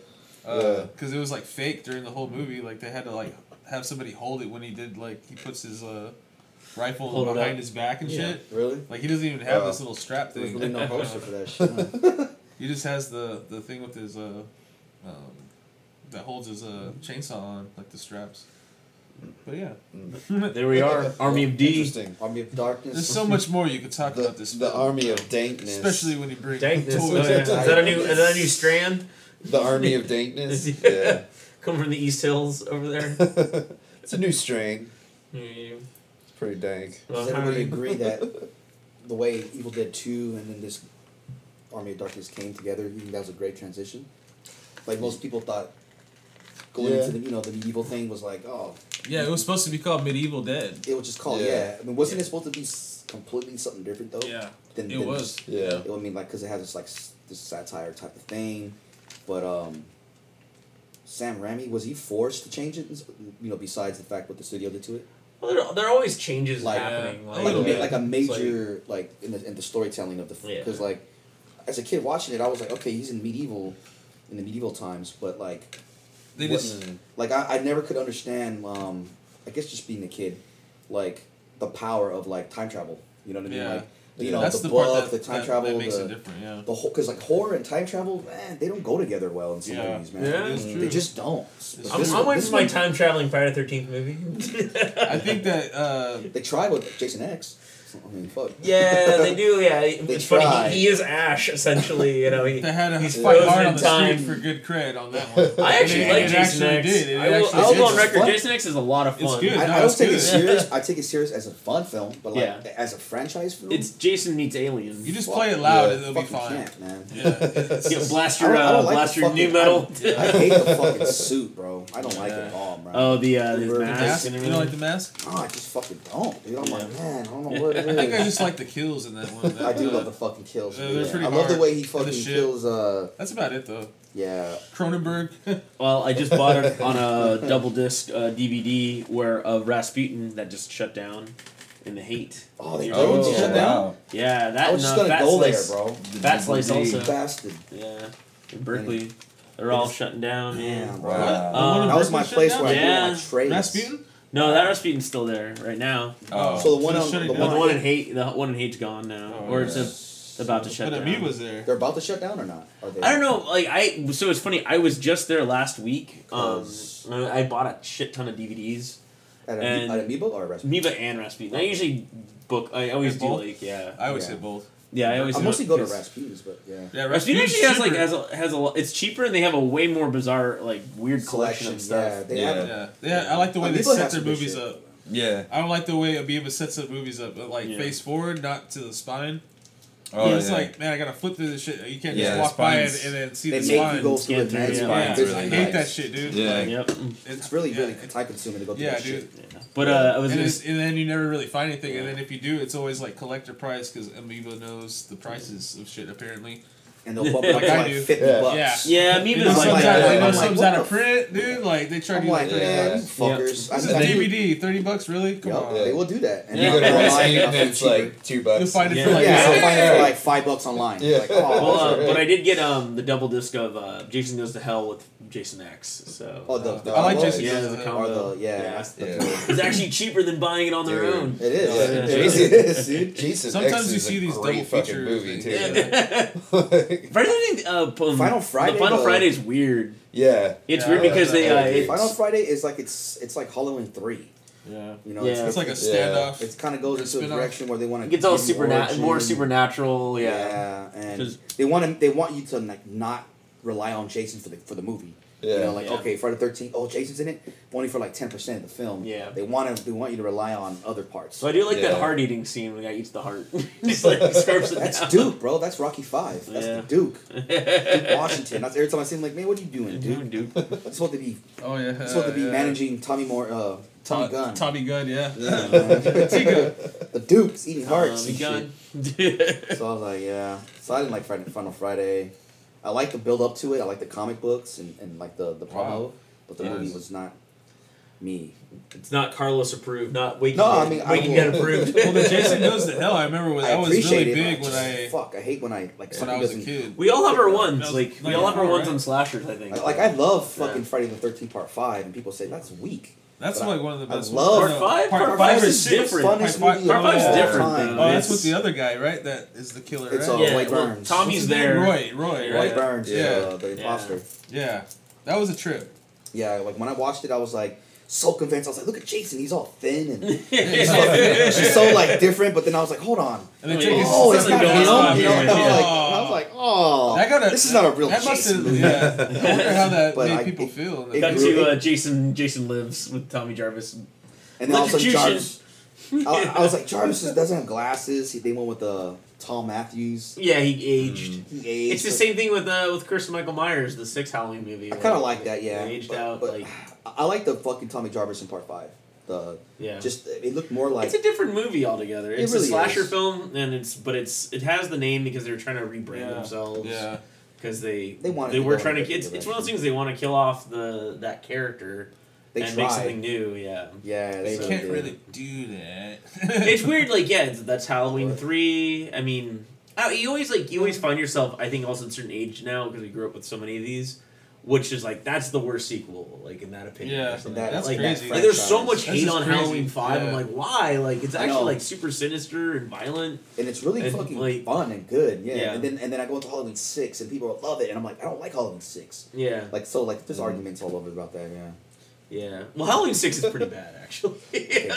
Because it was like fake during the whole movie. Like they had to like have somebody hold it when he did. Like he puts his rifle behind his back and shit. Really? Like he doesn't even have this little strap thing. There's really no poster for that shit. He just has the thing with his that holds his chainsaw on, like the straps. But yeah. There we are. Army of D. Interesting. Army of Darkness. There's so much more you could talk about this film. The Army of Dankness. Especially when you bring Dankness. Oh, yeah. Is that a new strand? The Army of Dankness? Yeah. Come from the East Hills over there. It's a new strain. Yeah. It's pretty dank. Well, does everybody agree that the way Evil Dead 2 and then this Army of Darkness came together, you think that was a great transition? Like most people thought going into the the medieval thing was like, oh. Yeah, it was supposed to be called Medieval Dead. It was just called, I mean, wasn't it supposed to be completely something different, though? Yeah, it was. Yeah. I mean, like, because it has this, like, this satire type of thing. But, Sam Raimi, was he forced to change it? You know, besides the fact what the studio did to it? Well, there are always changes happening. Like a major, like, in the storytelling of the film. Because, like, as a kid watching it, I was like, okay, he's in the medieval times, but, like... I never could understand, I guess just being a kid, like, the power of, like, time travel. You know what I mean? Yeah. Like, that's the bluff, part that, the time travel. That makes it different, yeah. Because, like, horror and time travel, man, they don't go together well in some movies, man. Yeah, it's true. They just don't. I'm waiting for my time-traveling Friday the 13th movie. I think that, They tried with Jason X. I mean, fuck. Yeah, they do. Yeah, it's funny. He is Ash, essentially. You know, they had him fight hard on the street for good cred on that one. I actually like Jason X. I'll go on record. Jason X is a lot of fun. It's good. I don't take it serious. I take it serious as a fun film, but like as a franchise film, it's Jason meets Alien. You just play it loud and it'll be fine. Man. Yeah, blast your new metal. I hate the fucking suit, bro. I don't like it at all, bro. Oh, the mask. You don't like the mask? Oh, I just fucking don't, dude. I'm like, man, I don't know what. I think I just like the kills in that one. I do love the fucking kills. I love the way he fucking kills. That's about it, though. Yeah. Cronenberg. Well, I just bought it on a double disc DVD where of Rasputin that just shut down in the hate. Oh, they did shut down? Yeah, that was just going to go there, bro. Fat Slice also. Bastard. Yeah. In Berkeley. They're all shutting down. Damn, bro. That was my place where I did my trades. Rasputin? No, that Rasputin's still there right now. Oh, so the one in hate's gone now, about to shut down. But Ami was there. They're about to shut down or not? I don't know. Like so it's funny. I was just there last week. I bought a shit ton of DVDs. At Amoeba or Rasputin? Amoeba and Rasputin. I usually book. I always do both? I always say both. Yeah, I always. I mostly go to Rasputin's, but yeah, Rasputin actually has a it's cheaper, and they have a way more bizarre, like weird collection of stuff. Yeah, I like the way they set their movies up. Yeah, I don't like the way Amoeba sets up movies up, but like face forward, not to the spine. Oh, it's like, man, I gotta flip through this shit. You can't just walk by it and then see the spine. They make you go through the next spine. Really I hate that shit, dude. Yeah, like, it's really, really time consuming to go through that shit. Yeah, dude. But and then you never really find anything. And then if you do, it's always like collector price because Amoeba knows the prices of shit apparently. And they'll bump it up to like $50. Yeah, Amoeba's like that. I know something's out of print, dude. Like, they try to do like fuckers. This is DVD, $30, really? Come on. They will do that. And you go to online and it's like $2. You'll find it for like $5 online. Yeah. But I did get the double disc of Jason Goes to Hell with Jason X. So. Oh, the I like Jason Goes to Hell. Yeah, it's actually cheaper than buying it on their own. It is. It is, dude. Jason X is a great fucking movie, too. Final Friday. The Final Friday is weird. Yeah, it's weird because they. Final Friday is like it's like Halloween 3. Yeah, you know, it's like a standoff. It kind of goes into a direction where they want to. It gets all more supernatural. Yeah, and they want you to like not rely on Jason for the movie. Yeah. You know, like okay, Friday the 13th. Oh, Jason's in it, only for like 10% of the film. Yeah. They want you to rely on other parts. So I do like that heart eating scene when the guy eats the heart. Just like scarps it. That's Duke, bro. That's Rocky 5. That's the Duke. Duke Washington. That's every time I see him. Like, man, what are you doing, Duke? It's supposed to be. Oh yeah. It's supposed to be managing Tommy Moore. Tommy Gunn. Tommy Gunn, The Duke's eating hearts. Tommy Gunn. So I was like, So I didn't like Final Friday. I like the build up to it. I like the comic books and like the promo, but the movie was not me. It's not Carlos approved. Not Waking Dead approved. Well, the Jason Goes to Hell. I remember when I was really big when I fuck. I hate when I like. When I was a kid, we all have our ones. Like we all have our ones on slashers. I think. Like I love fucking Friday the 13th Part 5, and people say that's weak. That's like one of the best. I love Part 5. Part 5 is different. Part 5 is different. Oh, that's with the other guy, right? That is the killer. It's Roy Burns. Tommy's there. Roy, right? Roy Burns, the imposter. Yeah, that was a trip. Yeah, like when I watched it, I was like, so convinced. I was like, look at Jason, he's all thin and she's so like different. But then I was like, hold on, and it's not him. This is not a real Jason movie. Yeah. I wonder how that made people feel. Got to Jason Lives with Tommy Jarvis, and then all of a sudden Jarvis. I was like, Jarvis doesn't have glasses. They went with the Tom Matthews. Yeah, he aged. It's the same thing with Kirsten Michael Myers, the 6th Halloween movie. I kind of like that. Yeah, aged out. I like the fucking Tommy Jarvis in Part 5. It looked more like it's a different movie altogether. It's really a slasher film, and it has the name because they're trying to rebrand themselves. Yeah, because they were trying to. It's one of those things they want to kill off that character. They try. Make something new, yeah. Yeah, they can't really do that. It's weird, that's Halloween 3. I mean, you always find yourself, I think, also at a certain age now, because we grew up with so many of these, which is, that's the worst sequel, in that opinion. Yeah, that's crazy. There's so much hate on Halloween 5, yeah. I'm like, why? It's actually, super sinister and violent. And it's really fucking fun and good, yeah. And then I go into Halloween 6, and people love it, and I'm like, I don't like Halloween 6. Yeah. There's arguments all over about that, yeah. Yeah. Well, Halloween 6 is pretty bad, actually. Yeah.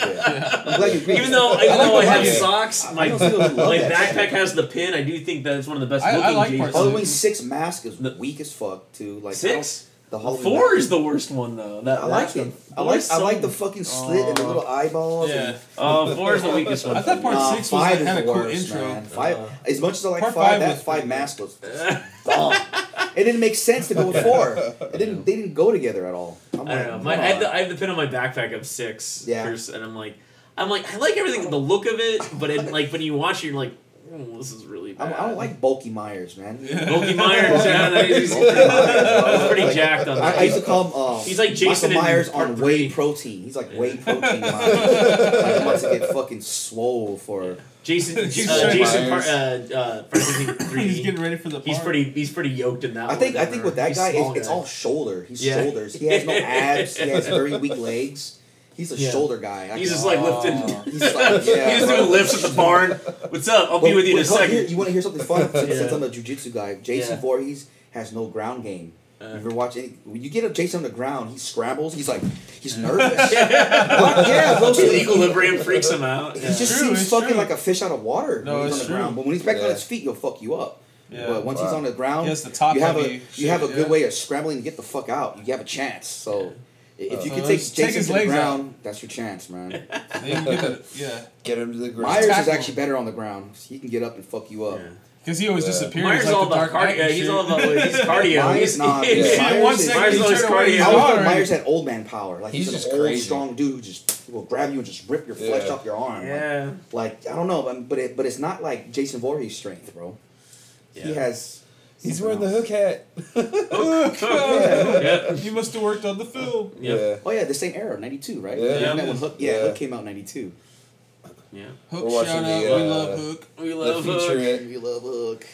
I'm glad you agree. Even though I have socks, my backpack has the pin, I do think that it's one of the best looking games. Halloween 6 mask is weak as fuck, too. 6? The Halloween 4 is the worst one, though. I like it. I like the fucking slit and the little eyeballs. Yeah. Oh, 4 is the weakest one. I thought part 6 was kind of cool intro. 5, as much as I like 5, that 5 mask was dumb. It didn't make sense to go with 4. They didn't go together at all. I don't know. I have the pin on my backpack of 6. Yeah. And I'm like, I like everything, the look of it, but when you watch it, you're like, oh, this is really bad. I don't like bulky Myers, man. Bulky Myers, yeah. He's pretty jacked on that. I used to call him, he's like Jason Michael Myers on whey protein. He's like whey protein Myers. He wants to get fucking swole for... Jason. 3D. He's getting ready for the part. He's pretty yoked in that. I think with that guy, it's all shoulder. He's shoulders. He has no abs. He has very weak legs. He's a shoulder guy. He's just lifting. He's just doing lifts at the barn. What's up? I'll be with you in a second. You want to hear something fun? Since I'm a jiu-jitsu guy, Jason Voorhees has no ground game. If you're watching, when you get up Jason on the ground, he scrambles. He's nervous. Equilibrium freaks him out. He just seems fucking like a fish out of water when he's on the ground. But when he's back on his feet, he'll fuck you up. Yeah, but once he's on the ground, you have a good way of scrambling to get the fuck out. You have a chance. So if you can take Jason to the ground, that's your chance, man. Get him to the ground. Myers is actually better on the ground. He can get up and fuck you up. Yeah. Because he always disappears. Myers all about cardio. He's all about cardio. Myers is cardio. I always thought Myers had old man power. He's just an old, strong dude. He will grab you and just rip your flesh off your arm. Yeah. I don't know, but it's not like Jason Voorhees' strength, bro. Yeah. He's wearing the hook hat. Yeah. He must have worked on the film. Yep. Yeah. Oh yeah, the same era, 92, right? Yeah. Hook came out in 92. Yeah. Hook, shout out. We love Hook. We love Hook.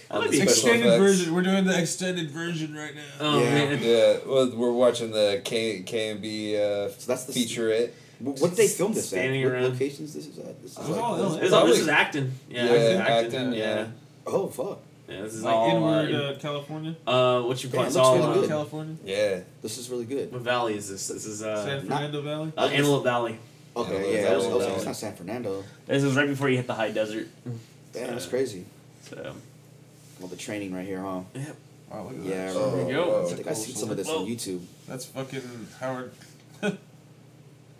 We're doing the extended version right now. Oh, yeah. Man. Yeah. Well, we're watching the K&B featurette. What did they film this at? What locations this is at? This is Acton. Yeah, Acton. Yeah. Oh, fuck. Yeah, this is inward California. What you call it? All California? Yeah. This is really good. What valley is this? This is San Fernando Valley? Antelope Valley. Okay, it's not San Fernando. This was right before you hit the high desert. Damn, that's crazy. So, all the training right here, huh? Yep. Wow, look at that. Yeah, there we go. I think I've seen some of this on YouTube. That's fucking Howard.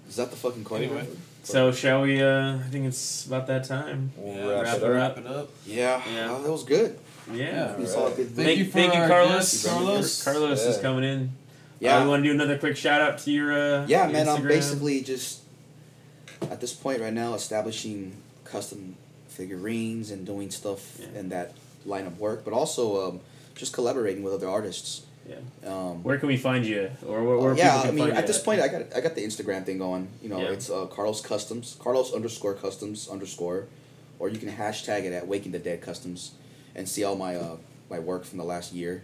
Is that the fucking coin? Anyway. So, shall we, I think it's about that time. We'll wrap it up. Yeah. Oh, that was good. Yeah. Thank you, Carlos. Carlos is coming in. Yeah. We want to do another quick shout out to your man, I'm basically just... At this point right now, establishing custom figurines and doing stuff in that line of work, but also just collaborating with other artists. Yeah. Where can we find you? Or where people can find you? At this point, I got the Instagram thing going. It's Carlos Customs, Carlos_Customs_, or you can hashtag it at Waking the Dead Customs, and see all my work from the last year.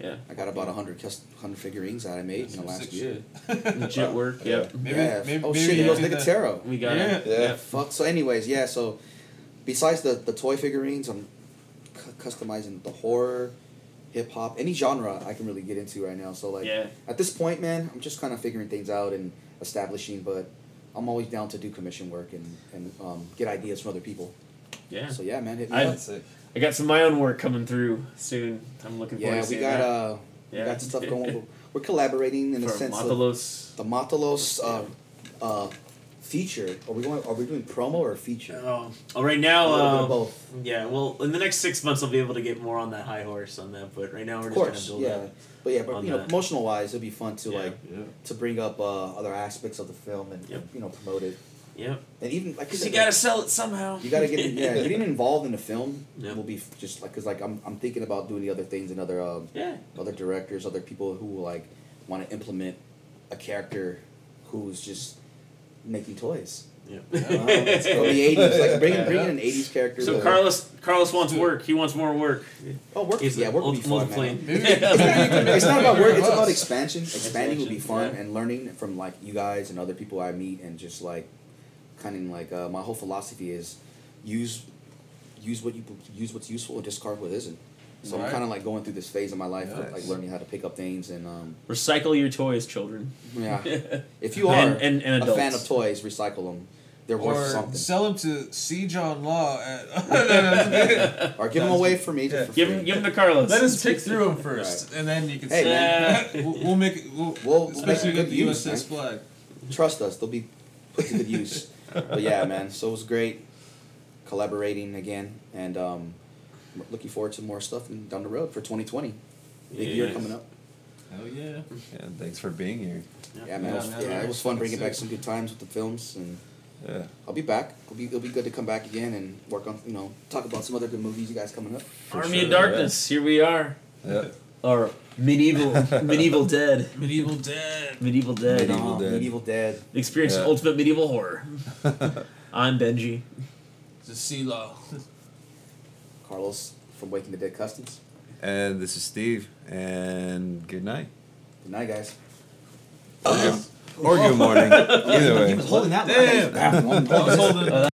Yeah, I got about 100 figurines that I made in the last year. Legit work. Yep. Yeah. Maybe he goes Nigatero. We got it. Yeah. Fuck. So, anyways, So, besides the toy figurines, I'm customizing the horror, hip hop, any genre I can really get into right now. So, at this point, man, I'm just kind of figuring things out, and establishing, but I'm always down to do commission work and get ideas from other people. Yeah. So yeah, man, hit me up. I got some of my own work coming through soon. I'm looking forward to seeing that. We got some stuff going. We're collaborating in the sense of the Motelos feature. Are we doing promo or feature? Right now, a little bit of both. Yeah, well, in the next 6 months, I'll be able to get more on that high horse on that. But right now, we're just going to build that. But yeah, but promotional wise, it'd be fun to to bring up other aspects of the film and promote it. Yep. And even like because you gotta sell it somehow. You gotta get it, getting involved in the film will be just like because like I'm thinking about doing the other things and other other directors, other people who like want to implement a character who's just making toys. Yeah. It's from the 80s. Like bringing an 80s character. So Carlos wants work. He wants more work. Oh, work. He's work would be fun. It's not about work. It's about expansion. Expanding would be fun and learning from like you guys and other people I meet and just like kind of like my whole philosophy is use what's useful and discard what isn't. So I'm kind of like going through this phase of my life, like learning how to pick up things and recycle your toys, children. Yeah, if you are and a fan of toys, recycle them. They're worth something. Sell them to C. John Law. Or give them away for me. Yeah. Give them to Carlos. Let us pick through them first, and then you can. Hey, man. We'll make it. We'll especially with the USS flag. Trust us; they'll be put to good use. But yeah, man. So it was great collaborating again, and looking forward to more stuff down the road for 2020. Big year coming up. Hell yeah! And thanks for being here. Yeah, man. It was fun bringing back some good times with the films, and I'll be back. It'll be good to come back again and work on talk about some other good movies you guys coming up. Army of Darkness. Yeah. Here we are. Yeah. Or Medieval Dead. Experience ultimate medieval horror. I'm Benji. This is CeeLo. Carlos from Waking the Dead Customs. And this is Steve. And good night. Good night, guys. Or good morning. Either way. He was holding out. I was holding